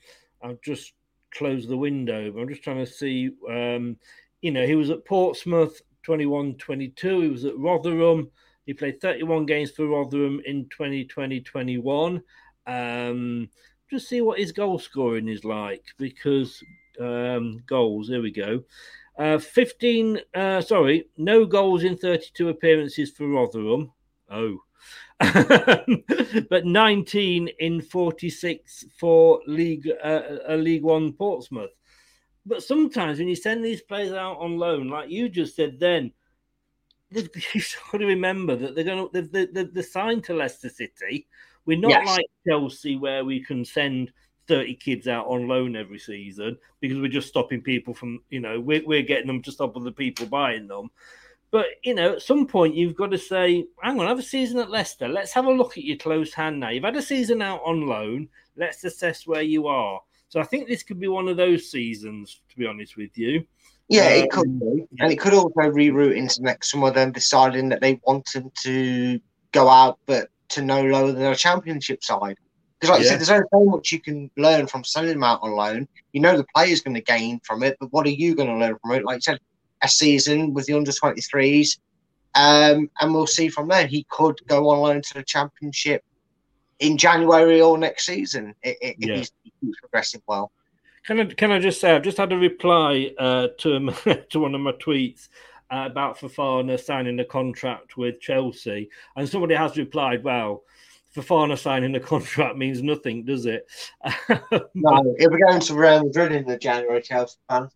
I've just closed the window, but I'm just trying to see, um, you know, he was at Portsmouth twenty-one twenty-two, he was at Rotherham, he played thirty-one games for Rotherham in twenty twenty-twenty-one. Um, just see what his goal scoring is like, because um, goals, here we go. Uh, fifteen, uh, sorry, no goals in thirty-two appearances for Rotherham. Oh. But nineteen in forty-six for League uh, a League One Portsmouth. But sometimes when you send these players out on loan, like you just said then, you've got to remember that they're going to, they're, they're, they're signed to Leicester City. We're not yes. like Chelsea, where we can send thirty kids out on loan every season because we're just stopping people from, you know, we're, we're getting them to stop other people buying them. But, you know, at some point you've got to say, hang on, have a season at Leicester. Let's have a look at your close hand now. You've had a season out on loan. Let's assess where you are. So I think this could be one of those seasons, to be honest with you. Yeah, um, it could be. Yeah. And it could also reroute into next summer, then deciding that they want them to go out, but to no lower than a Championship side. Because like yeah. you said, there's only so much you can learn from selling them out on loan. You know the player's going to gain from it, but what are you going to learn from it? Like you said, a season with the under twenty-threes, um, and we'll see from there. He could go on loan to the Championship in January or next season if yeah. he's, he's progressing well. Can I, can I just say, I've just had a reply uh, to, to one of my tweets uh, about Fofana signing a contract with Chelsea, and somebody has replied, well, Fofana signing a contract means nothing, does it? No, if we're going to Real Madrid in the January, Chelsea fan.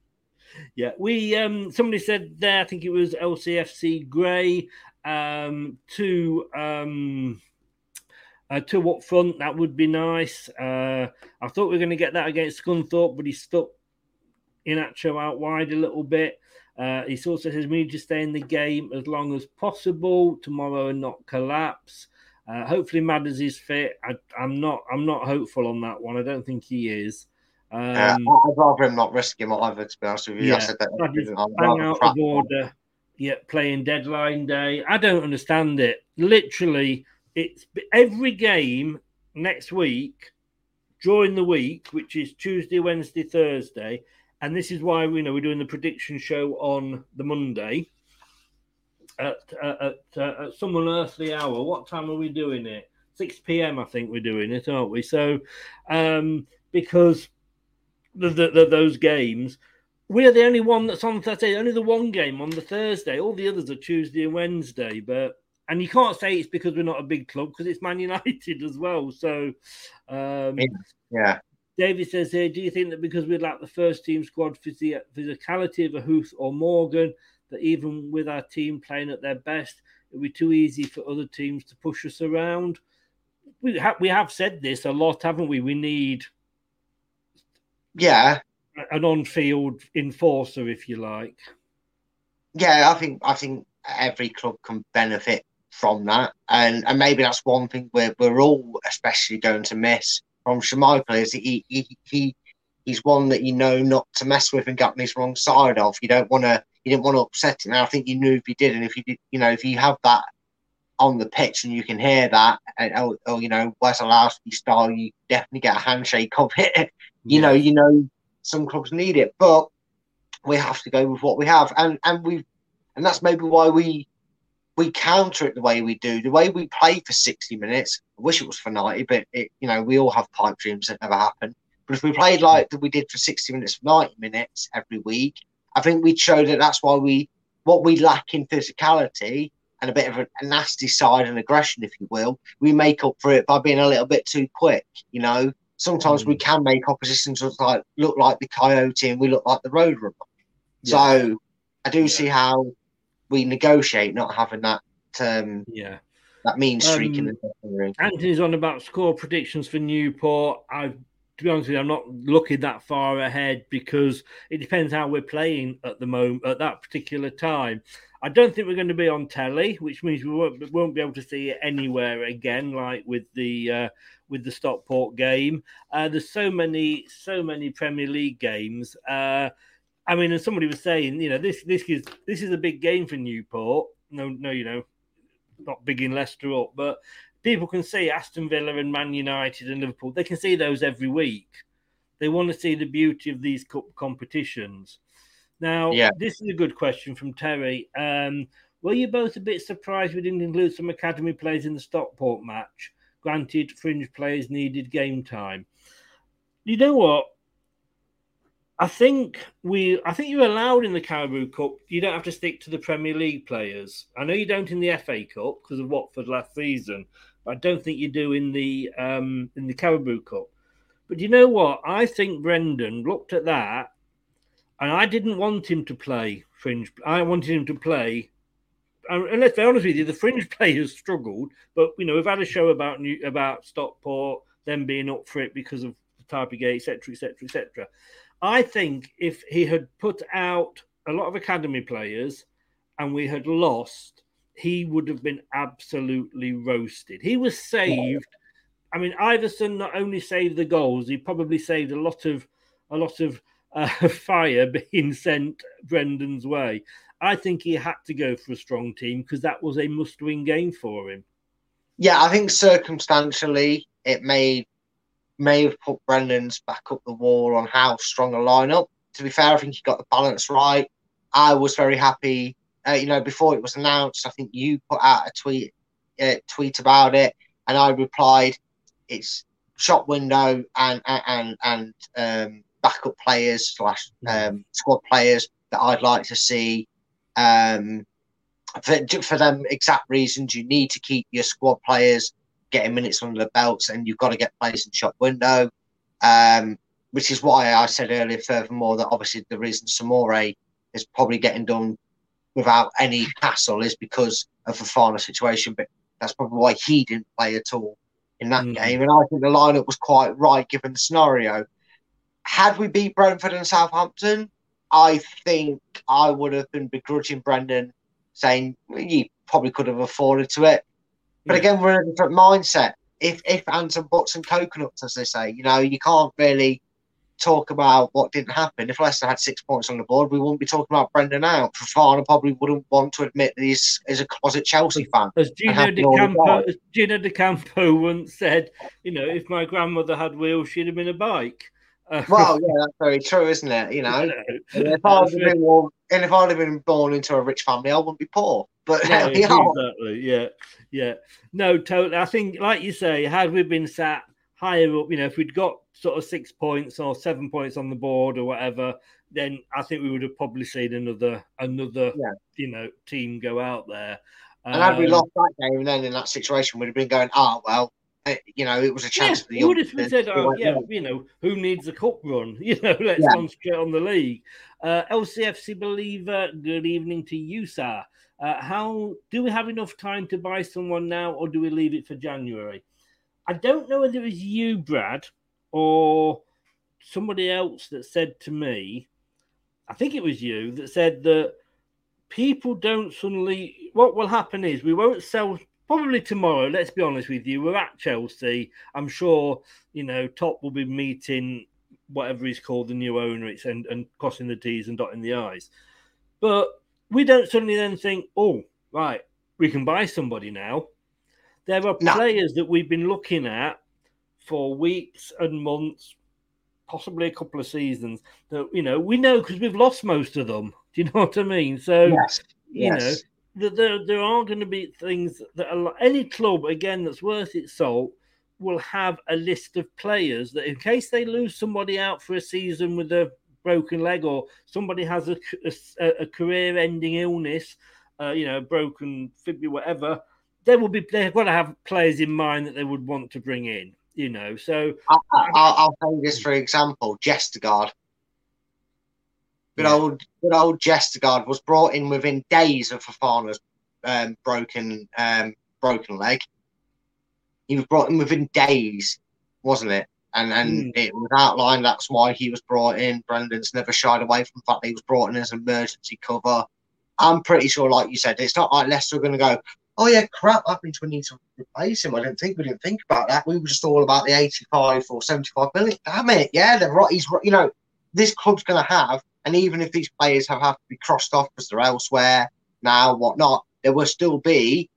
Yeah, we. Um, somebody said there, I think it was L C F C Grey, um, two um, uh, two up front. That would be nice. Uh, I thought we were going to get that against Scunthorpe, but he stuck Inacho out wide a little bit. Uh, he also says we need to stay in the game as long as possible tomorrow and not collapse. Uh, hopefully Madders is fit. I, I'm not. I'm not hopeful on that one. I don't think he is. Um, uh, I'd rather him not risk him either. To be honest with you, yeah, I said that. Bang out of order. Yeah, playing deadline day. I don't understand it. Literally, it's every game next week during the week, which is Tuesday, Wednesday, Thursday, and this is why we you know we're doing the prediction show on the Monday. At, at, at, at some unearthly hour. What time are we doing it? six p.m. I think we're doing it, aren't we? So, um, because the, the, the, those games, we're the only one that's on Thursday, only the one game on the Thursday. All the others are Tuesday and Wednesday. But And you can't say it's because we're not a big club, because it's Man United as well. So, um, yeah. David says here, do you think that because we lack the first team squad phys- physicality of a Huth or Morgan, that even with our team playing at their best, it would be too easy for other teams to push us around? We have we have said this a lot, haven't we? We need, yeah, an on-field enforcer, if you like. Yeah, I think I think every club can benefit from that, and and maybe that's one thing we're we're all especially going to miss from Schmeichel. Is he he he he's one that you know not to mess with and get on his wrong side of. You don't want to you didn't want to upset him. And I think you knew if you did, and if you did, you know, if you have that on the pitch and you can hear that, and oh, oh you know, Wesolowski style, you definitely get a handshake of it. you yeah. know, you know, some clubs need it, but we have to go with what we have, and and we, and that's maybe why we we counter it the way we do, the way we play for sixty minutes. I wish it was for ninety, but it, you know, we all have pipe dreams that never happen. But if we played like that we did for sixty minutes, ninety minutes every week, I think we'd show that that's why we what we lack in physicality. And a bit of a nasty side and aggression, if you will, we make up for it by being a little bit too quick. You know, sometimes mm. we can make oppositions look like look like the coyote, and we look like the roadrunner. Yeah. So I do yeah. see how we negotiate not having that um, yeah that mean streak um, in the room. Anthony's on about score predictions for Newport. I, to be honest with you, I'm not looking that far ahead because it depends how we're playing at the moment at that particular time. I don't think we're going to be on telly, which means we won't, won't be able to see it anywhere again, like with the uh, with the Stockport game. Uh, there's so many, so many Premier League games. Uh, I mean, and somebody was saying, you know, this this is this is a big game for Newport. No, no, you know, not big in Leicester up, but people can see Aston Villa and Man United and Liverpool. They can see those every week. They want to see the beauty of these cup competitions. Now, yeah. this is a good question from Terry. Um, were you both a bit surprised we didn't include some academy players in the Stockport match? Granted, fringe players needed game time. You know what? I think we. I think you're allowed in the Caribou Cup. You don't have to stick to the Premier League players. I know you don't in the F A Cup because of Watford last season. But I don't think you do in the um, in the Caribou Cup. But you know what? I think Brendan looked at that. And I didn't want him to play fringe. I wanted him to play. And let's be honest with you, the fringe players struggled. But, you know, we've had a show about new, about Stockport, them being up for it because of the type of game, et cetera, et cetera, et cetera. I think if he had put out a lot of academy players and we had lost, he would have been absolutely roasted. He was saved. I mean, Iverson not only saved the goals, he probably saved a lot of a lot of... Uh, fire being sent Brendan's way. I think he had to go for a strong team because that was a must-win game for him. Yeah, I think circumstantially it may may have put Brendan's back up the wall on how strong a lineup. To be fair, I think he got the balance right. I was very happy. Uh, you know, before it was announced, I think you put out a tweet uh, tweet about it, and I replied, "It's shop window and and and." um backup players slash um, squad players that I'd like to see um, for, for them exact reasons. You need to keep your squad players getting minutes under the belts and you've got to get players in shop window, um, which is why I said earlier, furthermore, that obviously the reason Samore is probably getting done without any hassle is because of the Fofana situation, but that's probably why he didn't play at all in that mm. game. And I think the lineup was quite right given the scenario. Had we beat Brentford and Southampton, I think I would have been begrudging Brendan, saying you probably could have afforded to it. But yeah. again, we're in a different mindset. If if ands and buts and coconuts, as they say, you know, you can't really talk about what didn't happen. If Leicester had six points on the board, we wouldn't be talking about Brendan out. Fofana probably wouldn't want to admit that he's is a closet Chelsea fan. As Gino De Campo, as Gino De Campo once said, you know, if my grandmother had wheels, she'd have been a bike. Well, yeah, that's very true, isn't it? You know, and if I'd have been born, and if I'd have been born into a rich family, I wouldn't be poor. But no, exactly, yeah, yeah, no, totally. I think, like you say, had we been sat higher up, you know, if we'd got sort of six points or seven points on the board or whatever, then I think we would have probably seen another, another, yeah. you know, team go out there. And um, had we lost that game, then in that situation, we'd have been going, oh, well, it, you know, it was a chance yeah, for the York. Would have been said, oh, yeah, you know, who needs a cup run? You know, let's yeah. concentrate on the league. Uh, L C F C Believer, good evening to you, sir. Uh, how do we have enough time to buy someone now, or do we leave it for January? I don't know whether it was you, Brad, or somebody else that said to me, I think it was you, that said that people don't suddenly, what will happen is we won't sell probably tomorrow. Let's be honest with you. We're at Chelsea. I'm sure, you know, Top will be meeting whatever he's called, the new owner, it's and, and crossing the T's and dotting the I's. But we don't suddenly then think, oh, right, we can buy somebody now. There are no. players that we've been looking at for weeks and months, possibly a couple of seasons, that, you know, we know because we've lost most of them. Do you know what I mean? So, yes. you yes. know, there, there are going to be things that are, any club, again, that's worth its salt will have a list of players that in case they lose somebody out for a season with a broken leg or somebody has a, a, a career-ending illness, uh, you know, broken fibula, whatever, they will be, they've got to have players in mind that they would want to bring in. You know, so I'll, I'll, I'll say this for example, Vestergaard. Good yeah. old, good old Vestergaard was brought in within days of Fofana's um, broken, um, broken leg. He was brought in within days, wasn't it? And and mm. it was outlined that's why he was brought in. Brendan's never shied away from the fact that he was brought in as emergency cover. I'm pretty sure, like you said, it's not like Leicester are going to go, oh, yeah, crap, that means we need to replace him. I didn't think we didn't think about that. We were just all about the eighty-five or seventy-five million. Damn it, yeah, they're right. He's, you know, this club's going to have, and even if these players have, have to be crossed off because they're elsewhere now, whatnot, there will still be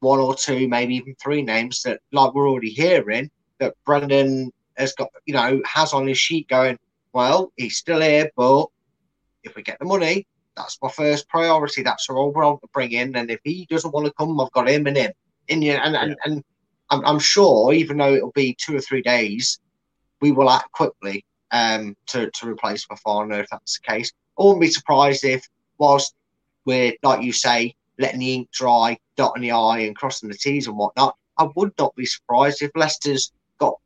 one or two, maybe even three names that, like we're already hearing, that Brendan has got, you know, has on his sheet going, well, he's still here, but if we get the money, that's my first priority. That's the role we're on to bring in. And if he doesn't want to come, I've got him and him. And, and, and, and I'm, I'm sure, even though it'll be two or three days, we will act quickly um, to, to replace Fofana if that's the case. I wouldn't be surprised if, whilst we're, like you say, letting the ink dry, dotting the I and crossing the T's and whatnot, I would not be surprised if Leicester's got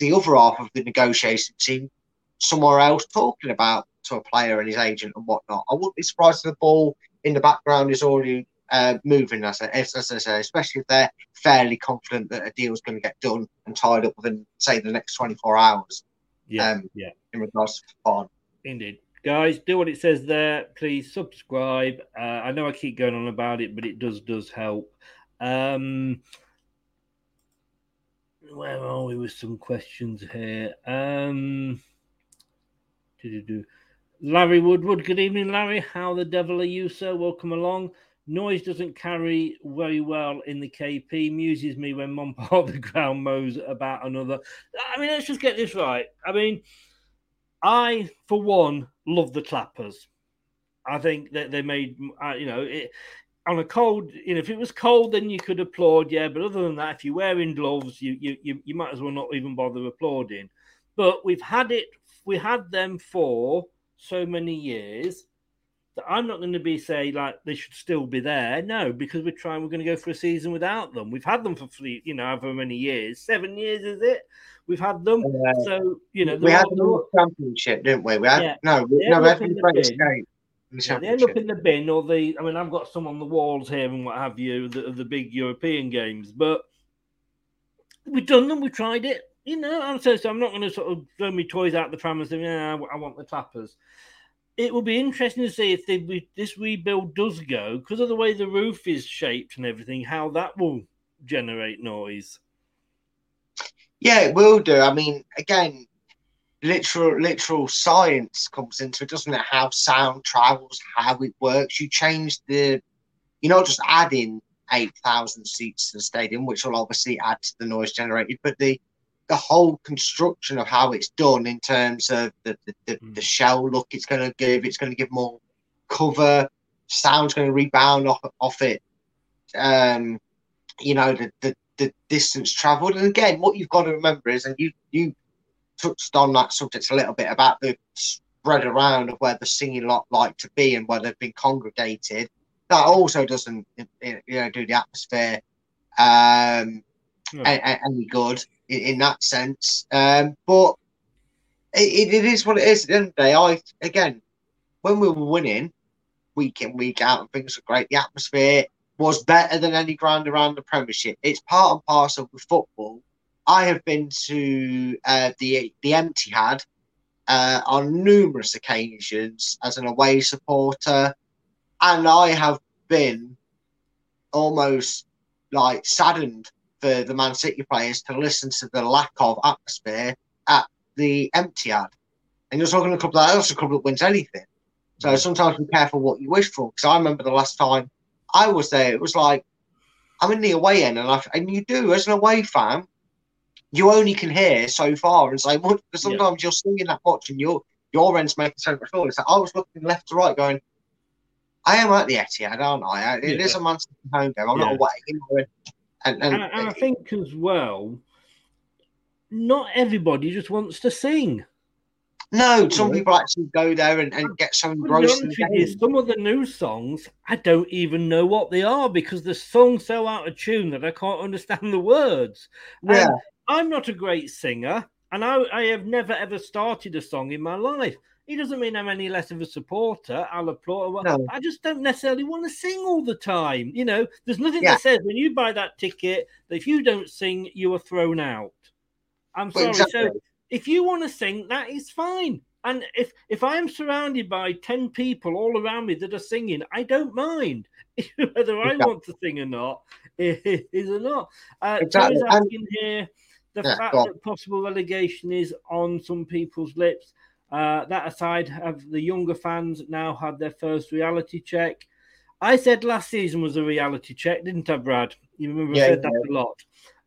the other half of the negotiation team somewhere else talking about to a player and his agent and whatnot. I wouldn't be surprised if the ball in the background is already uh, moving, as I, as I say, especially if they're fairly confident that a deal is going to get done and tied up within, say, the next twenty-four hours. Yeah, um, yeah. In regards to Fofana. Indeed. Guys, do what it says there. Please subscribe. Uh, I know I keep going on about it, but it does, does help. Um, where are we with some questions here? Um, do-do-do. Larry Woodward, good evening, Larry. How the devil are you, sir? Welcome along. Noise doesn't carry very well in the K P. Muses me when one part of the ground mows about another. I mean, let's just get this right. I mean, I, for one, love the clappers. I think that they made, you know, it, on a cold, you know, if it was cold, then you could applaud, yeah. But other than that, if you're wearing gloves, you you you, you might as well not even bother applauding. But we've had it, we had them for so many years that I'm not going to be say like they should still be there. No, because we're trying, we're going to go for a season without them. We've had them for three, you know, however many years, seven years is it? We've had them. Uh, so, you know, we had them in the championship, didn't we? We had, yeah. no, we, no, we had them great escape. Yeah, they end up in the bin or the, I mean, I've got some on the walls here and what have you, the, the big European games, but we've done them. We've tried it. You know, I'm so, so I'm not going to sort of throw my toys out the pram and say, yeah, I want the clappers. It will be interesting to see if they, this rebuild does go, because of the way the roof is shaped and everything, how that will generate noise. Yeah, it will do. I mean, again, literal literal science comes into it, doesn't it? How sound travels, how it works. You change the, you're not just adding eight thousand seats to the stadium, which will obviously add to the noise generated, but the the whole construction of how it's done in terms of the the, the, mm. the shell look it's going to give, it's going to give more cover, sound's going to rebound off, off it, um, you know, the, the, the distance travelled. And again, what you've got to remember is, and you, you touched on that subject a little bit about the spread around of where the singing lot like to be and where they've been congregated, that also doesn't, you know, do the atmosphere um, no. any good in, in that sense. Um, but it, it is what it is. At the end of the day, I again, when we were winning week in, week out, and things were great, the atmosphere was better than any ground around the Premiership. It's part and parcel with football. I have been to uh, the the Empty Had uh, on numerous occasions as an away supporter, and I have been almost like saddened for the Man City players to listen to the lack of atmosphere at the Empty Had. And you're talking a club that that's a club that wins anything. So sometimes be careful what you wish for. Because I remember the last time I was there, it was like I'm in the away end, and I, and you do as an away fan. You only can hear so far, and so much, because sometimes yeah. you're singing that much, and your your end's making so much noise. Like I was looking left to right, going, "I am at the Etihad, aren't I? It yeah. is a Man City home game. I'm yeah. not away." You know, and, and, and, and I think as well, not everybody just wants to sing. No, some yeah. people actually go there and, and get some gross. Some of the new songs, I don't even know what they are because the song's so out of tune that I can't understand the words. Yeah. And I'm not a great singer, and I, I have never, ever started a song in my life. It doesn't mean I'm any less of a supporter. I'll applaud. No. I just don't necessarily want to sing all the time. You know, there's nothing yeah. that says when you buy that ticket that if you don't sing, you are thrown out. I'm well, sorry. Exactly. So if you want to sing, that is fine. And if, if I'm surrounded by ten people all around me that are singing, I don't mind whether I yeah. want to sing or not. Is or not. Uh, exactly. So asking here, the yeah, fact that possible relegation is on some people's lips. Uh, that aside, have the younger fans now had their first reality check? I said last season was a reality check, didn't I, Brad? You remember yeah, I said yeah. that a lot.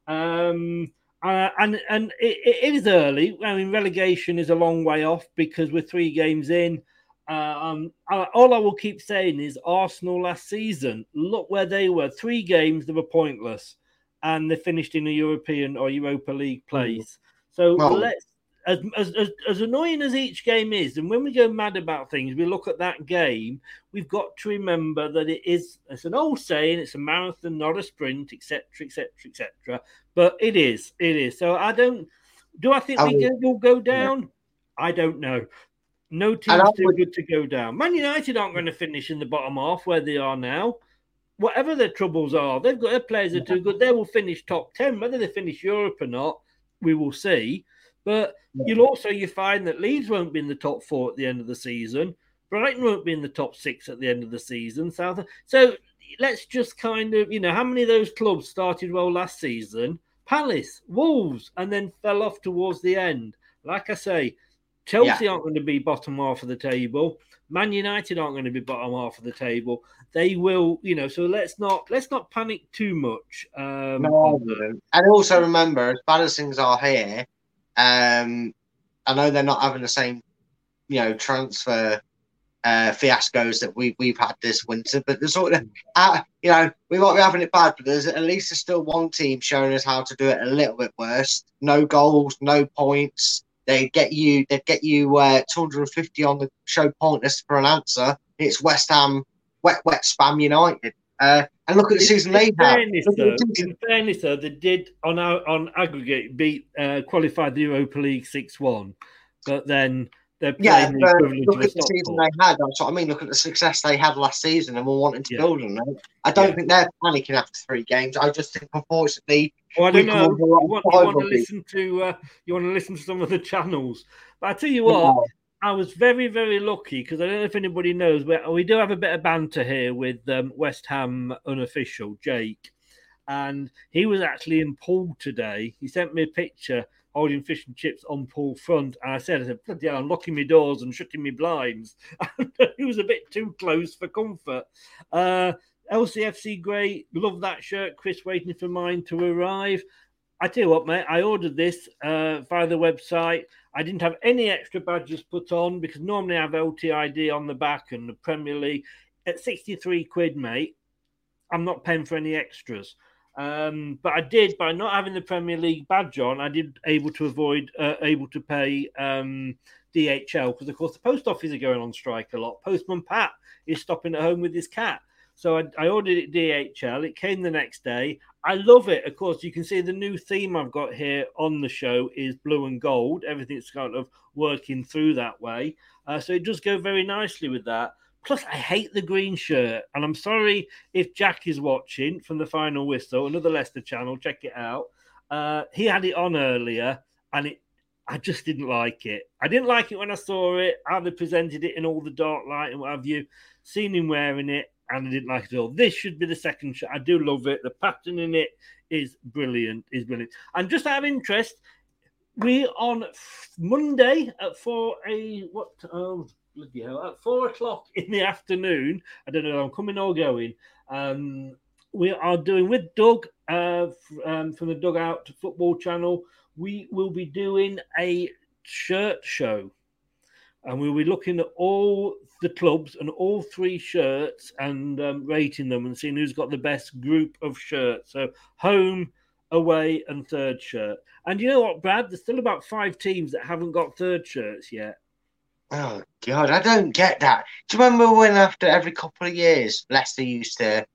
Um, uh, and and it, it is early. I mean, relegation is a long way off because we're three games in. Um, all I will keep saying is Arsenal last season, look where they were. Three games, they were pointless. And they finished in a European or Europa League place. So well, let's, as, as as annoying as each game is, and when we go mad about things, we look at that game. We've got to remember that it is. It's an old saying: it's a marathon, not a sprint, et cetera, et cetera, et cetera. But it is, it is. So I don't. Do I think I we will go down? Yeah. I don't know. No team's too would, good to go down. Man United aren't going to finish in the bottom half where they are now. Whatever their troubles are, they've got their players are too good. They will finish top ten, whether they finish Europe or not, we will see. But you'll also you find that Leeds won't be in the top four at the end of the season. Brighton won't be in the top six at the end of the season. South. So let's just kind of, you know, how many of those clubs started well last season? Palace, Wolves, and then fell off towards the end. Like I say, Chelsea yeah. aren't going to be bottom half of the table. Man United aren't going to be bottom half of the table. They will, you know, so let's not let's not panic too much. Um, no, and also remember, as bad as things are here, um, I know they're not having the same, you know, transfer uh, fiascos that we, we've had this winter, but there's sort of, uh, you know, we might be having it bad, but there's at least there's still one team showing us how to do it a little bit worse. No goals, no points. They get you. They get you uh, two hundred fifty on the show pointless for an answer. It's West Ham, wet, wet Spam United. Uh, and look at the season they had. In fairness, though, they did on our, on aggregate beat uh, qualified the Europa League six one. But then they're yeah. The look at the Stockport. Season they had. That's what I mean. Look at the success they had last season, and we're wanting to yeah. build on them. I don't yeah. think they're panicking after three games. I just think, unfortunately. Well, I don't know. You want, you want to listen to uh, you want to listen to some of the channels, but I tell you what, yeah. I was very, very lucky because I don't know if anybody knows, but we do have a bit of banter here with um, West Ham unofficial Jake, and he was actually in pool today. He sent me a picture holding fish and chips on pool front, and I said, I said, bloody hell, I'm locking my doors and shutting my blinds. He was a bit too close for comfort. Uh, L C F C great, love that shirt. Chris waiting for mine to arrive. I tell you what, mate, I ordered this uh, via the website. I didn't have any extra badges put on because normally I have L T I D on the back and the Premier League. At sixty-three quid, mate, I'm not paying for any extras. Um, but I did, by not having the Premier League badge on, I did able to avoid, uh, able to pay um, D H L because, of course, the post office are going on strike a lot. Postman Pat is stopping at home with his cat. So I, I ordered it D H L. It came the next day. I love it. Of course, you can see the new theme I've got here on the show is blue and gold. Everything's kind of working through that way. Uh, so it does go very nicely with that. Plus, I hate the green shirt. And I'm sorry if Jack is watching from the Final Whistle, another Leicester channel. Check it out. Uh, he had it on earlier, and it I just didn't like it. I didn't like it when I saw it, how they presented it in all the dark light and what have you. Seen him wearing it, and I didn't like it at all. This should be the second shot. I do love it. The pattern in it is brilliant, is brilliant. And just out of interest, we on Monday at four a what oh bloody hell at four o'clock in the afternoon. I don't know. I'm coming or going. Um, we are doing with Doug uh, um, from the Dugout Football Channel. We will be doing a shirt show. And we'll be looking at all the clubs and all three shirts and um, rating them and seeing who's got the best group of shirts. So home, away, and third shirt. And you know what, Brad? There's still about five teams that haven't got third shirts yet. Oh, God, I don't get that. Do you remember when after every couple of years, Leicester used to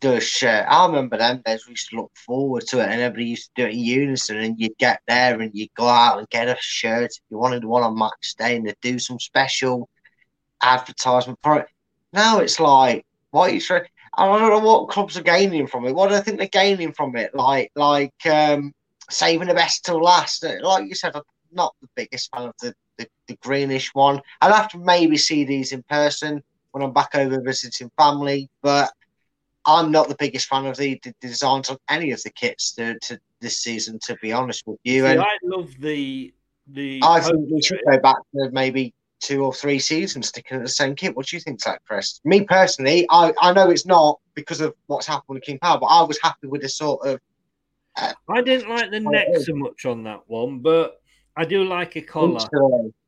do a shirt? I remember them days we used to look forward to it and everybody used to do it in unison, and you'd get there and you'd go out and get a shirt if you wanted one on match day, and they'd do some special advertisement for it. Now it's like, what are you trying? I don't know what clubs are gaining from it. What do I think they're gaining from it? Like, like um, saving the best till last. Like you said, I'm not the biggest fan of the, the, the greenish one. I'll have to maybe see these in person when I'm back over visiting family, but I'm not the biggest fan of the, the designs on any of the kits to, to this season, to be honest with you. See, and I love the the. I think we should go back to maybe two or three seasons sticking at the same kit. What do you think, that, Chris? Me personally, I, I know it's not because of what's happened with King Power, but I was happy with the sort of. Uh, I didn't like the neck so much on that one, but I do like a collar.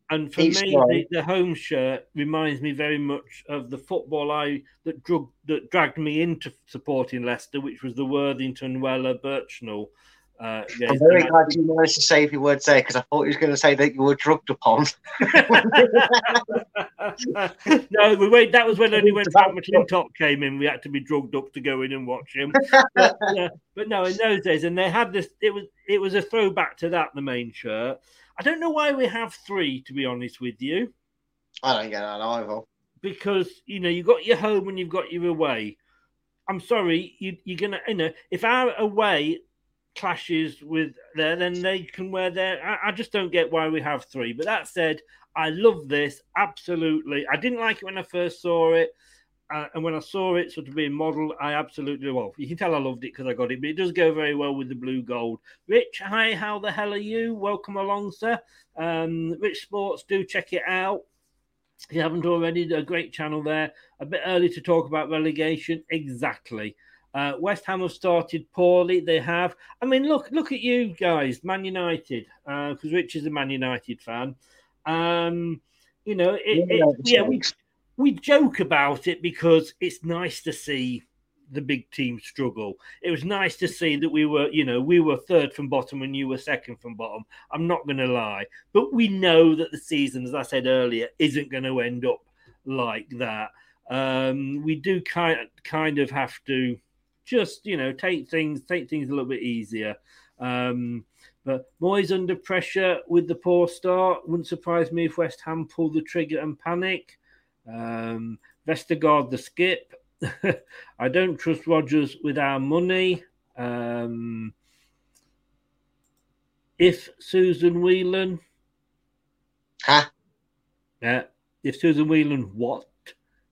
And for Each me, the, the home shirt reminds me very much of the football I that drug that dragged me into supporting Leicester, which was the Worthington, Weller, Birchnell. Uh, yeah, I'm very glad you managed to save your words there, because I thought you were going to say that you were drugged upon. No, we wait. That was when only when Frank McClintock came in, we had to be drugged up to go in and watch him. But, uh, but no, in those days, and they had this. It was it was a throwback to that. The main shirt. I don't know why we have three, to be honest with you. I don't get that either. Because, you know, you've got your home and you've got your away. I'm sorry, you, you're going to, you know, if our away clashes with there, then they can wear their, I, I just don't get why we have three. But that said, I love this, absolutely. I didn't like it when I first saw it. Uh, and when I saw it sort of being modelled, I absolutely, well, you can tell I loved it because I got it, but it does go very well with the blue gold. Rich, hi, how the hell are you? Welcome along, sir. Um, Rich Sports, do check it out. If you haven't already, a great channel there. A bit early to talk about relegation. Exactly. Uh, West Ham have started poorly. They have. I mean, look, look at you guys, Man United, because uh, Rich is a Man United fan. Um, you know, it, yeah, it, yeah we... We joke about it because it's nice to see the big team struggle. It was nice to see that we were, you know, we were third from bottom and you were second from bottom. I'm not going to lie. But we know that the season, as I said earlier, isn't going to end up like that. Um, we do kind kind of have to just, you know, take things, take things a little bit easier. Um, but Moyes under pressure with the poor start. Wouldn't surprise me if West Ham pulled the trigger and panic. Um, Vestergaard the skip. I don't trust Rodgers with our money. Um, if Susan Whelan, huh? Yeah, if Susan Whelan, what?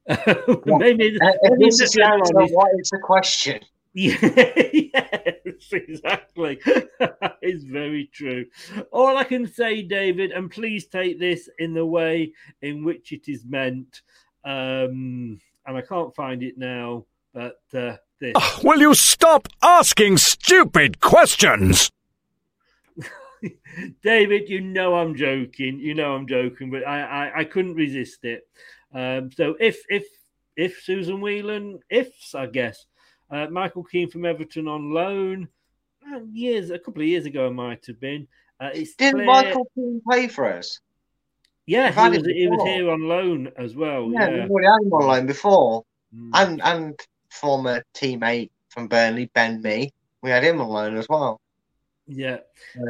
what? Maybe uh, this is the answer, is... what is the question? Yeah, yes, exactly. It's very true. All I can say, David, and please take this in the way in which it is meant. Um, and I can't find it now, but uh, this. Oh, will you stop asking stupid questions? David, you know I'm joking. You know I'm joking, but I, I, I couldn't resist it. Um, so if if if Susan Whelan, ifs, I guess. Uh, Michael Keane from Everton on loan. Oh, years, a couple of years ago, it might have been. Uh, it's Didn't clear... Michael Keane play for us? Yeah, he was, he was here on loan as well. Yeah, yeah. We already had him on loan before. Mm. And and former teammate from Burnley, Ben Mee. We had him on loan as well. Yeah,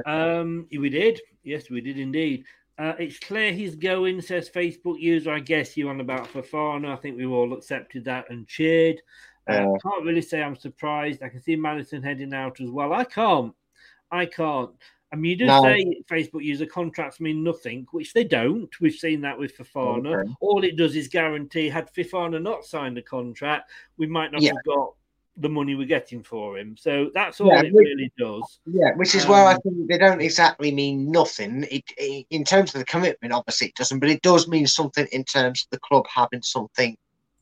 um, we did. Yes, we did indeed. Uh, it's clear he's going, says Facebook user. I guess you're on about Fofana. I think we all accepted that and cheered. I uh, uh, can't really say I'm surprised. I can see Madison heading out as well. I can't. I can't. I mean, you do no. say Facebook user contracts mean nothing, which they don't. We've seen that with Fofana. Okay. All it does is guarantee, had Fofana not signed a contract, we might not yeah. have got the money we're getting for him. So that's all yeah, it which, really does. Yeah, which is um, why I think they don't exactly mean nothing. It, it, in terms of the commitment, obviously it doesn't, but it does mean something in terms of the club having something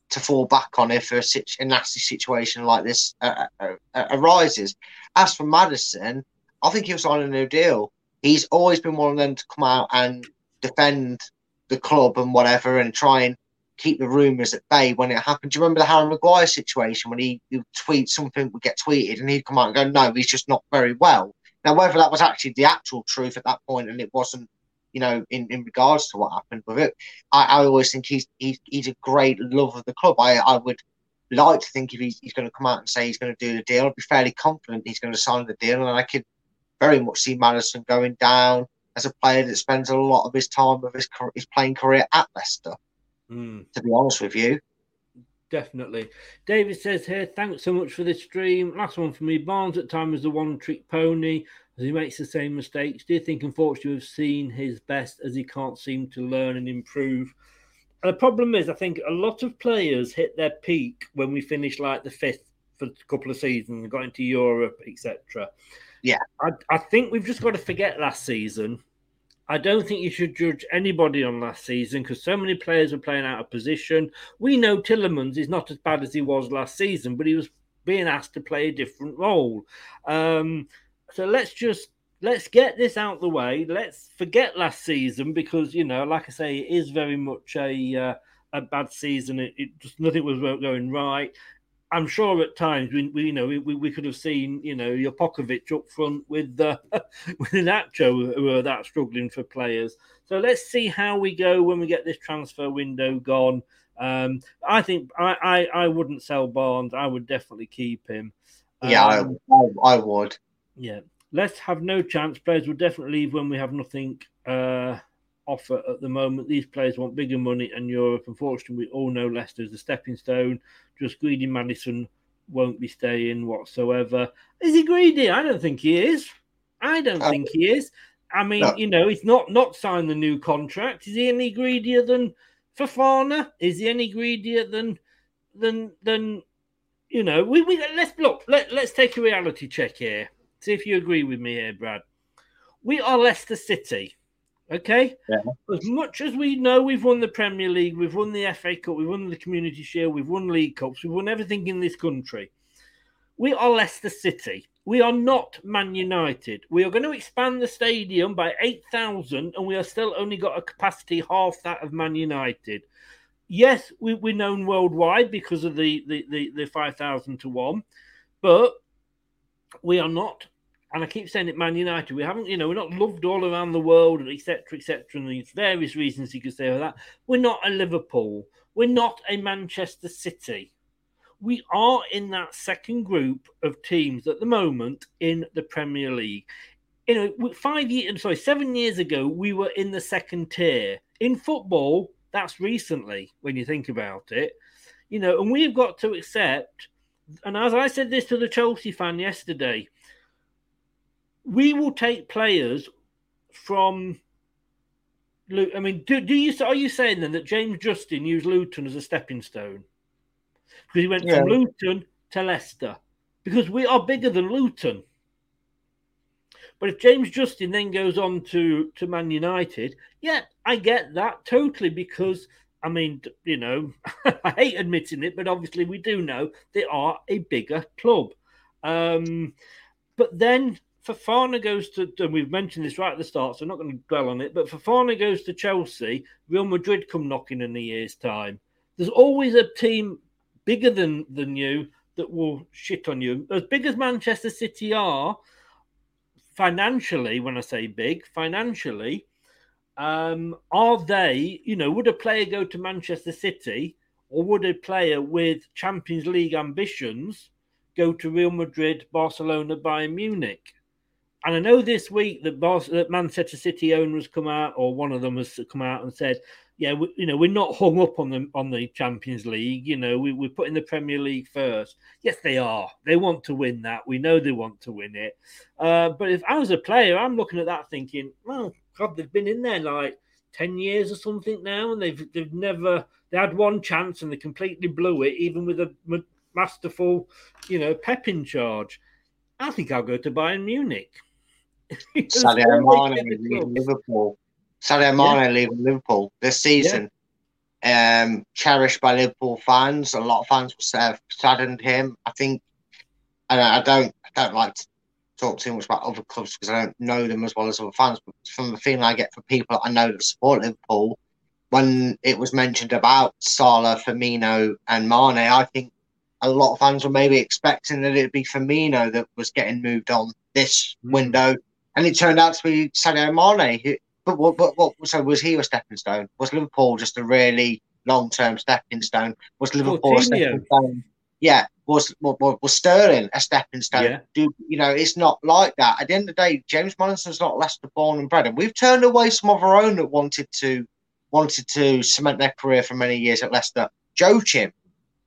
to fall back on if a, a nasty situation like this uh, uh, uh, arises. As for Maddison, I think he was on a new deal. He's always been one of them to come out and defend the club and whatever and try and keep the rumours at bay when it happened. Do you remember the Harry Maguire situation when he, he would tweet something, would get tweeted, and he'd come out and go, no, he's just not very well. Now, whether that was actually the actual truth at that point and it wasn't, you know, in, in regards to what happened with it, I, I always think he's, he's he's a great love of the club. I, I would like to think if he's, he's going to come out and say he's going to do the deal, I'd be fairly confident he's going to sign the deal, and I could very much see Madison going down as a player that spends a lot of his time of his, his playing career at Leicester. Mm. To be honest with you. Definitely. David says here, thanks so much for this stream. Last one for me. Barnes at time is the one-trick pony. As he makes the same mistakes. Do you think, unfortunately, we've seen his best as he can't seem to learn and improve? And the problem is, I think a lot of players hit their peak when we finished like the fifth for a couple of seasons, got into Europe, et cetera. Yeah. I, I think we've just got to forget last season. I don't think you should judge anybody on last season because so many players were playing out of position. We know Tielemans is not as bad as he was last season, but he was being asked to play a different role. Um, so let's just let's get this out of the way. Let's forget last season because, you know, like I say, it is very much a uh, a bad season. It, it just nothing was going right. I'm sure at times we, we you know we, we could have seen you know Jopokovic up front with uh, with Inacho who are that struggling for players. So let's see how we go when we get this transfer window gone. Um, I think I, I, I wouldn't sell Barnes. I would definitely keep him. Um, yeah, I, I I would. Yeah, let's have no chance. Players will definitely leave when we have nothing. Uh, offer at the moment. These players want bigger money and Europe. Unfortunately, we all know Leicester is a stepping stone. Just greedy Madison won't be staying whatsoever. Is he greedy? I don't think he is. I don't um, think he is. I mean, no. you know, he's not not signed the new contract. Is he any greedier than Fofana? Is he any greedier than than than you know? We we let's look. Let let's take a reality check here. See if you agree with me here, Brad. We are Leicester City. Okay, yeah. As much as we know we've won the Premier League, we've won the F A Cup, we've won the Community Shield, we've won League Cups, we've won everything in this country. We are Leicester City. We are not Man United. We are going to expand the stadium by eight thousand and we are still only got a capacity half that of Man United. Yes, we, we're known worldwide because of the, the, the, the five thousand to one, but we are not. And I keep saying it, Man United. We haven't, you know, we're not loved all around the world, et cetera, et cetera. And there's various reasons you could say that. We're not a Liverpool. We're not a Manchester City. We are in that second group of teams at the moment in the Premier League. You know, five years, I'm sorry, seven years ago, we were in the second tier. In football, that's recently when you think about it. You know, and we've got to accept, and as I said this to the Chelsea fan yesterday, we will take players from. I mean, do, do you are you saying then that James Justin used Luton as a stepping stone because he went yeah. from Luton to Leicester because we are bigger than Luton? But if James Justin then goes on to, to Man United, yeah, I get that totally because I mean, you know, I hate admitting it, but obviously we do know they are a bigger club. Um, but then. Fofana goes to, and we've mentioned this right at the start, so I'm not going to dwell on it, but Fofana goes to Chelsea, Real Madrid come knocking in a year's time. There's always a team bigger than, than you that will shit on you. As big as Manchester City are, financially, when I say big, financially, um, are they, you know, would a player go to Manchester City Or would a player with Champions League ambitions go to Real Madrid, Barcelona, Bayern Munich? And I know this week that, Bar- that Manchester City owners come out, or one of them has come out and said, yeah, we, you know, we're not hung up on the, on the Champions League. You know, we, we're putting the Premier League first. Yes, they are. They want to win that. We know they want to win it. Uh, but if I was a player, I'm looking at that thinking, well, God, they've been in there like ten years or something now, and they've they've never – they had one chance and they completely blew it, even with a masterful, you know, Pep in charge. I think I'll go to Bayern Munich. Sadio Mane leaving Liverpool. Sadio Mane yeah. leaving Liverpool this season. Yeah. Um, cherished by Liverpool fans. A lot of fans were saddened him. I think, and I don't, I don't like to talk too much about other clubs because I don't know them as well as other fans. But from the feeling I get from people I know that support Liverpool, when it was mentioned about Salah, Firmino, and Mane, I think a lot of fans were maybe expecting that it'd be Firmino that was getting moved on this window, and it turned out to be Sadio Mane. Who, but what? But what? So was he a stepping stone? Was Liverpool just a really long-term stepping stone? Was Liverpool a stepping stone? Yeah. Was was, was Sterling a stepping stone? Yeah. Do you know? It's not like that. At the end of the day, James Madison's not Leicester born and bred, and we've turned away some of our own that wanted to wanted to cement their career for many years at Leicester. Joe Chim.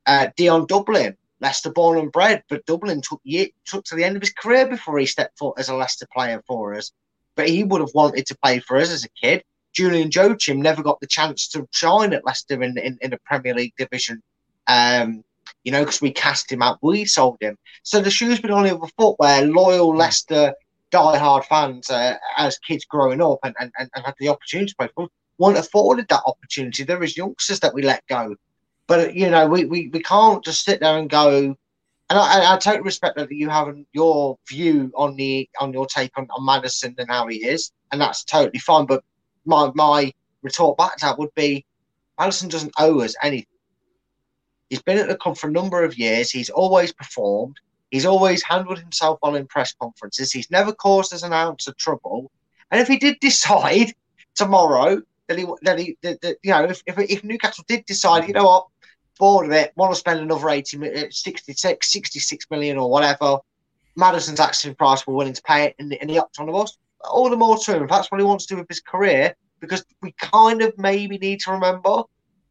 Uh, Dion Dublin, Leicester born and bred, but Dublin took year, took to the end of his career before he stepped foot as a Leicester player for us. But he would have wanted to play for us as a kid. Julian Joachim never got the chance to shine at Leicester in in, in the Premier League division, um, you know, because we cast him out, we sold him. So the shoe's been on the other foot where loyal Leicester diehard fans uh, as kids growing up and, and, and had the opportunity to play for us weren't afforded that opportunity. There is youngsters that we let go. But, you know, we, we, we can't just sit there and go, and I, I totally respect that you have your view on the on your take on, on Maddison and how he is, and that's totally fine. But my my retort back to that would be, Maddison doesn't owe us anything. He's been at the club for a number of years. He's always performed. He's always handled himself well in press conferences. He's never caused us an ounce of trouble. And if he did decide tomorrow that he, that he that, that, you know, if, if if Newcastle did decide, you know what, bored of it, want to spend another eighty, sixty-six, sixty-six million or whatever, Maddison's asking price, we're willing to pay it, and, and he opts on the bus. All the more to him. If that's what he wants to do with his career, because we kind of maybe need to remember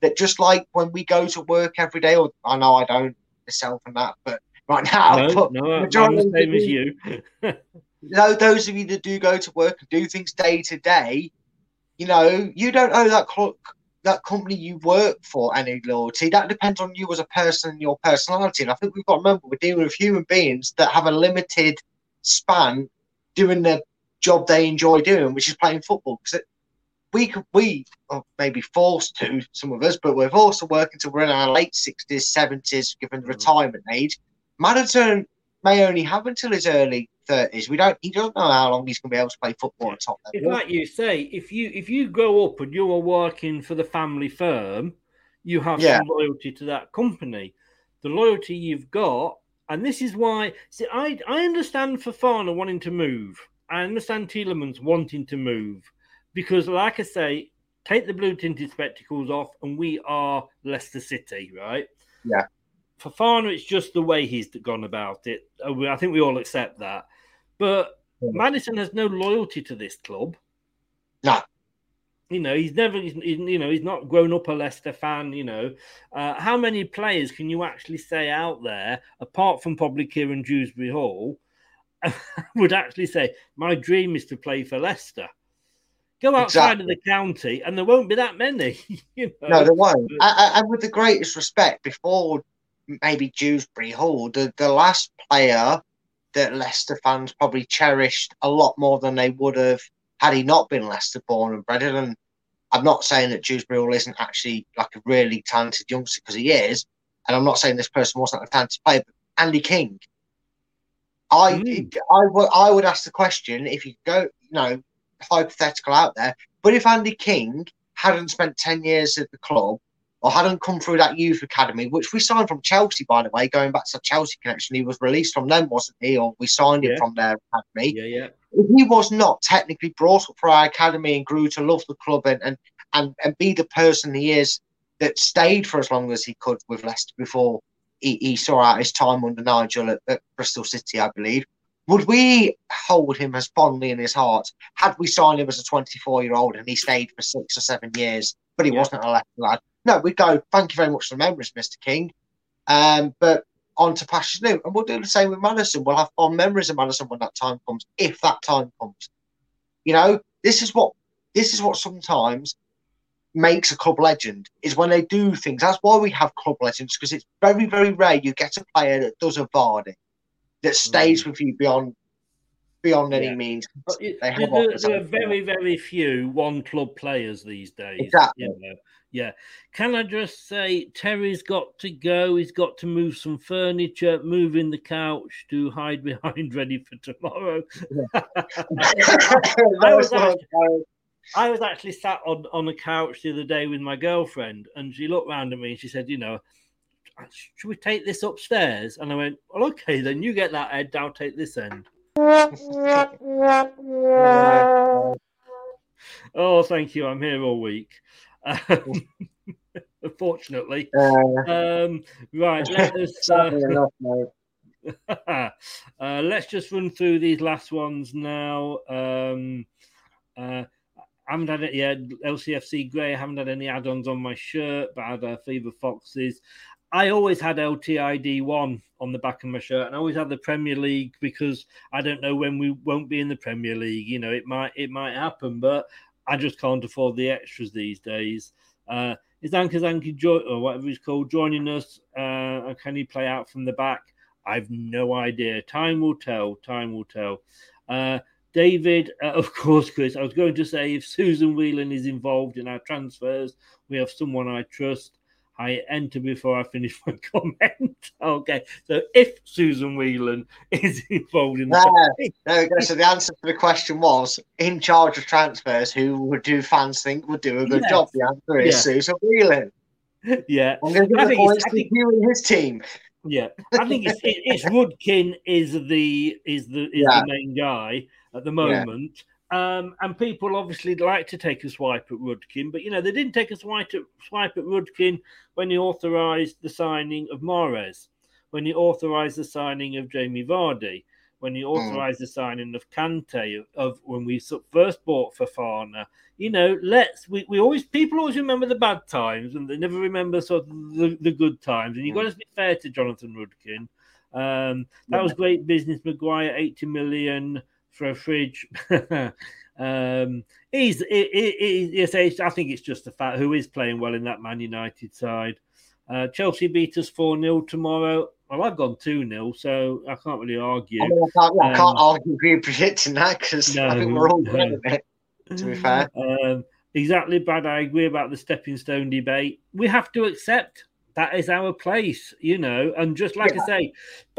that just like when we go to work every day, or I know I don't myself and that, but right now, no, but no, I'm the same as you. Those of you that do go to work and do things day to day, you know, you don't owe that clock. That company you work for any loyalty. That depends on you as a person and your personality. And I think we've got to remember we're dealing with human beings that have a limited span doing the job they enjoy doing, which is playing football. Because we could, we are maybe forced to, some of us, but we're forced to work until we're in our late sixties, seventies, given the retirement age. Madison may only have until his early thirties. We don't. He doesn't know how long he's going to be able to play football at top level. It's like you say, if you if you grow up and you are working for the family firm, you have yeah. some loyalty to that company. The loyalty you've got, and this is why. See, I I understand Fofana wanting to move. I understand Tielemans wanting to move because, like I say, take the blue tinted spectacles off, and we are Leicester City, right? Yeah. Fofana, it's just the way he's gone about it. I think we all accept that. But Maddison has no loyalty to this club. No, you know he's never. He's, you know he's not grown up a Leicester fan. You know uh, how many players can you actually say out there, apart from probably Kieran Dewsbury Hall, would actually say my dream is to play for Leicester? Go outside exactly. of the county, and there won't be that many. you know? No, there won't. But, I, I, and with the greatest respect, before maybe Dewsbury Hall, the, the last player that Leicester fans probably cherished a lot more than they would have had he not been Leicester born and bred. And I'm not saying that Dewsbury Hall isn't actually like a really talented youngster, because he is. And I'm not saying this person wasn't a talented player, but Andy King. I, mm. I, I, would, I would ask the question, if you go, you know, hypothetical out there, but if Andy King hadn't spent ten years at the club, or hadn't come through that youth academy, which we signed from Chelsea, by the way, going back to the Chelsea connection, he was released from them, wasn't he? Or we signed him yeah. from their academy. Yeah, yeah. He was not technically brought up for our academy and grew to love the club and and, and, and be the person he is that stayed for as long as he could with Leicester before he, he saw out his time under Nigel at, at Bristol City, I believe. Would we hold him as fondly in his heart had we signed him as a twenty-four-year-old and he stayed for six or seven years, but he yeah. wasn't a Leicester lad? No, we'd go, thank you very much for the memories, Mister King, um, but on to pastures new. And we'll do the same with Maddison. We'll have fond memories of Maddison when that time comes, if that time comes. You know, this is what this is what sometimes makes a club legend, is when they do things. That's why we have club legends, because it's very, very rare you get a player that does a Vardy, that stays mm. with you beyond beyond yeah. any means. But it, they have there, there are very, very few one-club players these days. Exactly. You know? Yeah. Can I just say, Terry's got to go. He's got to move some furniture, move in the couch to hide behind, ready for tomorrow. Yeah. I, was actually, I was actually sat on, on the couch the other day with my girlfriend, and she looked round at me and she said, you know, should we take this upstairs? And I went, well, okay, then you get that end, I'll take this end. Oh, thank you. I'm here all week. Um, unfortunately. Uh, um, right, let us, uh, enough, uh, let's just run through these last ones now. Um, uh, I haven't had any yeah, L C F C Grey. I haven't had any add-ons on my shirt, but I had uh, Fever Foxes. I always had L T I D one on the back of my shirt, and I always had the Premier League because I don't know when we won't be in the Premier League. You know, it might it might happen, but I just can't afford the extras these days. Uh, is Anka Zanki, or whatever he's called, joining us? Uh, can he play out from the back? I've no idea. Time will tell. Time will tell. Uh, David, uh, of course, Chris, I was going to say, if Susan Whelan is involved in our transfers, we have someone I trust. I enter before I finish my comment. Okay, so if Susan Whelan is involved in that, there, there we go. So the answer to the question was, in charge of transfers, who would do fans think would do a good yes. job? The answer is yeah. Susan Whelan. Yeah, I'm going to give the points to you and his team. Yeah, I think it's, it's Rudkin is the is the is yeah. the main guy at the moment. Yeah. Um, and people obviously like to take a swipe at Rudkin, but, you know, they didn't take a swipe at, swipe at Rudkin when he authorised the signing of Mahrez, when he authorised the signing of Jamie Vardy, when he authorised mm. the signing of Kanté, of, of when we first bought Fofana. You know, let's, we, we always, people always remember the bad times and they never remember sort of the, the good times. And you've mm. got to be fair to Jonathan Rudkin. Um, that yeah. was great business. Maguire, eighty million. For a fridge, um, he's it, it, it, yes, I think it's just the fact who is playing well in that Man United side. Uh, Chelsea beat us four nil tomorrow. Well, I've gone two nil, so I can't really argue. I, mean, I, can't, um, I can't argue with predicting that because no, I think we're all good no. at it, to be fair. Um, exactly, Brad. I agree about the stepping stone debate. We have to accept that is our place, you know, and just like yeah. I say,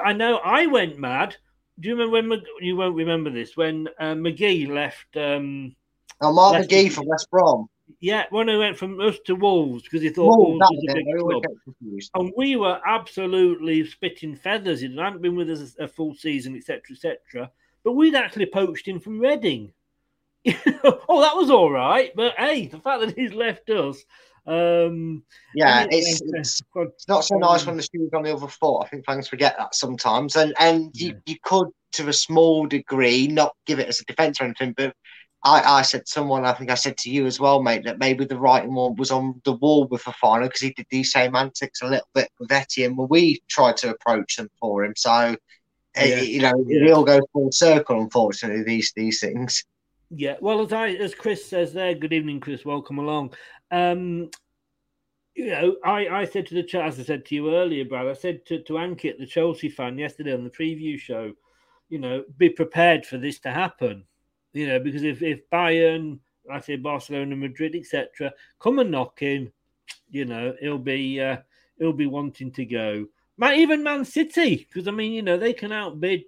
I know I went mad. Do you remember when – you won't remember this – when uh, McGee left um, – Oh, Mark left McGee from West Brom. Yeah, when he went from us to Wolves because he thought Wolves, Wolves was a big club. And we were absolutely spitting feathers. He hadn't been with us a full season, et cetera, et cetera. But we'd actually poached him from Reading. Oh, that was all right. But, hey, the fact that he's left us – Um, yeah, it's, it's, it's not so nice when the shoe's on the other foot. I think fans forget that sometimes, and and yeah. you, you could, to a small degree, not give it as a defence or anything. But I, I said someone, I think I said to you as well, mate, that maybe the writing was on the wall with Fofana because he did these same antics a little bit with Etienne when we tried to approach them for him. So yeah. it, you know, yeah. it all goes full circle. Unfortunately, these these things. Yeah, well, as I as Chris says there, good evening, Chris. Welcome along. Um, you know, I, I said to the chat, as I said to you earlier, Brad, I said to, to Ankit, the Chelsea fan, yesterday on the preview show, you know, be prepared for this to happen, you know, because if, if Bayern, I say Barcelona, Madrid, et cetera, come and knock in, you know, it'll be uh, it'll be wanting to go. Might even Man City, because I mean, you know, they can outbid.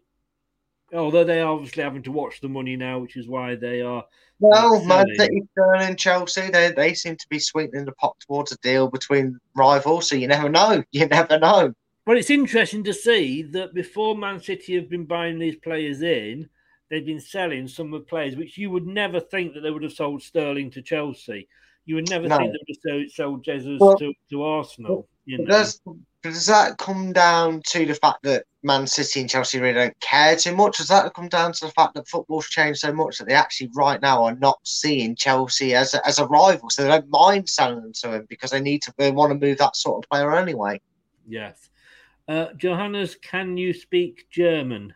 Although they are obviously having to watch the money now, which is why they are. Well, Man City, Sterling, Chelsea, they they seem to be sweetening the pot towards a deal between rivals. So you never know. You never know. Well, it's interesting to see that before Man City have been buying these players in, they've been selling some of the players, which you would never think that they would have sold Sterling to Chelsea. You would never no. think they would have sold Jesus well, to, to Arsenal. You know? does, does that come down to the fact that Man City and Chelsea really don't care too much? Does that come down to the fact that football's changed so much that they actually right now are not seeing Chelsea as a, as a rival, so they don't mind selling them to him because they need to they want to move that sort of player anyway? Yes. Uh, Johannes, can you speak German?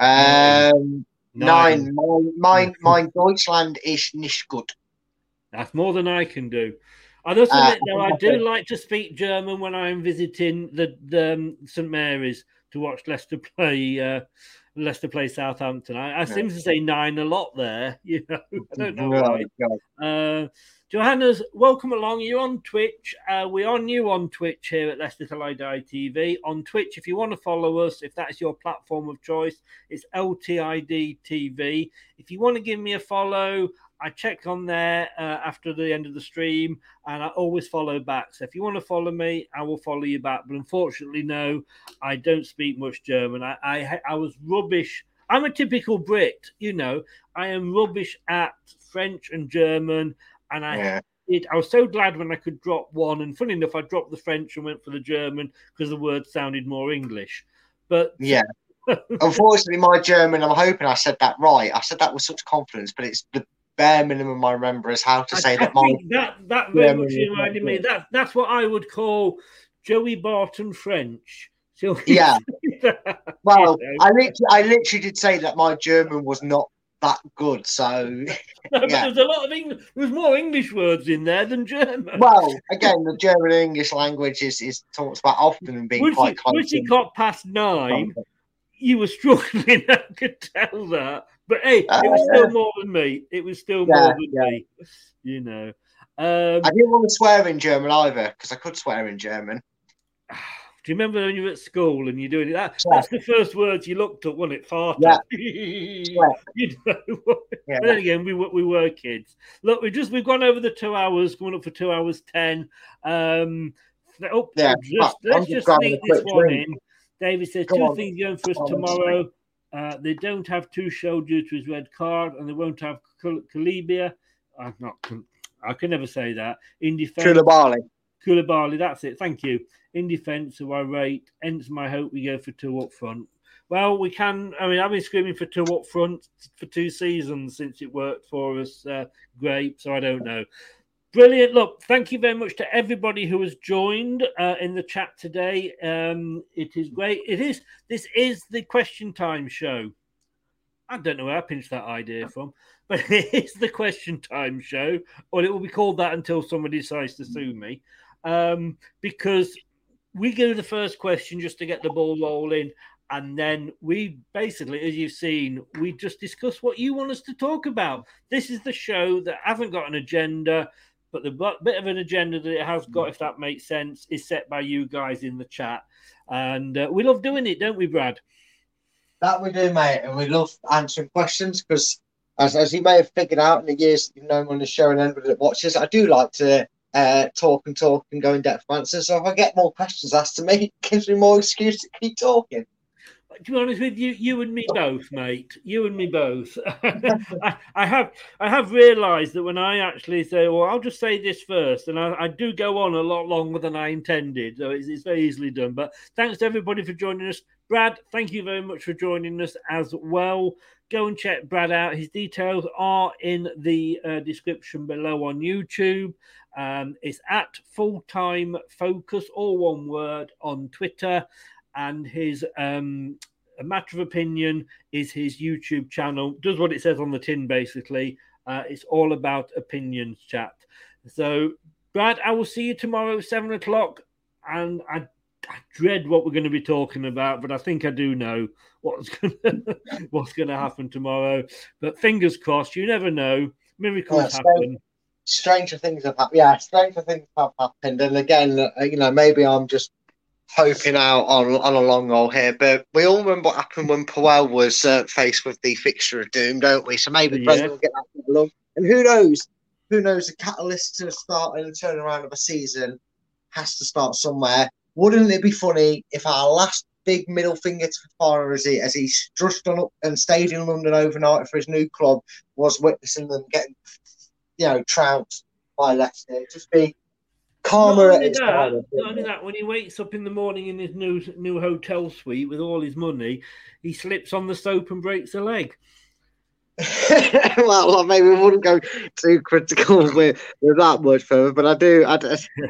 Um, nein, mein, mein, mein Deutschland ist nicht gut. That's more than I can do. I must admit, though, I do like to speak German when I'm visiting the, the um, Saint Mary's to watch Leicester play uh, Leicester play Southampton. I, I seem to say nine a lot there. You know, I don't know why. Uh, Johannes, welcome along. You're on Twitch. Uh, we are new on Twitch here at Leicester Till I Die T V. On Twitch, if you want to follow us, if that's your platform of choice, it's L T I D T V. If you want to give me a follow, I check on there uh, after the end of the stream, and I always follow back. So if you want to follow me, I will follow you back. But unfortunately, no, I don't speak much German. I I, I was rubbish. I'm a typical Brit, you know. I am rubbish at French and German, and I yeah. hated, I was so glad when I could drop one. And funny enough, I dropped the French and went for the German because the word sounded more English. But yeah. Unfortunately, my German, I'm hoping I said that right. I said that with such confidence, but it's the bare minimum I remember is how to say I, that. I my that that very much reminded me. That that's what I would call Joey Barton French. So yeah. Well, you know. I literally, I literally did say that my German was not that good. So no, but yeah. there's a lot of English. There's more English words in there than German. Well, again, the German English language is is talked about often and being once quite. Once you got past nine, you were struggling. I could tell that. But, hey, it was uh, still more than me. It was still yeah, more than yeah. me, you know. Um, I didn't want to swear in German either, because I could swear in German. Do you remember when you were at school and you're doing it? That, yeah. That's the first words you looked at, wasn't it? Farted. Yeah. yeah. You know? Yeah. Then again, we were, we were kids. Look, we just, we've gone over the two hours, going up for two hours ten. Um, oh, yeah. just, let's just sneak this one drink. in. David says, Come two on. things going for us Come tomorrow. On, Uh, they don't have Tuchel due to his red card, and they won't have Kalibia. I'm not. I can never say that. In defence, Koulibaly. Koulibaly, that's it. Thank you. In defence, who I rate. Hence my hope we go for two up front. Well, we can. I mean, I've been screaming for two up front for two seasons since it worked for us. Uh, great. So I don't know. Brilliant. Look, thank you very much to everybody who has joined uh, in the chat today. Um, it is great. It is. This is the Question Time show. I don't know where I pinched that idea from, but it is the Question Time show, or it will be called that until somebody decides to sue me, um, because we go the first question just to get the ball rolling. And then we basically, as you've seen, we just discuss what you want us to talk about. This is the show that haven't got an agenda. But the bit of an agenda that it has got, if that makes sense, is set by you guys in the chat. And uh, we love doing it, don't we, Brad? That we do, mate. And we love answering questions because, as, as you may have figured out in the years you've known on the show and everybody that watches, I do like to uh, talk and talk and go in depth answers. So if I get more questions asked to me, it gives me more excuse to keep talking. To be honest with you, you and me both, mate. You and me both. I, I have I have realised that when I actually say, well, I'll just say this first, and I, I do go on a lot longer than I intended, so it's, it's very easily done. But thanks to everybody for joining us. Brad, thank you very much for joining us as well. Go and check Brad out. His details are in the uh, description below on YouTube. Um, it's at Full Time Focus, all one word, on Twitter. And his um, A Matter of Opinion is his YouTube channel. Does what it says on the tin, basically. Uh, it's all about opinions chat. So, Brad, I will see you tomorrow at seven o'clock. And I, I dread what we're going to be talking about, but I think I do know what's going what's going to happen tomorrow. But fingers crossed, you never know. Miracles oh, happen. Stranger things have happened. Yeah, stranger things have happened. And again, you know, maybe I'm just hoping out on, on a long roll here, but we all remember what happened when Powell was uh, faced with the fixture of doom, don't we? So maybe yeah. Brendan will get that along, and who knows? Who knows? The catalyst to start and turn around of a season has to start somewhere. Wouldn't it be funny if our last big middle finger to Fofana as he as he strutted on up and stayed in London overnight for his new club was witnessing them getting, you know, trounced by Leicester. Just be calmer at his time. Not only that, when he wakes up in the morning in his new new hotel suite with all his money, he slips on the soap and breaks a leg. Well, maybe we wouldn't go too critical with, with that much further, but I do, I,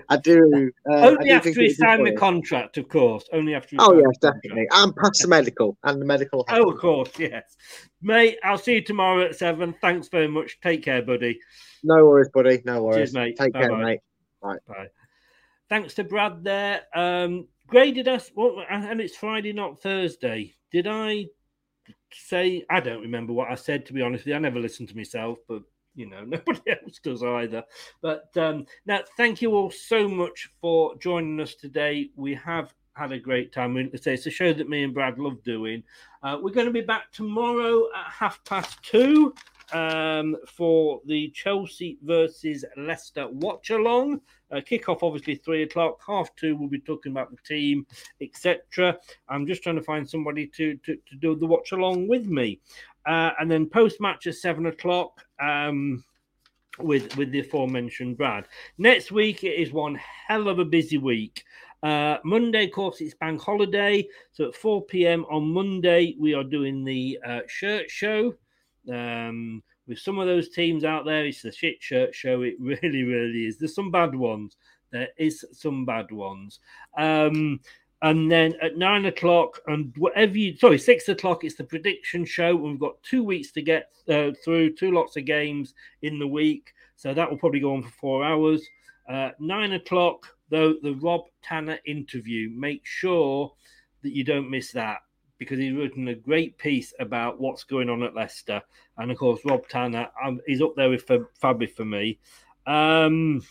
I do. Uh, Only I do after think he signed the contract, of course. Only after. He oh yes, definitely. And past the medical and the medical. Oh, of course, yes, mate. I'll see you tomorrow at seven. Thanks very much. Take care, buddy. No worries, buddy. No worries, Cheers, mate. Take Bye-bye. care, mate. Bye. Bye. Thanks to Brad there. Um, graded us. Well, and it's Friday, not Thursday. Did I? Say, I don't remember what I said, to be honest with you. I never listen to myself, but you know, nobody else does either. But um, now, thank you all so much for joining us today. We have had a great time. It's a show that me and Brad love doing. Uh, we're going to be back tomorrow at half past two um, for the Chelsea versus Leicester watch along. Uh, kickoff obviously three o'clock. Half two, we'll be talking about the team, et cetera. I'm just trying to find somebody to to, to do the watch along with me, uh, and then post match at seven o'clock um, with with the aforementioned Brad. Next week it is one hell of a busy week. Uh, Monday, of course, it's bank holiday, so at four p.m. on Monday we are doing the uh, shirt show. Um, With some of those teams out there, it's the shit shirt show. It really, really is. There's some bad ones. There is some bad ones. Um, and then at nine o'clock and whatever you, sorry, six o'clock, it's the prediction show. We've got two weeks to get uh, through, two lots of games in the week. So that will probably go on for four hours. Uh, nine o'clock, though, the Rob Tanner interview. Make sure that you don't miss that, because he's written a great piece about what's going on at Leicester. And, of course, Rob Tanner, um, he's up there with Fabby for me. Um,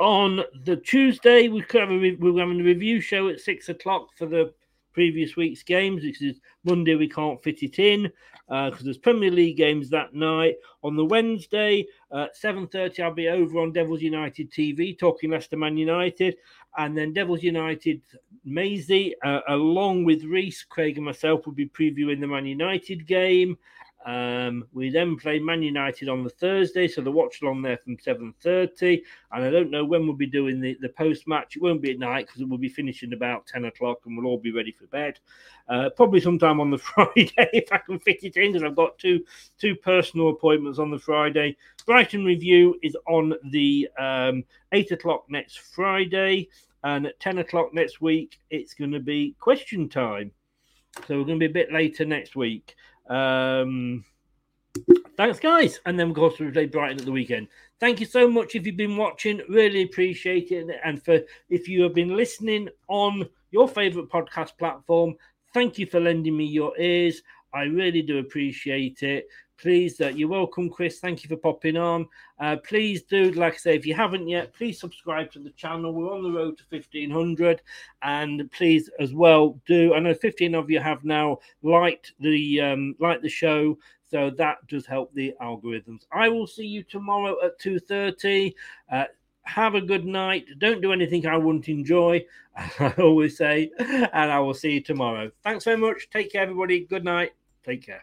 on the Tuesday, we could have a re- we're having a review show at six o'clock for the previous week's games, which is Monday we can't fit it in because uh, there's Premier League games that night. On the Wednesday, uh, seven thirty, I'll be over on Devils United T V talking Leicester Man United. And then Devils United, Maisie, uh, along with Reese, Craig and myself, will be previewing the Man United game. Um, we then play Man United on the Thursday, so the watch along there from seven thirty. And I don't know when we'll be doing the, the post-match. It won't be at night because we'll be finishing about ten o'clock and we'll all be ready for bed. Uh, probably sometime on the Friday if I can fit it in, because I've got two two personal appointments on the Friday. Brighton Review is on the um, eight o'clock next Friday. And at ten o'clock next week, it's going to be question time. So we're going to be a bit later next week. Um, thanks, guys. And then, of course, we'll play Brighton at the weekend. Thank you so much if you've been watching. Really appreciate it. And for if you have been listening on your favourite podcast platform, thank you for lending me your ears. I really do appreciate it. Please, uh, you're welcome, Chris. Thank you for popping on. Uh, please do, like I say, if you haven't yet, please subscribe to the channel. We're on the road to fifteen hundred. And please, as well, do. I know fifteen of you have now liked the um, liked the show, so that does help the algorithms. I will see you tomorrow at two thirty. Uh, have a good night. Don't do anything I wouldn't enjoy, as I always say. And I will see you tomorrow. Thanks very much. Take care, everybody. Good night. Take care.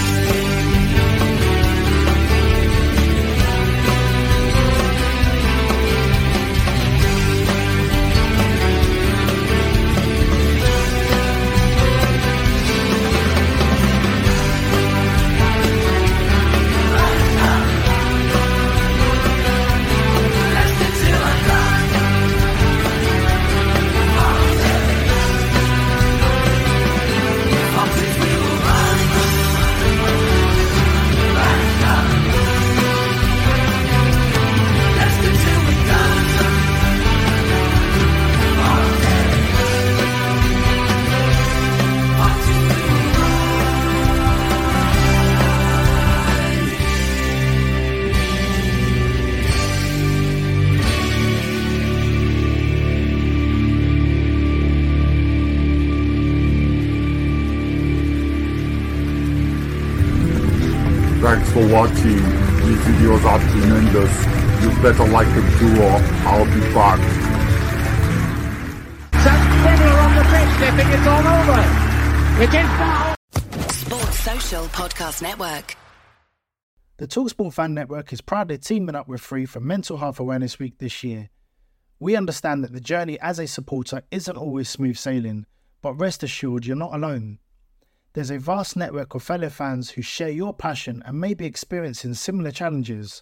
Watching these videos are tremendous. You better like the duo. I'll be back. That's Federer on the pitch. think it's all over. It is now. Sports Social Podcast Network. The TalkSport Fan Network is proudly teaming up with Free for Mental Health Awareness Week this year. We understand that the journey as a supporter isn't always smooth sailing, but rest assured you're not alone. There's a vast network of fellow fans who share your passion and may be experiencing similar challenges.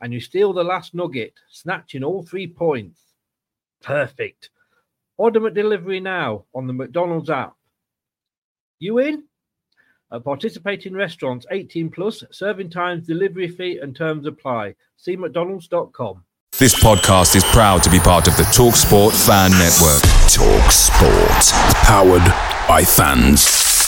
and you steal the last nugget, snatching all three points. Perfect. Order McDelivery now on the McDonald's app. You in? At participating restaurants, eighteen plus, serving times, delivery fee and terms apply. See mcdonalds dot com. This podcast is proud to be part of the TalkSport Fan Network. TalkSport. Powered by fans.